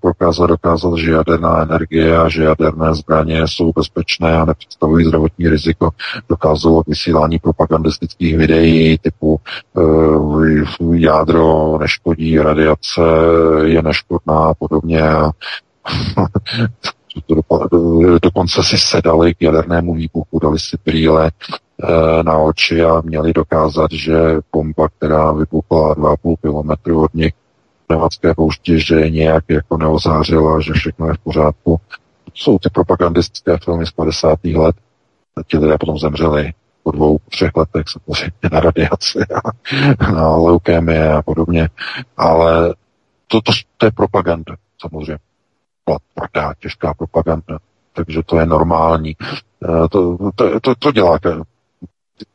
prokázat, dokázat, že jaderná energie a že jaderné zbraně jsou bezpečné a nepředstavují zdravotní riziko. Dokázalo k vysílání propagandistických videí typu eh, jádro neškodí, radiace je neškodná a podobně. Dokonce si sedali k jadernému výbuchu, dali si brýle e, na oči a měli dokázat, že bomba, která vybuchla dva a půl kilometru od nich v Nevadské poušti, že je nějak jako neozářila, že všechno je v pořádku. To jsou ty propagandistické filmy z padesátých let. Ti lidé potom zemřeli po dvou, třech letech samozřejmě na radiaci a na leukémie a podobně. Ale to, to, to je propaganda, samozřejmě. Tvrdá, těžká propaganda. Takže to je normální. To, to, to, to dělá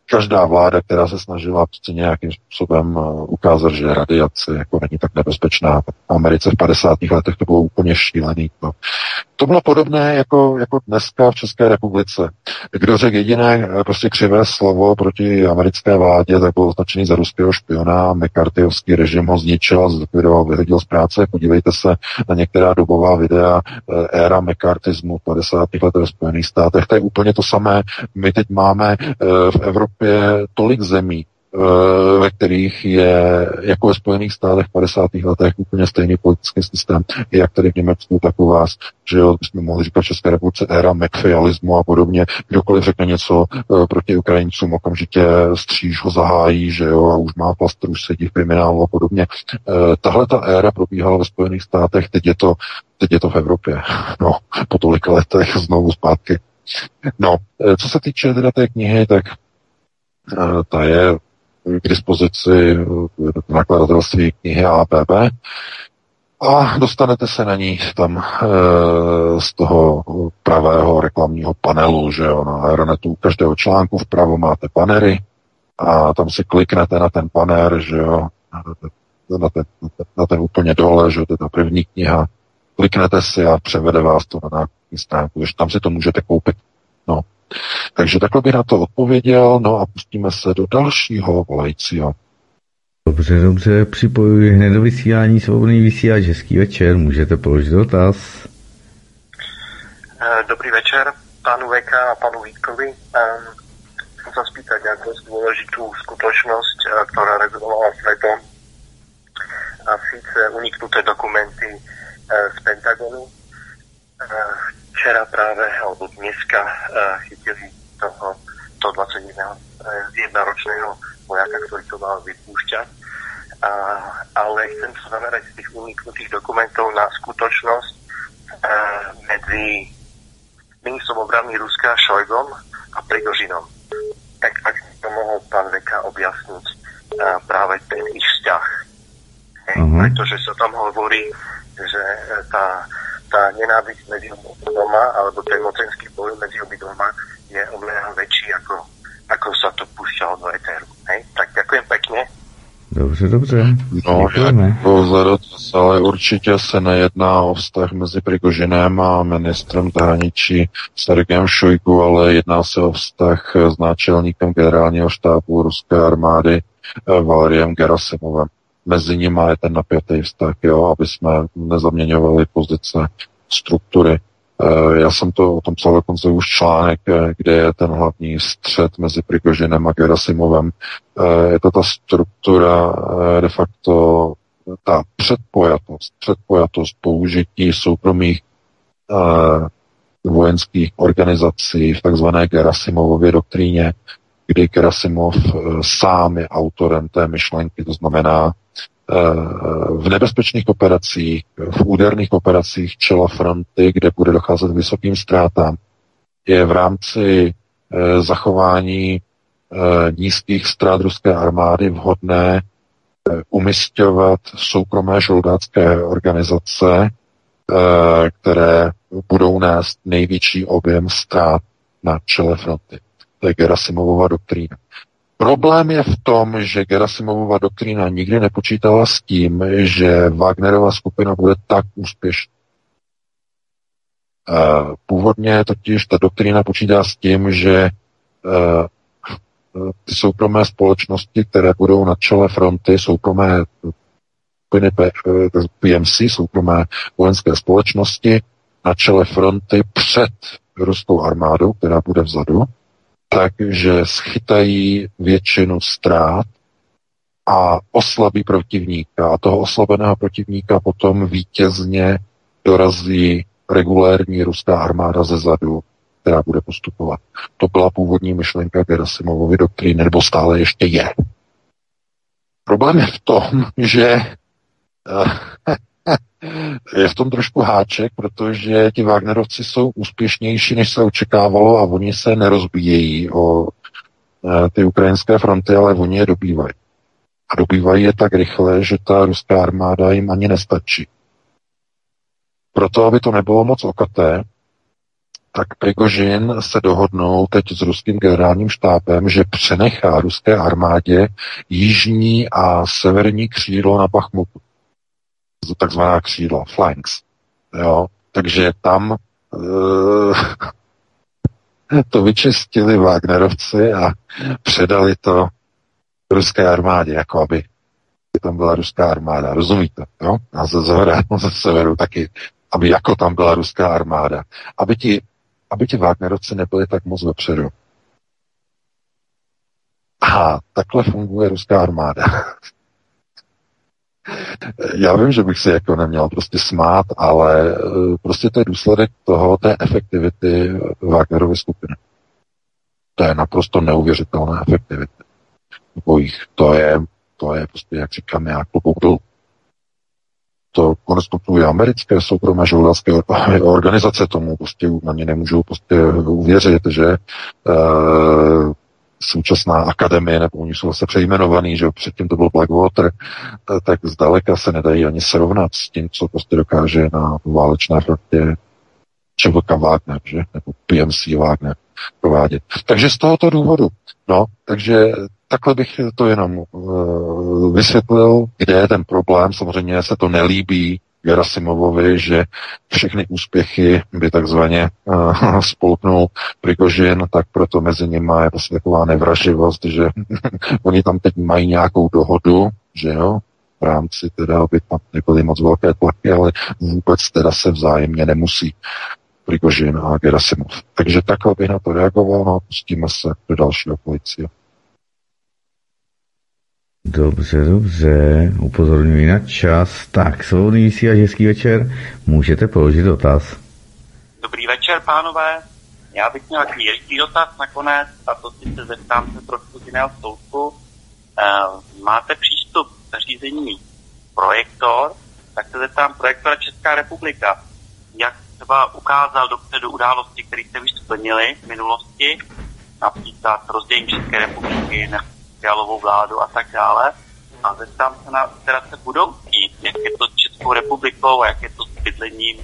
každá vláda, která se snažila nějakým způsobem ukázat, že radiace jako není tak nebezpečná. V Americe v padesátých letech to bylo úplně šílený. No. To bylo podobné jako, jako dneska v České republice. Kdo řekl jediné prostě křivé slovo proti americké vládě, tak byl označený za ruského špiona. McCarthyovský režim ho zničil, zlikvidoval, vyhodil z práce. Podívejte se na některá dobová videa éra McCarthyismu v padesátých letech ve Spojených státech. To je úplně to samé. My teď máme v Evropě tolik zemí, ve kterých je, jako ve Spojených státech v padesátých letech, úplně stejný politický systém, jak tady v Německu, tak u vás, že jo, jsme mohli říkat České republice éra McFialismu a podobně, kdokoliv řekne něco uh, proti Ukrajincům, okamžitě stříž ho zahájí, že jo, a už má plastr, už sedí v kriminálu a podobně. Uh, Tahle ta éra probíhala ve Spojených státech, teď je to, teď je to v Evropě, no, po tolika letech znovu zpátky. No, co se týče teda té knihy, tak uh, ta je k dispozici nakladatelství knihy A P B a dostanete se na ní tam e, z toho pravého reklamního panelu, že jo, na Aeronetu každého článku vpravo máte panery a tam si kliknete na ten panér, že jo, na ten, na ten, na ten úplně dole, že jo, to je ta první kniha, kliknete si a převede vás to na nákupní stránku, takže tam si to můžete koupit, no. Takže takhle bych na to odpověděl, no a pustíme se do dalšího volajícího. Dobře, dobře, připojuji hned do vysílání Svobodný vysílač, hezký večer, můžete položit dotaz. Dobrý večer, panu Veka a panu Vítkovi. sa sa spýtať na dosť dôležitú skutočnosť, ktorá rezonovala svetom, a síce uniknuté dokumenty z Pentagonu. Včera práve, alebo dneska, chytili toho sto dvadsaťjednoročného vojaka, ktorý to mal vypúšťať. Ale chcem sa zamerať z tých uniknutých dokumentov na skutočnosť medzi ministrom obrany Ruska Šojgom a Prigožinom. Tak ak to mohol pán Veka objasniť uh, práve ten ich vzťah. Mm-hmm. Pretože sa tam hovorí, že tá, tá nenávisť medzi obidvoma, alebo ten mocenský boj medzi obidvoma je oveľa väčší, ako, ako sa to púšťalo do etéru. Hej? Tak ďakujem pekne. Dobře, dobře. No, vzhledem, ale určitě se nejedná o vztah mezi Prigožinem a ministrem zahraničí Sergejem Šojgu, ale jedná se o vztah s náčelníkem generálního štábu ruské armády Valerijem Gerasimovem. Mezi nimi je ten napětý vztah, jo, aby jsme nezaměňovali pozice struktury. Já jsem to o tom psal dokonce už článek, kde je ten hlavní střet mezi Prigožinem a Gerasimovem. Je to ta struktura de facto, ta předpojatost, předpojatost použití soukromých vojenských organizací v takzvané Gerasimovově doktríně, kdy Gerasimov sám je autorem té myšlenky, to znamená, v nebezpečných operacích, v úderných operacích čela fronty, kde bude docházet k vysokým ztrátám, je v rámci zachování nízkých ztrát ruské armády vhodné umisťovat soukromé žoldácké organizace, které budou nést největší objem ztrát na čele fronty. To je Gerasimovova doktrína. Problém je v tom, že Gerasimovova doktrína nikdy nepočítala s tím, že Wagnerova skupina bude tak úspěšná. Původně totiž ta doktrína počítá s tím, že ty soukromé společnosti, které budou na čele fronty, soukromé P M C, soukromé vojenské společnosti, na čele fronty před ruskou armádou, která bude vzadu, takže schytají většinu ztrát a oslabí protivníka. A toho oslabeného protivníka potom vítězně dorazí regulérní ruská armáda zezadu, která bude postupovat. To byla původní myšlenka Gerasimovovy doktríny, nebo stále ještě je. Problém je v tom, že je v tom trošku háček, protože ti Wagnerovci jsou úspěšnější, než se očekávalo, a oni se nerozbíjejí o ty ukrajinské fronty, ale oni je dobývají. A dobývají je tak rychle, že ta ruská armáda jim ani nestačí. Proto, aby to nebylo moc okaté, tak Prigožin se dohodnou teď s ruským generálním štábem, že přenechá ruské armádě jižní a severní křídlo na Bachmutu. Takzvaná křídla, flanks. Jo? Takže tam e, to vyčistili Wagnerovci a předali to ruské armádě, jako aby tam byla ruská armáda. Rozumíte? Jo? A ze zhora, ze severu taky, aby jako tam byla ruská armáda. Aby ti, aby ti Wagnerovci nebyli tak moc vepředu. A takhle funguje ruská armáda. Já vím, že bych si jako neměl prostě smát, ale prostě to je důsledek toho, té efektivity Wagnerovy skupiny. To je naprosto neuvěřitelná efektivita. To je, to je prostě, jak říkám, já klobouk dolů. To konstruktují americké soukromé žoldácké organizace tomu, prostě na ně nemůžou prostě uvěřit, že e, současná akademie, nebo oni jsou zase přejmenovaný, že předtím to byl Blackwater, tak zdaleka se nedají ani srovnat s tím, co prostě dokáže na válečné frontě ČVK Wagner, že? Nebo P M C Wagner provádět. Takže z tohoto důvodu, no, takže takhle bych to jenom uh, vysvětlil, kde je ten problém. Samozřejmě se to nelíbí Gerasimovovi, že všechny úspěchy by takzvaně uh, spolknul Prigožin, tak proto mezi nimi je prostě taková nevraživost, že oni tam teď mají nějakou dohodu, že jo, v rámci teda, aby tam nebyly moc velké tlaky, ale vůbec teda se vzájemně nemusí Prigožin a Gerasimov. Takže takhle bych na to reagoval, no a pustíme se do dalšího policie. Dobře, dobře, upozorňuji na čas. Tak, Svobodný vysílač, hezký večer, můžete položit dotaz. Dobrý večer, pánové. Já bych měl kvíří dotaz nakonec, a to si se zeptám se trošku z jiného soudku. E, máte přístup k zařízení projektor, tak se zeptám projektora Česká republika. Jak třeba ukázal dopředu události, které jste už splnili v minulosti, například rozdělení České republiky na Fialovou vládu a tak dále. A zeptám se na se budoucí, jak je to s Českou republikou a jak je to s bydlením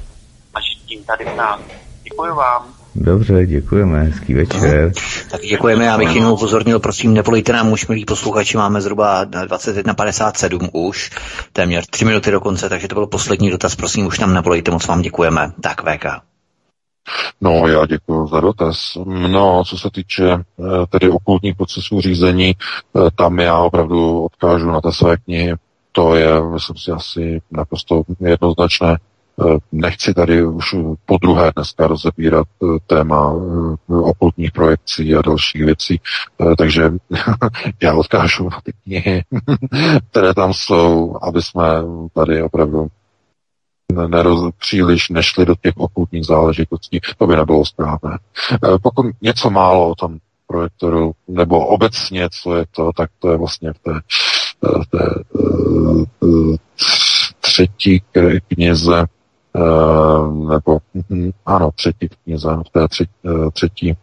a žitím tady v nás. Děkuji vám. Dobře, děkujeme, hezký večer. Tak děkujeme, já bych jenom upozornil, prosím, nevolejte nám už, milí posluchači, máme zhruba dvacet jedna padesát sedm už, téměř tři minuty do konce, takže to byl poslední dotaz, prosím, už nám nevolejte, moc vám děkujeme. Tak, V K. No, já děkuji za dotaz. No, co se týče tedy okultních procesů řízení, tam já opravdu odkážu na té své knihy, to je, myslím si, asi naprosto jednoznačné. Nechci tady už po druhé dneska rozebírat téma okultních projekcí a dalších věcí, takže já odkážu na ty knihy, které tam jsou, aby jsme tady opravdu neroz, příliš nešli do těch okultních záležitostí, to by nebylo správné. Pokud něco málo o tom projektoru, nebo obecně, co je to, tak to je vlastně v té, v té, v té třetí knize Uh, nebo, uh, ano, třetí knize, v té třetí, uh, třetí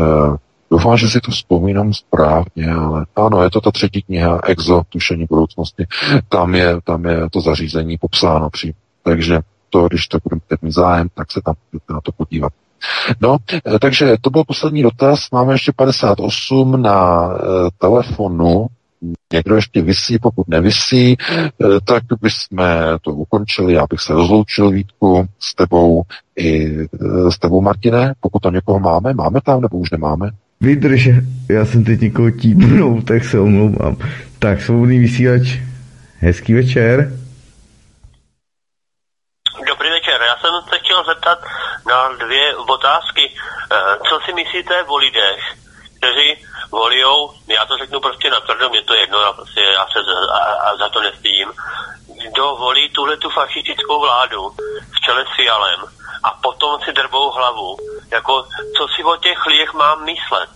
uh, doufám, že si to vzpomínám správně, ale ano, je to ta třetí kniha Exo, tušení budoucnosti, tam je, tam je to zařízení popsáno přímo, takže to, když to budeme mít zájem, tak se tam na to podívat. No, takže to byl poslední dotaz, máme ještě padesát osm na uh, telefonu, někdo ještě visí, pokud nevisí, tak bychom to ukončili, já bych se rozloučil, Vítku, s tebou i s tebou, Martine, pokud tam někoho máme, máme tam, nebo už nemáme? Vydrž, já jsem teď někoho típnul, tak se omlouvám. Tak, Svobodný vysílač, hezký večer. Dobrý večer, já jsem se chtěl zeptat na dvě otázky. Co si myslíte o lidech, kteří volíjou, já to řeknu prostě na tvrdom, je to jedno, já, prostě, já se z, a, a za to nestydím, kdo volí tuhle tu fašistickou vládu v čele s Fialem a potom si drbou hlavu, jako co si o těch lidech mám myslet,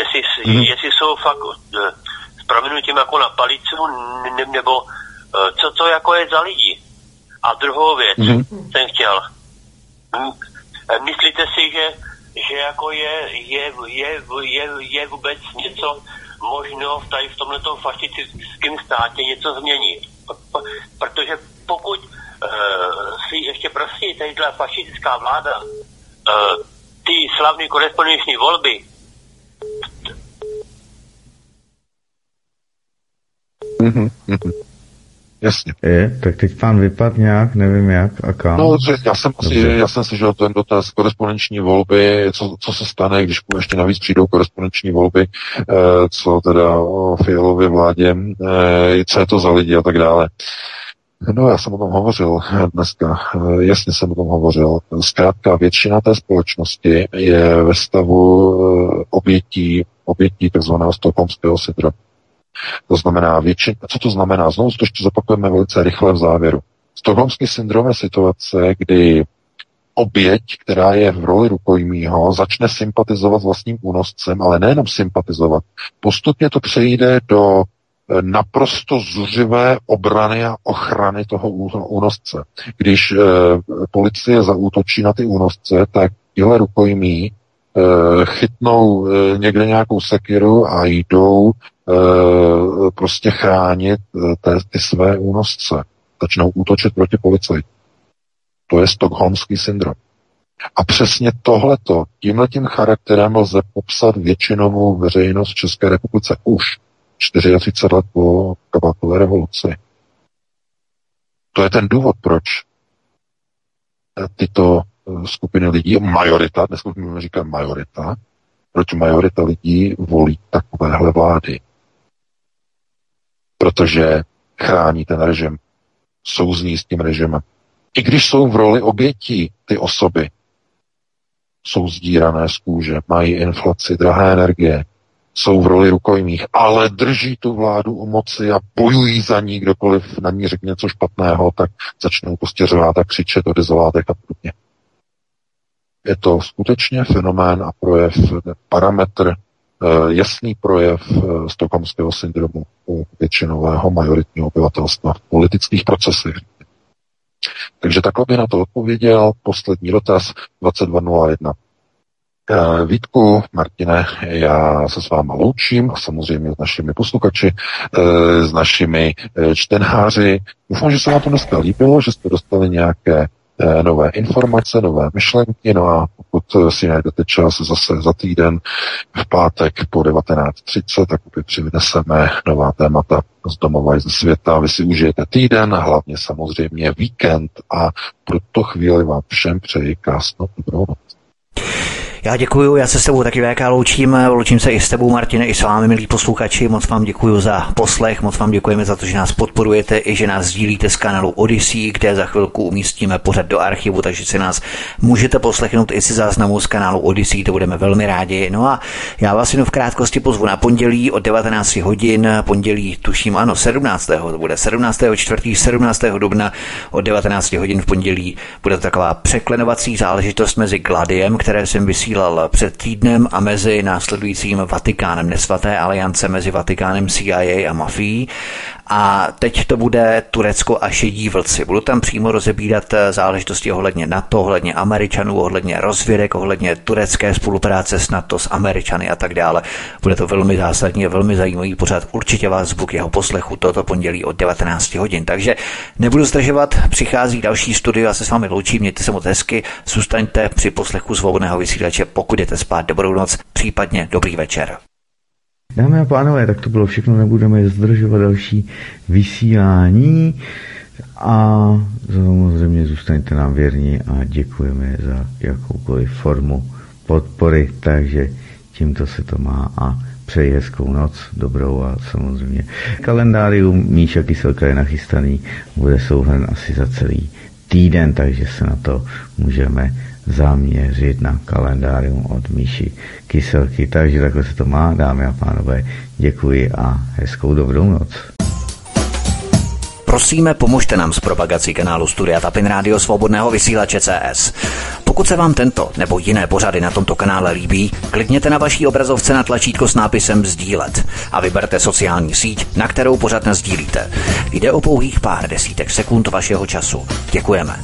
jestli, mm. jestli jsou fakt s prominutím jako na palicu, ne, nebo co to jako je za lidi. A druhou věc mm. jsem chtěl. Myslíte si, že že jako je, je, je, je, je vůbec něco možno tady v tomhletom fašistickém státě něco změnit. Protože pokud uh, si ještě prostě tadyhle fašistická vláda uh, ty slavné korespondenční volby mm-hmm, mm-hmm. Jasně. Je, tak teď pán vypad nějak, nevím jak a kam. No, já jsem asi, já jsem slyšel ten dotaz korespondenční volby, co, co se stane, když ještě navíc přijdou korespondenční volby, eh, co teda o Fialově vládě, eh, co je to za lidi a tak dále. No, já jsem o tom hovořil dneska, jasně jsem o tom hovořil. Zkrátka většina té společnosti je ve stavu obětí, obětí takzvaného stockholmského syndromu. To znamená většin... Co to znamená? Znovu to ještě zapakujeme velice rychle v závěru. Stockholmský syndrom je situace, kdy oběť, která je v roli rukojmího, začne sympatizovat s vlastním únoscem, ale nejenom sympatizovat. Postupně to přejde do naprosto zuřivé obrany a ochrany toho únosce. Když eh, policie zaútočí na ty únosce, tak tyhle rukojmí eh, chytnou eh, někde nějakou sekiru a jdou prostě chránit té, ty své únosce. Začnou útočit proti policii. To je stockholmský syndrom. A přesně tohleto, tímhletím charakterem lze popsat většinovou veřejnost České republice už třicet čtyři let po kabátové revoluci. To je ten důvod, proč tyto skupiny lidí, majorita, dneska my říkáme majorita, proč majorita lidí volí takovéhle vlády. Protože chrání ten režim, souzní s tím režimem. I když jsou v roli obětí ty osoby, jsou zdírané z kůže, mají inflaci, drahé energie, jsou v roli rukojmích, ale drží tu vládu u moci a bojují za ní, kdokoliv na ní řekne něco špatného, tak začnou prostě řvát a křičet, odizolovat a podobně. Je to skutečně fenomén a projev, parametr, jasný projev stockholmského syndromu u většinového majoritního obyvatelstva v politických procesech. Takže takhle by na to odpověděl poslední dotaz dvacet dva nula jedna. Vítku, Martine, já se s váma loučím a samozřejmě s našimi posluchači, s našimi čtenáři. Doufám, že se vám to dneska líbilo, že jste dostali nějaké nové informace, nové myšlenky, no a pokud si najdete čas zase za týden v pátek po devatenáct třicet, tak opět přineseme nová témata z domova i ze světa. Vy si užijete týden, hlavně samozřejmě víkend a pro to chvíli vám všem přeji krásnou dobrou noc. Já děkuju, já se s tebou taky V K loučím, loučím se i s tebou, Martine, i s vámi, milí posluchači, moc vám děkuju za poslech, moc vám děkujeme za to, že nás podporujete i že nás sdílíte z kanálu Odyssey, kde za chvilku umístíme pořad do archivu, takže si nás můžete poslechnout i si záznamů z kanálu Odyssey, to budeme velmi rádi. No a já vás jenom v krátkosti pozvu na pondělí od devatenáct hodin, pondělí tuším, ano, sedmnáctého to bude sedmnáctého čtvrtého sedmnáctého dubna od devatenáct hodin v pondělí bude to taková překlenovací záležitost mezi Gladiem, které jsem vysílal před týdnem, a mezi následujícím Vatikánem, nesvaté aliance mezi Vatikánem, C I A a mafií. A teď to bude Turecko a šedí vlci. Budu tam přímo rozebírat záležitosti ohledně NATO, ohledně Američanů, ohledně rozvědek, ohledně turecké spolupráce s NATO, s Američany a tak dále. Bude to velmi zásadní a velmi zajímavý pořad. Určitě vás zvuk jeho poslechu toto pondělí od devatenáct hodin. Takže nebudu zdržovat, přichází další studio a se s vámi loučím. Mějte se moc hezky, zůstaňte při poslechu Svobodného vysílače, pokud jdete spát, dobrou noc, případně dobrý večer. Dámy a pánové, tak to bylo všechno, nebudeme zdržovat další vysílání a samozřejmě zůstaňte nám věrní a děkujeme za jakoukoliv formu podpory, takže tímto se to má a přeji hezkou noc, dobrou a samozřejmě kalendárium Míša Kyselka je nachystaný, bude souhrn asi za celý týden, takže se na to můžeme zaměřit na kalendárium od Míši Kyselky. Takže takhle se to má, dámy a pánové, děkuji a hezkou dobrou noc. Prosíme, pomožte nám s propagací kanálu Studia Tapin Rádio Svobodného vysílače C S. Pokud se vám tento nebo jiné pořady na tomto kanále líbí, klikněte na vaší obrazovce na tlačítko s nápisem sdílet a vyberte sociální síť, na kterou pořad nasdílíte. Jde o pouhých pár desítek sekund vašeho času. Děkujeme.